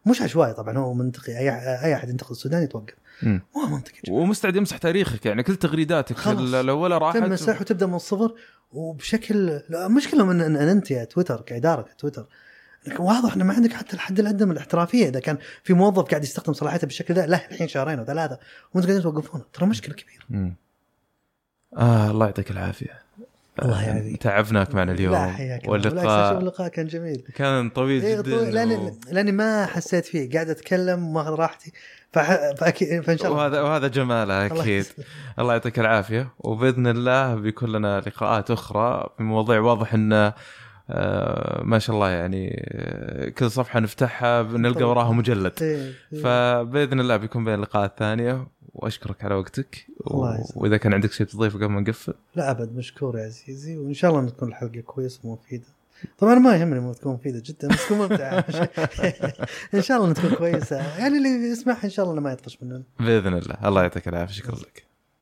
مش عشوائي طبعا، هو منطقي اي احد ينتقد السودان يتوقف، مو منطقي جميل. ومستعد يمسح تاريخك يعني كل تغريداتك الاولى راحت تمسح وتبدا من الصفر. وبشكل مشكله من ان انت يا تويتر كاداره تويتر واضح إنه ما عندك حتى الحد الأدنى من الاحترافية. إذا كان في موظف قاعد يستخدم صلاحيته بالشكل ده له الحين 2 أو 3 شهور وانت قاعدين توقفونه، ترى مشكلة كبيرة. الله يعطيك العافية. الله يعافيك، تعبناك معنا اليوم واللقاء كان جميل، كان طويل جدا. لأني ما حسيت فيه قاعد أتكلم وما راحتي فإن شاء الله. وهذا جمالها أكيد. الله يعطيك العافية، وبإذن الله بيكون لنا لقاءات أخرى بمواضيع واضح إنه ما شاء الله يعني كل صفحة نفتحها نلقى وراها مجلد. فبإذن الله بيكون بين لقاءات ثانية، وأشكرك على وقتك. وإذا كان عندك شيء تضيفه قبل ما نقفل؟ لا أبد، مشكور يا عزيزي، وإن شاء الله أن تكون الحلقة كويسة ومفيدة. طبعا ما يهمني ما تكون مفيدة جدا، بس تكون ممتعة. إن شاء الله أن تكون كويسة، يعني اللي يسمعها إن شاء الله ما يطفش مننا بإذن الله. الله يعطيك العافية، شكرا لك.